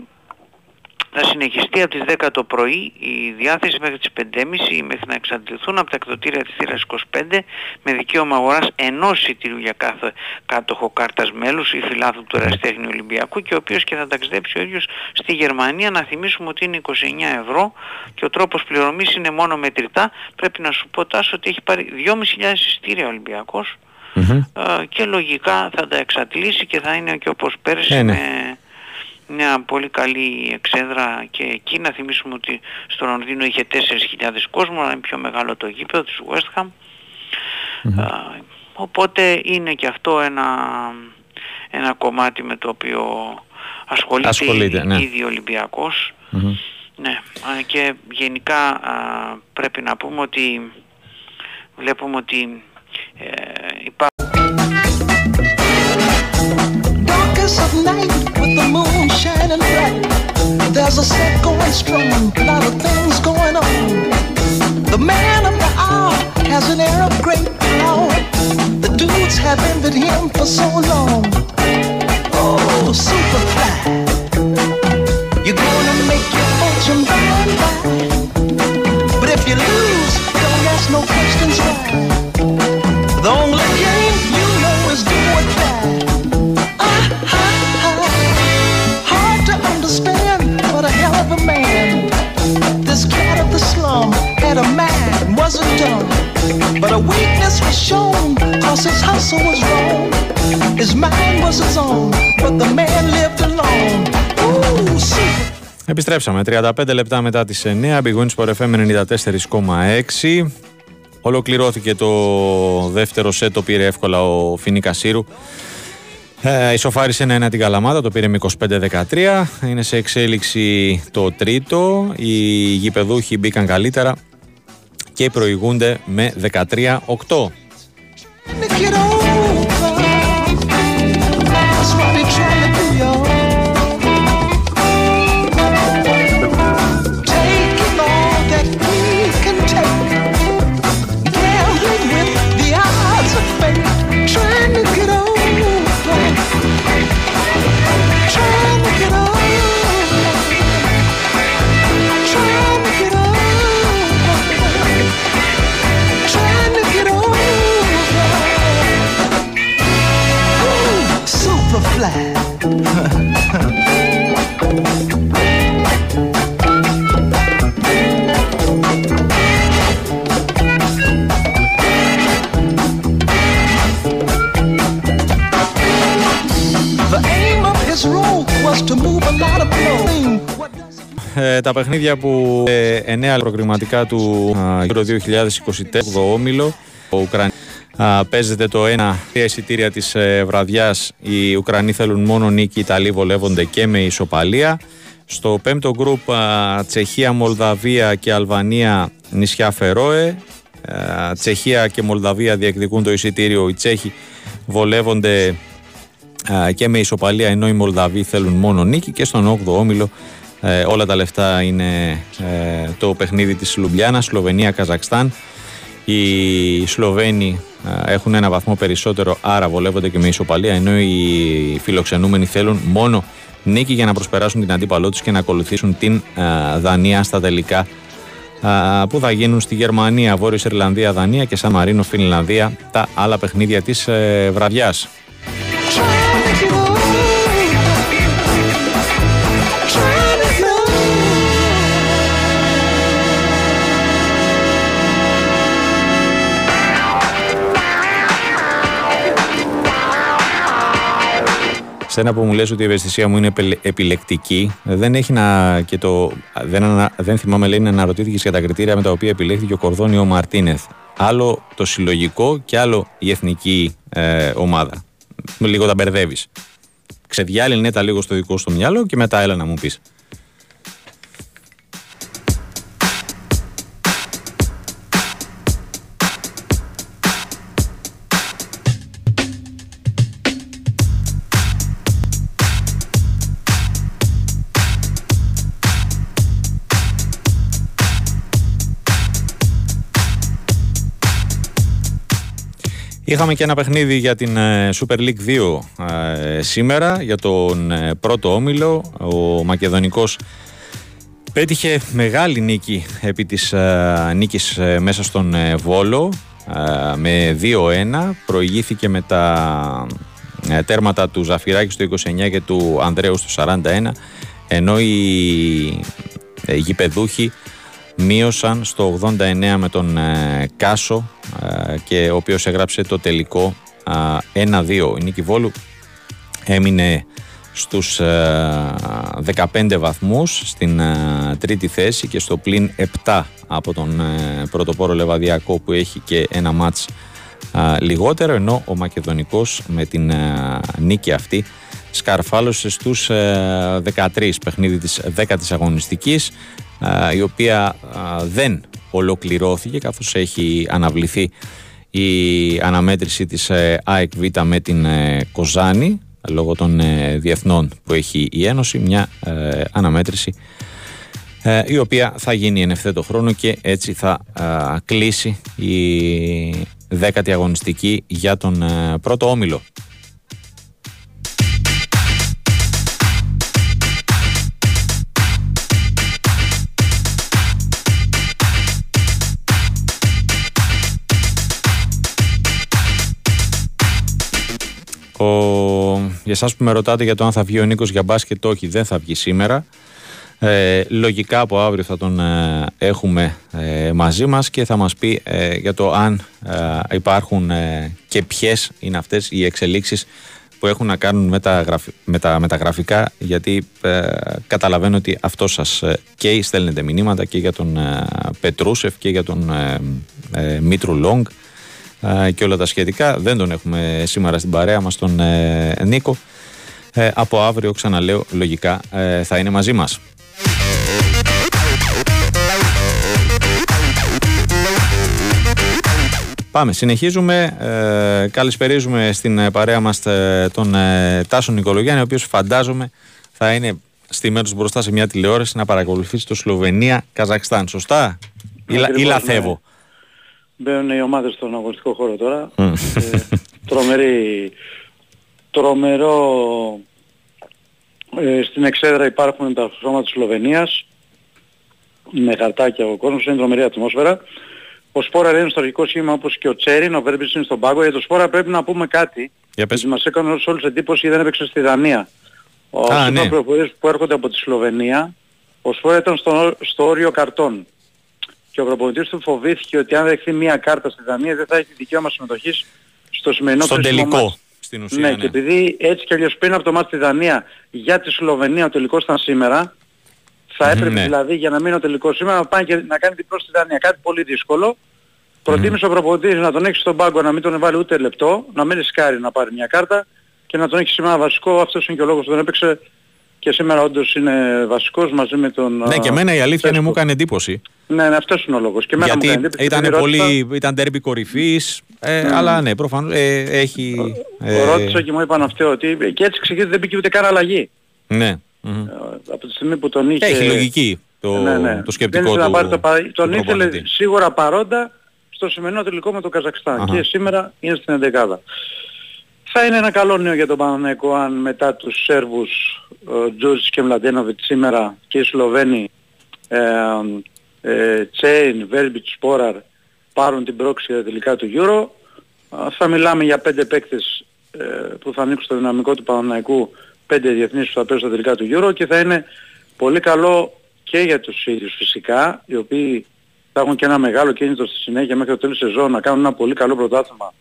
θα συνεχιστεί από τις δέκα το πρωί η διάθεση μέχρι τις πέντε και μισή μέχρι να εξαντληθούν από τα εκδοτήρια της θύρας είκοσι πέντε με δικαίωμα αγοράς ενός εισιτηρίου για κάθε κάτοχο κάρτας μέλους ή φιλάθλου του Εραστέχνη Ολυμπιακού, και ο οποίος και θα ταξιδέψει ο ίδιος στη Γερμανία. Να θυμίσουμε ότι είναι είκοσι εννέα ευρώ και ο τρόπος πληρωμής είναι μόνο μετρητά. Πρέπει να σου πω, Τάσο, ότι έχει πάρει δυόμισι χιλιάδες εισιτήρια ο Ολυμπιακός mm-hmm. και λογικά θα τα εξαντλήσει και θα είναι και όπως πέρσι. Yeah, yeah. Μια πολύ καλή εξέδρα και εκεί. Να θυμίσουμε ότι στο Λονδίνο είχε τέσσερις χιλιάδες κόσμο, αλλά είναι πιο μεγάλο το γήπεδο της West Ham. Mm-hmm. Οπότε είναι και αυτό ένα, ένα κομμάτι με το οποίο ασχολείται, ασχολείται ναι. ήδη ο Ολυμπιακός. Mm-hmm. Ναι. Και γενικά α, πρέπει να πούμε ότι βλέπουμε ότι ε, υπάρχει... Επιστρέψαμε τριάντα πέντε λεπτά μετά τις εννέα, bwinΣΠΟΡ εφ εμ ενενήντα τέσσερα κόμμα έξι. Ολοκληρώθηκε το δεύτερο σετ, το πήρε εύκολα ο Φινίκας Σύρου Ε, ισοφάρισε ένα ένα την Καλαμάτα, το πήρε με είκοσι πέντε δεκατρία. Είναι σε εξέλιξη το τρίτο. Οι γηπεδούχοι μπήκαν καλύτερα και προηγούνται με δεκατρία οκτώ. Ε, τα παιχνίδια που ε, εννέα προκριματικά του Euro δύο χιλιάδες είκοσι τέσσερα στο όμιλο ο Ουκρανία. Uh, παίζεται το ένα τρία εισιτήρια της uh, βραδιάς. Οι Ουκρανοί θέλουν μόνο νίκη, οι Ιταλοί βολεύονται και με ισοπαλία. Στο πέμπτο γκρουπ uh, Τσεχία, Μολδαβία και Αλβανία, νησιά Φερόε. uh, Τσεχία και Μολδαβία διεκδικούν το εισιτήριο, οι Τσέχοι βολεύονται uh, και με ισοπαλία, ενώ οι Μολδαβοί θέλουν μόνο νίκη. Και στον όγδοο όμιλο uh, όλα τα λεφτά είναι uh, το παιχνίδι της Λουμπλιάνα, Σλοβενία, Καζακστάν. Οι Σλοβαίνοι έχουν ένα βαθμό περισσότερο, άρα βολεύονται και με ισοπαλία, ενώ οι φιλοξενούμενοι θέλουν μόνο νίκη για να προσπεράσουν την αντίπαλό τους και να ακολουθήσουν την α, Δανία στα τελικά α, που θα γίνουν στη Γερμανία, Βόρειος Ιρλανδία, Δανία και Σαν Μαρίνο, Φινλανδία, τα άλλα παιχνίδια της ε, βραδιάς. Σένα που μου λες ότι η ευαισθησία μου είναι επιλεκτική, δεν έχει να. Και το, δεν, ανα, δεν θυμάμαι, λέει, να αναρωτήθηκες για τα κριτήρια με τα οποία επιλέχθηκε ο Κορδόνι ο Μαρτίνεθ. Άλλο το συλλογικό και άλλο η εθνική ε, ομάδα. Λίγο τα μπερδεύεις. Ξεδιάλυνε τα λίγο στο δικό σου μυαλό και μετά έλα να μου πεις. Είχαμε και ένα παιχνίδι για την Super League δύο ε, σήμερα, για τον ε, πρώτο όμιλο. Ο Μακεδονικός πέτυχε μεγάλη νίκη επί της ε, νίκης ε, μέσα στον ε, Βόλο ε, με δύο ένα. Προηγήθηκε με τα ε, τέρματα του Ζαφυράκη στο είκοσι εννιά και του Ανδρέου στο σαράντα ένα, ενώ οι ε, γηπεδούχοι μείωσαν στο ογδόντα εννέα με τον ε, Κάσο, ε, και ο οποίος έγραψε το τελικό ε, ένα δύο. Η νίκη Βόλου έμεινε στους ε, δεκαπέντε βαθμούς, στην ε, τρίτη θέση και στο πλην επτά από τον ε, πρωτοπόρο Λεβαδιακό, που έχει και ένα μάτς ε, λιγότερο, ενώ ο Μακεδονικός με την ε, νίκη αυτή σκαρφάλωσε στους ε, δεκατρία, παιχνίδι της δέκατης αγωνιστικής, η οποία δεν ολοκληρώθηκε καθώς έχει αναβληθεί η αναμέτρηση της ΑΕΚ Β με την Κοζάνη λόγω των διεθνών που έχει η Ένωση, μια αναμέτρηση η οποία θα γίνει εν ευθέτω χρόνο και έτσι θα κλείσει η δέκατη αγωνιστική για τον πρώτο όμιλο. Ο... Για εσάς που με ρωτάτε για το αν θα βγει ο Νίκος για μπάσκετ, όχι, δεν θα βγει σήμερα. ε, Λογικά από αύριο θα τον ε, έχουμε ε, μαζί μας και θα μας πει ε, για το αν ε, υπάρχουν ε, και ποιες είναι αυτές οι εξελίξεις που έχουν να κάνουν με τα, γραφ... με τα, με τα γραφικά, γιατί ε, καταλαβαίνω ότι αυτό σας ε, καίει. Στέλνετε μηνύματα και για τον ε, Πετρούσεφ και για τον ε, ε, Μήτρου Λόγκ και όλα τα σχετικά. Δεν τον έχουμε σήμερα στην παρέα μας τον Νίκο. Από αύριο, ξαναλέω, λογικά θα είναι μαζί μας. Πάμε, συνεχίζουμε, ε, καλησπερίζουμε στην παρέα μας τον ε, Τάσο Νικολακόπουλο, ο οποίος φαντάζομαι θα είναι στημένος μπροστά σε μια τηλεόραση να παρακολουθήσει το Σλοβενία-Καζακστάν, σωστά? Ή, ή λαθεύω? Ναι. Μπαίνουν οι ομάδες στον αγωνιστικό χώρο τώρα. Mm. Ε, τρομερή, τρομερό, ε, στην εξέδρα υπάρχουν τα σώματα της Σλοβενίας, με χαρτάκια ο κόσμος, είναι τρομερή ατμόσφαιρα. Ο Σπόρα είναι στο αρχικό σχήμα όπως και ο Τσέριν, ο Βέρμπιτς είναι στον πάγκο. Για το Σπόρα πρέπει να πούμε κάτι. Για πες. Μας έκανε όλους όλους εντύπωση, δεν έπαιξε στη Δανία. Ο Α, ναι. Προπονητές που έρχονται από τη Σλοβενία, ο Σπόρα ήταν στο, στο όριο καρτών. Και ο προπονητής του φοβήθηκε ότι αν δεχθεί μία κάρτα στη Δανία δεν θα έχει δικαίωμα συμμετοχής στο σημερινό στο τελικό μάτς. Στην ουσία, ναι, ναι, και επειδή έτσι κι αλλιώς πριν από το μάτς στη Δανία για τη Σλοβενία ο τελικός ήταν σήμερα, θα έπρεπε ναι. δηλαδή για να μείνει ο τελικός σήμερα να πάει και να κάνει διπλό στη Δανία. Κάτι πολύ δύσκολο. Προτίμησε mm. ο προπονητής να τον έχει στον πάγκο, να μην τον βάλει ούτε λεπτό, να μην ρισκάρει να πάρει μια κάρτα και να τον έχει σήμερα βασικό. Αυτός είναι και ο λόγος που τον έπαιξε και σήμερα όντως είναι βασικός μαζί με τον... Ναι, και εμένα η αλήθεια είναι μου έκανε εντύπωση. Ναι, ναι, αυτός είναι ο λόγος. Και γιατί μου ήταν πολύ... ήταν ντέρμπι κορυφής, ε, mm. αλλά ναι, προφανώς ε, έχει... Ε... Ρώτησα και μου είπαν αυτό ότι και έτσι ξεκίνησε, δεν πήγε ούτε καν αλλαγή. Ναι. Mm-hmm. Από τη στιγμή που τον είχε... Έχει λογική το, ναι, ναι. το σκεπτικό του, να πάρει το, του τον ήθελε σίγουρα παρόντα στο σημερινό τελικό με το Καζακστάν. Uh-huh. Και σήμερα είναι στην εντεκάδα. Θα είναι ένα καλό νέο για τον Παναθηναϊκό αν μετά τους Σέρβους Τζούζιτς και Μλαντένοβιτς σήμερα και οι Σλοβαίνοι ε, ε, Τσέιν, Βέρμπιτς, Σπόραρ πάρουν την πρόξη για τελικά του Euro. Ε, θα μιλάμε για πέντε παίκτες ε, που θα ανοίξουν το δυναμικό του Παναθηναϊκού, πέντε διεθνείς που θα παίζουν στα τελικά του Euro, και θα είναι πολύ καλό και για τους ίδιους φυσικά, οι οποίοι θα έχουν και ένα μεγάλο κίνητο στη συνέχεια μέχρι το τέλος σεζόν να κάνουν ένα πολύ καλό πρωτάθλημα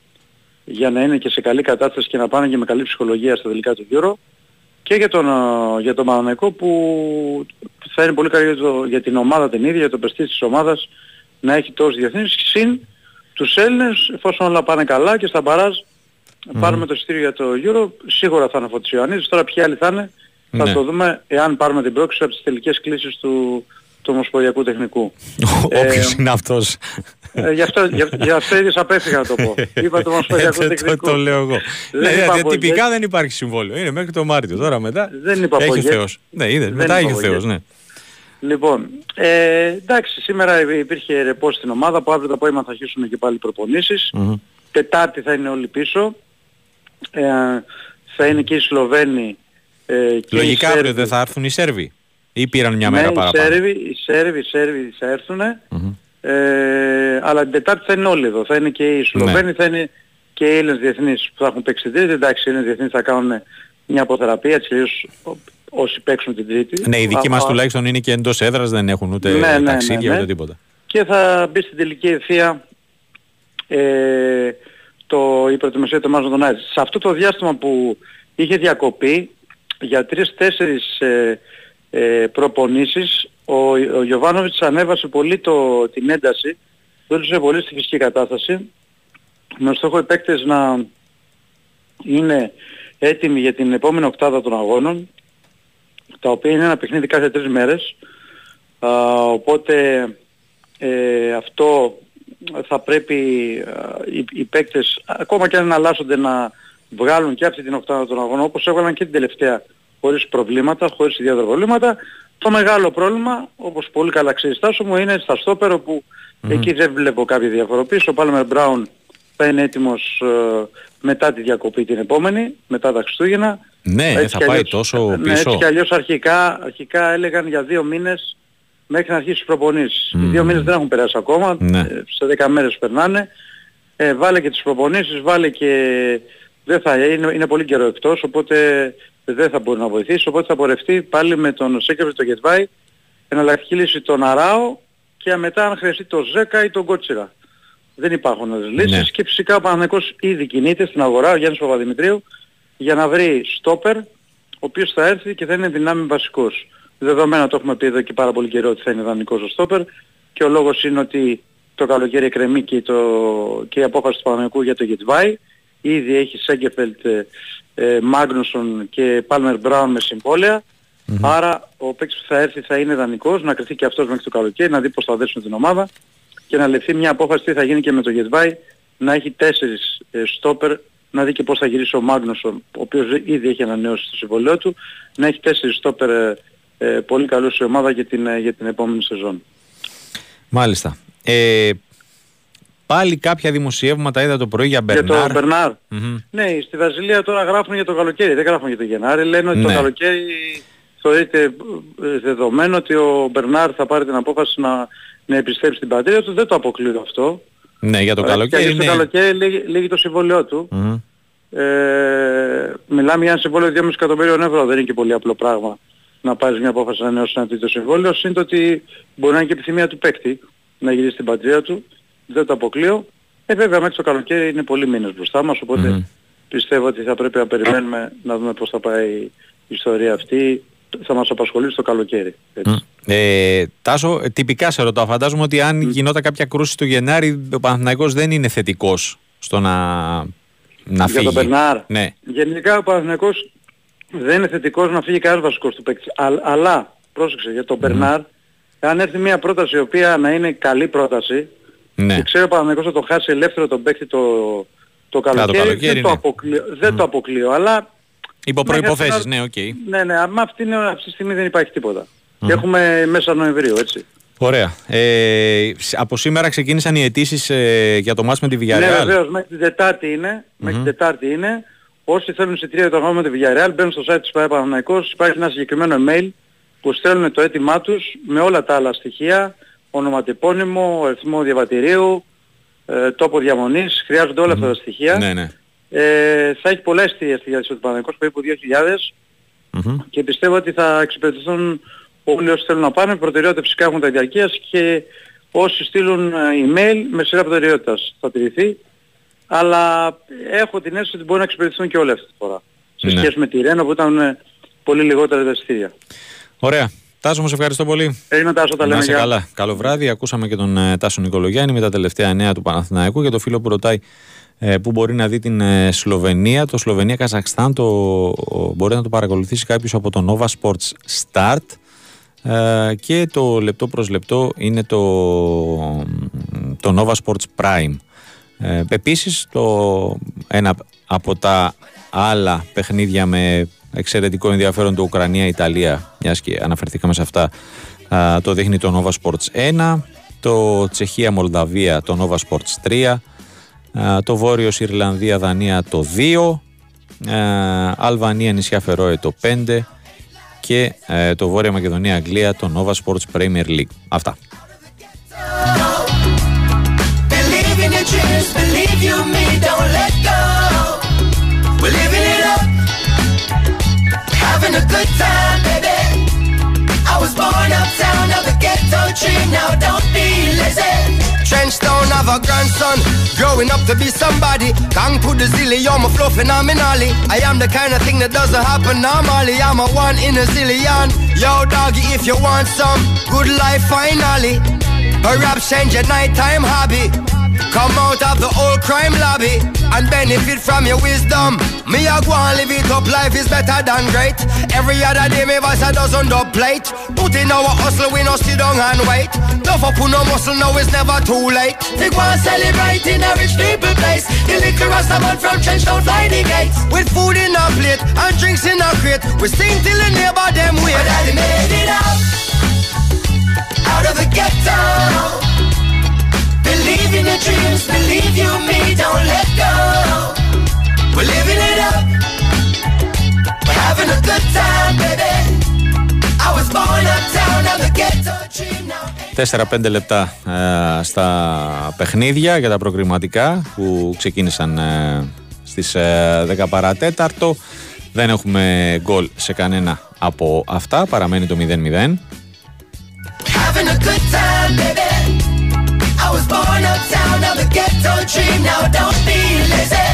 για να είναι και σε καλή κατάσταση και να πάνε και με καλή ψυχολογία στα τελικά του Euro, και για τον, για τον Παναθηναϊκό που θα είναι πολύ καλό για, το, για την ομάδα την ίδια, για το πρεστίζ της ομάδας να έχει τόσους διεθνείς, συν τους Έλληνες εφόσον όλα πάνε καλά και στα μπαράζ. Mm. Πάρουμε το εισιτήριο για το Euro, σίγουρα θα είναι ο Φώτης Ιωαννίδης. Τώρα ποιοι άλλοι θα είναι, ναι. θα το δούμε εάν πάρουμε την πρόκληση από τις τελικές κλήσεις του, του ομοσπονδιακού τεχνικού. Όποιος ε, είναι αυτός. Ε, γι' αυτό, γι αυτό, γι αυτό ίδιος απέφυγα να το πω. Είπα το ομοσπονδιακό τεχνικό. Το λέω εγώ. Τυπικά δεν υπάρχει συμβόλαιο. Είναι μέχρι το Μάρτιο. Τώρα μετά έχει ο Θεός. Μετά έχει ο Θεός, ναι. Λοιπόν, εντάξει, σήμερα υπήρχε ρεπό στην ομάδα, που αύριο το απόγευμα θα αρχίσουν και πάλι προπονήσεις. Τετάρτη θα είναι όλοι πίσω. Ε, θα είναι και οι Σλοβαίνοι ε, και λογικά αύριο δεν θα έρθουν οι Σέρβοι ή πήραν μια ναι, μέρα παραπάνω? Ναι, οι Σέρβοι, οι Σέρβοι θα έρθουν, mm-hmm. ε, αλλά την Τετάρτη θα είναι όλοι εδώ. Θα είναι και οι Σλοβαίνοι, ναι. θα είναι και οι Έλληνες διεθνείς που θα έχουν παίξει την Τρίτη. Εντάξει, οι Έλληνες διεθνείς θα κάνουν μια αποθεραπεία, έτσι λίγους όσοι παίξουν την Τρίτη. Ναι, οι δικοί μας τουλάχιστον είναι και εντός έδρας, δεν έχουν ούτε ναι, ναι, ταξίδια ναι, ναι, ναι. ούτε τίποτα. Και θα μπει στην τελική ευθεία ε, Το, η προετοιμασία των μάτων των Άρη. Σε αυτό το διάστημα που είχε διακοπή για τρεις-τέσσερις ε, ε, προπονήσεις ο, ο Γιωβάνοβιτς ανέβασε πολύ το, την ένταση, δούλησε πολύ στη φυσική κατάσταση με στόχο οι παίκτες να είναι έτοιμοι για την επόμενη οκτάδα των αγώνων, τα οποία είναι ένα παιχνίδι κάθε τρεις μέρες, α, οπότε ε, αυτό θα πρέπει uh, οι, οι παίκτες ακόμα και αν εναλλάσσονται να βγάλουν και αυτή την οκτάδα των αγώνων, όπως έβγαλαν και την τελευταία, χωρίς προβλήματα, χωρίς ιδιαίτερα προβλήματα. Το μεγάλο πρόβλημα, όπως πολύ καλά ξέρεις Τάσο μου, είναι στα στόπερο που mm. εκεί δεν βλέπω κάποια διαφοροποίηση. Ο Πάλμερ Μπράουν θα είναι έτοιμος uh, μετά τη διακοπή την επόμενη, μετά τα Χριστούγεννα. Ναι, έτσι θα αλλιώς, πάει τόσο πίσω. Έτσι κι αλλιώς αρχικά, αρχικά έλεγαν για δύο μήνες μέχρι να αρχίσει τις προπονήσεις. Mm. Οι δύο μήνες δεν έχουν περάσει ακόμα, ναι. σε δέκα μέρες περνάνε. Ε, βάλε και τις προπονήσεις, βάλε και... Δεν θα, είναι, είναι πολύ καιρό εκτός, οπότε δεν θα μπορεί να βοηθήσει, οπότε θα πορευτεί πάλι με τον Σέκεβιτ, τον Γετβάη, εναλλακτική λύση τον Αράο και μετά αν χρειαστεί τον Ζέκα ή τον Κότσιρα. Δεν υπάρχουν άλλες λύσεις, ναι. και φυσικά ο Παναθηναϊκός ήδη κινείται στην αγορά, ο Γιάννης Παπαδημητρίου, για να βρει στόπερ, ο οποίος θα έρθει και θα είναι δυνάμει βασικός. Δεδομένα το έχουμε πει εδώ και πάρα πολύ καιρό ότι θα είναι δανεικός ο στόπερ, και ο λόγος είναι ότι το καλοκαίρι εκκρεμεί και, το... και η απόφαση του Παναγικού για το Γετβάη. Ήδη έχει Σέγκεφελτ, ε, Μάγνουσον και Πάλμερ Μπράουν με συμβόλαια. Mm-hmm. Άρα ο παίκτης που θα έρθει θα είναι δανεικός, να κριθεί και αυτός μέχρι το καλοκαίρι, να δει πώς θα δέσουν την ομάδα και να λεφθεί μια απόφαση τι θα γίνει και με το Γετβάη, να έχει τέσσερις ε, στόπερ, να δει και πώς θα γυρίσει ο Μάγνουσον, ο οποίος ήδη έχει ανανεώσει το συμβολέο του, να έχει τέσσερις στόπερ ε, πολύ καλούς σε ομάδα για την, ε, για την επόμενη σεζόν. Μάλιστα. Ε... Πάλι κάποια δημοσιεύματα είδα το πρωί για Μπερνάρ. Για το Μπερνάρ. Mm-hmm. Ναι, στη Βραζιλία τώρα γράφουν για το καλοκαίρι, δεν γράφουν για το Γενάρη. Λένε ότι ναι. το καλοκαίρι θεωρείται δεδομένο ότι ο Μπερνάρ θα πάρει την απόφαση να, να επιστρέψει στην πατρίδα του. Δεν το αποκλείω αυτό. Ναι, για το Άρα, καλοκαίρι. Για το ναι. καλοκαίρι λύγει, λύγει το συμβόλαιό του. Mm-hmm. Ε, μιλάμε για ένα συμβόλαιο δύο κόμμα πέντε εκατομμύρια ευρώ. Δεν είναι και πολύ απλό πράγμα να πάρεις μια απόφαση να νεώσεις ένα τέτοιο συμβόλαιο. Συν το ότι μπορεί να είναι και επιθυμία του παίκτη να γυρίσει στην πατρίδα του. Δεν το αποκλείω. Ε, βέβαια μέχρι το καλοκαίρι είναι πολλοί μήνες μπροστά μας, οπότε mm-hmm. πιστεύω ότι θα πρέπει να περιμένουμε να δούμε πώς θα πάει η ιστορία αυτή. Θα μας απασχολήσει το καλοκαίρι. Έτσι. Mm. Ε, Τάσο, τυπικά σε ρωτάω. Φαντάζομαι ότι αν mm. γινόταν κάποια κρούση του Γενάρη, ο Παναθηναϊκός δεν είναι θετικός στο να, να φύγει. Για τον Μπερνάρ. Ναι. Γενικά ο Παναθηναϊκός δεν είναι θετικός να φύγει κανένας βασικός του παίκτη. Αλλά, πρόσεξε, για τον mm. Μπερνάρ, αν έρθει μια πρόταση η οποία να είναι καλή πρόταση, ναι. Και ξέρω ο Παναθηναϊκός θα το χάσει ελεύθερο τον παίκτη το, το καλοκαίρι. Ά, το καλοκαίρι δεν, ναι. το αποκλείω, δεν mm. το αποκλείω, αλλά... Υπό προϋποθέσεις, ναι, οκ. Okay. Ναι, ναι, αλλά αυτή, αυτή τη στιγμή δεν υπάρχει τίποτα. Mm. Και έχουμε μέσα Νοεμβρίου, έτσι. Ωραία. Ε, από σήμερα ξεκίνησαν οι αιτήσεις ε, για το μάτς με τη Villarreal. Ναι, βεβαίως, μέχρι την Τετάρτη είναι. Mm. Μέχρι την Τετάρτη είναι. Όσοι θέλουν εισιτήρια για το μάτς με τη Villarreal μπαίνουν στο site της Παναθηναϊκός. Υπάρχει ένα συγκεκριμένο email που στέλνουν το αίτημά τους με όλα τα άλλα στοιχεία. Ονοματεπώνυμο, αριθμό διαβατηρίου, ε, τόπο διαμονής, χρειάζονται όλα mm. αυτά τα στοιχεία. Ναι, ναι. Ε, θα έχει πολλά εστία στη διάθεση του Παναθηναϊκού, περίπου δύο χιλιάδες mm-hmm. και πιστεύω ότι θα εξυπηρετηθούν όλοι όσοι θέλουν να πάνε. Προτεραιότητα φυσικά έχουν τα διαρκείας και όσοι στείλουν email με σειρά προτεραιότητας θα τηρηθεί. Αλλά έχω την αίσθηση ότι μπορεί να εξυπηρετηθούν και όλοι αυτή τη φορά. Σε ναι. σχέση με τη Ρένα που ήταν πολύ λιγότερα τα εστία. Ωραία. Τάσο, μας ευχαριστώ πολύ. Έγινε Τάσο, τα λέμε. Να είσαι καλά. Καλό βράδυ. Ακούσαμε και τον ε, Τάσο Νικολογιάννη με τα τελευταία νέα του Παναθηναϊκού για το φίλο που ρωτάει ε, πού μπορεί να δει την ε, Σλοβενία. Το Σλοβενία-Καζακστάν το, ο, μπορεί να το παρακολουθήσει κάποιος από το Nova Sports Start ε, και το λεπτό προς λεπτό είναι το, το Nova Sports Prime. Ε, επίσης, το, ένα από τα άλλα παιχνίδια με εξαιρετικό ενδιαφέρον το Ουκρανία-Ιταλία, μιας και αναφερθήκαμε σε αυτά, α, το δείχνει το Nova Sports ένα, το Τσεχία-Μολδαβία το Nova Sports τρία, α, το Βόρειος Ιρλανδία-Δανία το δύο, α, Αλβανία-Νησιά Φερόε το πέντε και α, το Βόρεια Μακεδονία-Αγγλία το Nova Sports Premier League. Αυτά. A good time, baby. I was born uptown of the ghetto dream. Now don't be lazy. Trench town of a grandson, growing up to be somebody. Gang put the zilly on my flow phenomenally. I am the kind of thing that doesn't happen normally. I'm a one in a zillion. Yo doggy, if you want some good life finally, perhaps change your nighttime hobby. Come out of the old crime lobby and benefit from your wisdom. Me I go and live it up, life is better than great. Every other day me voice a dozen dub plate. Put in our hustle, we no sit down and wait. No for put no muscle, no it's never too late. They go and celebrate in a rich people place. The little Rastaman from Trenchtown fly the gates. With food in a plate and drinks in a crate, we sing till the neighbor them wait. But I made it out, out of the ghetto. Believe in your dreams, believe you me, don't let go. We're living it up, we're having a good time, baby. I was born uptown, I'm the ghetto dream now. τέσσερα πέντε λεπτά ε, στα παιχνίδια για τα προκριματικά που ξεκίνησαν ε, στις ε, δέκα παρά τέταρτο. Δεν έχουμε γκολ σε κανένα από αυτά, παραμένει το μηδέν μηδέν. Having a good time, baby. Born uptown of the ghetto dream, now don't be lazy.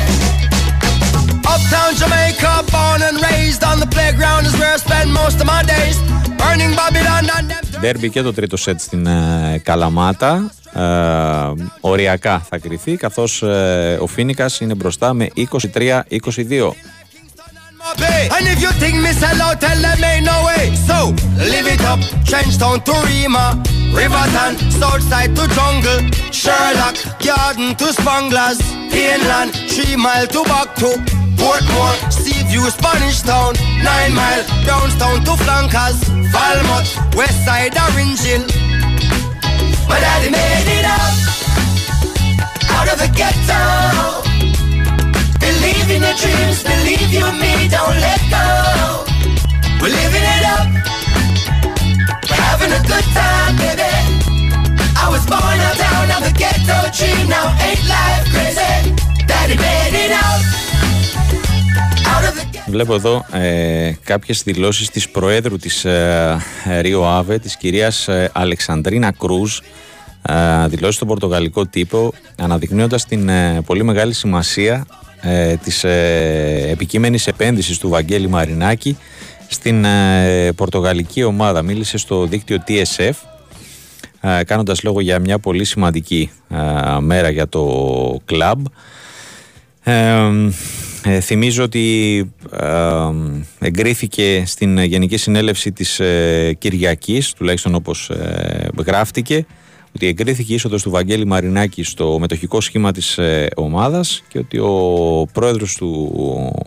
Uptown Jamaica, born and raised on the playground is where I spend most of my days. Burning Babylon and them ντέρμπι και το τρίτο σετ στην ε, Καλαμάτα. Ε, οριακά θα κριθεί, καθώς ε, ο Φίνικας είναι μπροστά με είκοσι τρία είκοσι δύο. And if you think me sell out, tell them ain't no way. So, live it up, change town to Rima, Riverton, Southside to Jungle, Sherlock, Garden to Spanglers, Inland, three mile to back to Portmore, Seaview, Spanish Town, nine mile, Brownstown to Flankers, Falmouth, Westside, Orange Hill. My daddy made it up, out of the ghetto. Believe in your dreams, believe you me, don't let go. We're living it up, we're having a good time, baby. I was born out down on the ghetto dream, now ain't life crazy. Daddy made it out, out of the ghetto. Βλέπω εδώ ε, κάποιες δηλώσεις της Προέδρου της Ρίο ε, Άβε, της κυρίας ε, Αλεξανδρίνα Κρούζ, ε, δηλώσει στον πορτογαλικό τύπο, αναδεικνύοντας την ε, πολύ μεγάλη σημασία Ε, της ε, επικείμενης επένδυσης του Βαγγέλη Μαρινάκη στην ε, πορτογαλική ομάδα. Μίλησε στο δίκτυο τι ες εφ ε, κάνοντας λόγο για μια πολύ σημαντική ε, μέρα για το κλαμπ. Ε, ε, θυμίζω ότι ε, εγκρίθηκε στην Γενική Συνέλευση της ε, Κυριακής, τουλάχιστον όπως ε, γράφτηκε, ότι εγκρίθηκε η είσοδος του Βαγγέλη Μαρινάκη στο μετοχικό σχήμα της ε, ομάδας και ότι ο πρόεδρος του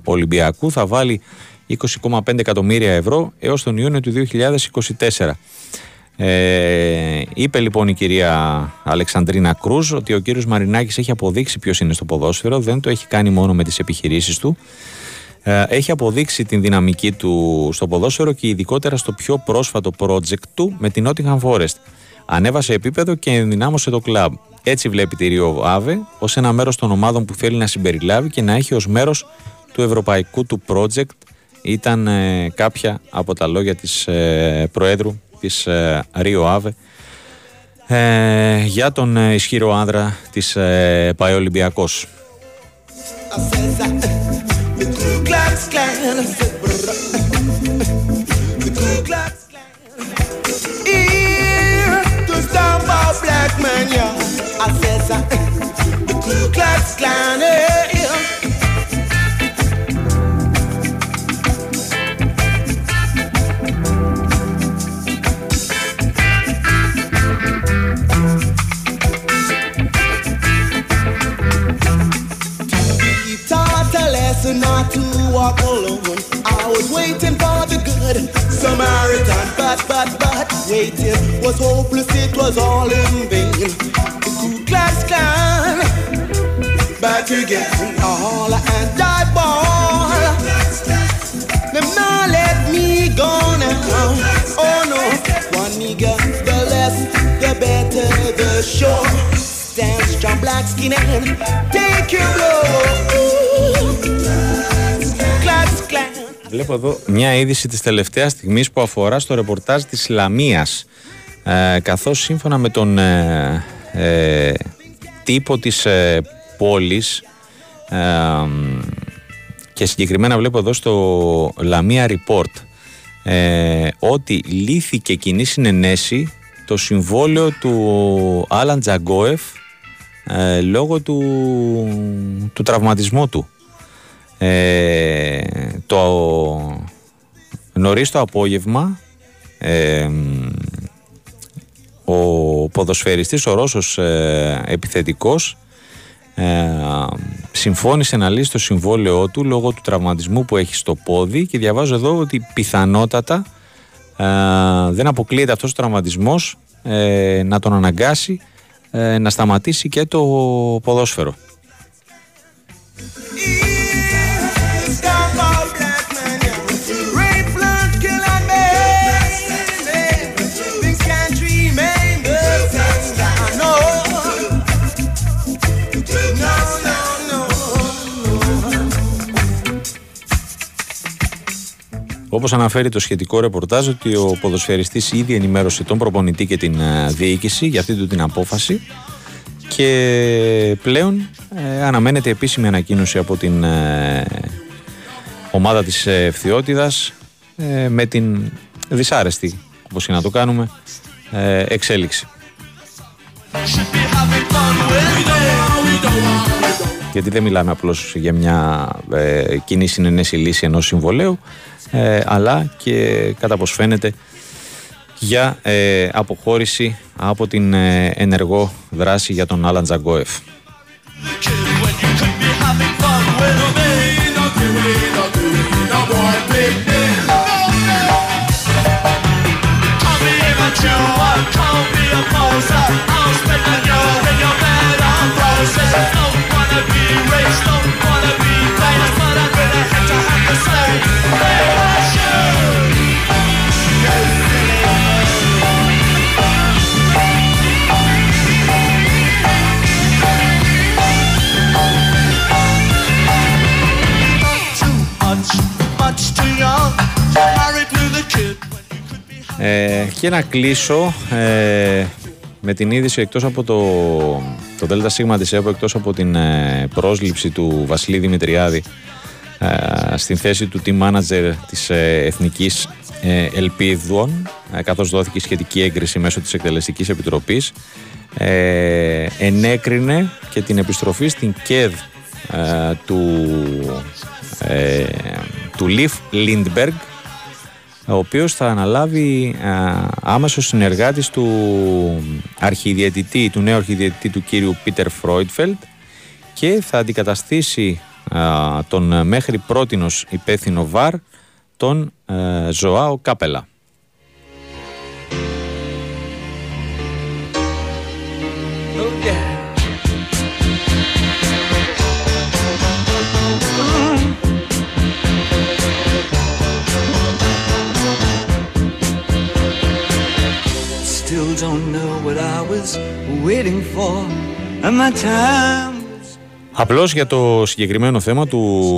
Ολυμπιακού θα βάλει είκοσι κόμμα πέντε εκατομμύρια ευρώ έως τον Ιούνιο του δύο χιλιάδες είκοσι τέσσερα. Ε, είπε λοιπόν η κυρία Αλεξανδρίνα Κρούζ ότι ο κύριος Μαρινάκης έχει αποδείξει ποιος είναι στο ποδόσφαιρο, δεν το έχει κάνει μόνο με τις επιχειρήσεις του. Ε, έχει αποδείξει την δυναμική του στο ποδόσφαιρο και ειδικότερα στο πιο πρόσφατο project του με την Nottingham Forest. Ανέβασε επίπεδο και ενδυνάμωσε το κλαμπ. Έτσι βλέπει τη Ρίο Άβε ως ένα μέρος των ομάδων που θέλει να συμπεριλάβει και να έχει ως μέρος του ευρωπαϊκού του project. Ήταν ε, κάποια από τα λόγια της ε, Προέδρου της Ρίο Άβε ε, για τον ε, ισχυρό άνδρα της ε, ΠΑΕ Ολυμπιακός. Not to walk alone, I was waiting for the good Samaritan, but, but, but waiting was hopeless, it was all in vain. The Ku Klux Klan back again, all and I ball. Them not let me go now, oh no. One nigga, the less, the better, the show. Stand strong, black skin and take your blow. Βλέπω εδώ μια είδηση της τελευταίας στιγμής που αφορά στο ρεπορτάζ της Λαμίας, ε, καθώς σύμφωνα με τον ε, ε, τύπο της ε, πόλης ε, και συγκεκριμένα βλέπω εδώ στο Λαμία Report ε, ότι λύθηκε κοινή συνενέση το συμβόλαιο του Άλαν Τζαγκόεφ ε, λόγω του, του τραυματισμού του. Ε, το νωρίς το απόγευμα ε, ο ποδοσφαιριστής, ο Ρώσος ε, επιθετικός ε, συμφώνησε να λύσει το συμβόλαιό του λόγω του τραυματισμού που έχει στο πόδι και διαβάζω εδώ ότι πιθανότατα ε, δεν αποκλείεται αυτός ο τραυματισμός ε, να τον αναγκάσει ε, να σταματήσει και το ποδόσφαιρο. Όπως αναφέρει το σχετικό ρεπορτάζ, ότι ο ποδοσφαιριστής ήδη ενημέρωσε τον προπονητή και την διοίκηση για αυτή του την απόφαση και πλέον ε, αναμένεται επίσημη ανακοίνωση από την ε, ομάδα της Ευθιώτιδας ε, με την δυσάρεστη όπως και να το κάνουμε, ε, εξέλιξη. Γιατί δεν μιλάμε απλώς για μια ε, κοινή συνενέση λύση ενός συμβολαίου, ε, αλλά και κατά πως φαίνεται για ε, αποχώρηση από την ε, ενεργό δράση για τον Άλαν Τζαγκόεφ. Ε, και να κλείσω ε, με την είδηση, εκτός από το, το Δέλτα Σίγμα της ΕΠΟ, εκτός από την ε, πρόσληψη του Βασιλή Δημητριάδη ε, στην θέση του team manager της ε, Εθνικής ε, Ελπίδων, ε, καθώς δόθηκε σχετική έγκριση μέσω της Εκτελεστικής Επιτροπής, ε, ενέκρινε και την επιστροφή στην ΚΕΔ ε, του, ε, του Λιφ Λίντμπεργκ, ο οποίος θα αναλάβει α, άμεσος συνεργάτης του αρχιδιαιτητή, του νέου αρχιδιαιτητή του κύριου Πίτερ Φρόιτφελτ, και θα αντικαταστήσει α, τον μέχρι πρότινος υπεύθυνο ΒΑΡ, τον ε, Ζωάο Κάπελα. Oh yeah. Απλώς για το συγκεκριμένο θέμα του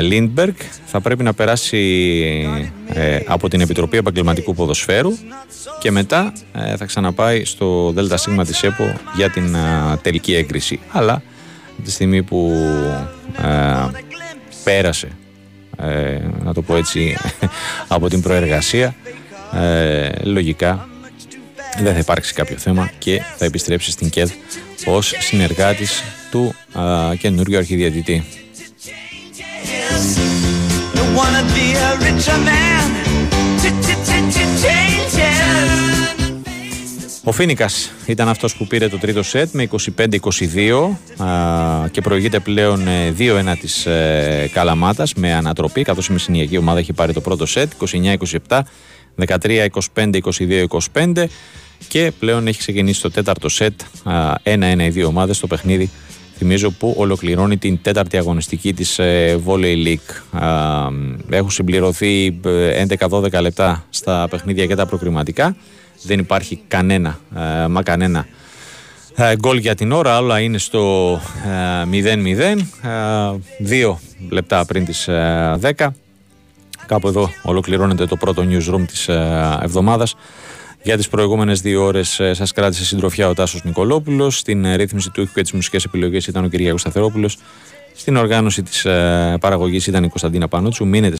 Λίντμπεργκ θα πρέπει να περάσει ε, από την Επιτροπή Επαγγελματικού Ποδοσφαίρου και μετά ε, θα ξαναπάει στο ΔΣ της ΕΠΟ για την ε, τελική έγκριση. Αλλά τη στιγμή που ε, πέρασε, ε, να το πω έτσι, από την προεργασία, ε, λογικά δεν θα υπάρξει κάποιο θέμα και θα επιστρέψει στην ΚΕΔ ως συνεργάτης του α, καινούργιου αρχιδιαιτητή. Ο Φίνικας ήταν αυτός που πήρε το τρίτο σετ με είκοσι πέντε είκοσι δύο α, και προηγείται πλέον δύο ένα της ε, Καλαμάτας με ανατροπή, καθώς η μεσηνιακή ομάδα είχε πάρει το πρώτο σετ είκοσι εννιά είκοσι επτά, δεκατρία είκοσι πέντε είκοσι δύο είκοσι πέντε, και πλέον έχει ξεκινήσει το τέταρτο σετ ένα ένα οι δύο ομάδες στο παιχνίδι, θυμίζω, που ολοκληρώνει την τέταρτη αγωνιστική της Volley League. Έχουν συμπληρωθεί έντεκα δώδεκα λεπτά στα παιχνίδια και τα προκριματικά, δεν υπάρχει κανένα μα κανένα γκολ για την ώρα, όλα είναι στο μηδέν μηδέν, δύο λεπτά πριν τις δέκα. Κάπου εδώ ολοκληρώνεται το πρώτο newsroom της εβδομάδας. Για τις προηγούμενες δύο ώρες σας κράτησε συντροφιά ο Τάσος Νικολόπουλος. Στην ρύθμιση του ήχου και τις μουσικές επιλογές ήταν ο Κυριάκος Σταθερόπουλος. Στην οργάνωση της παραγωγής ήταν η Κωνσταντίνα Πανότσου. Μείνετε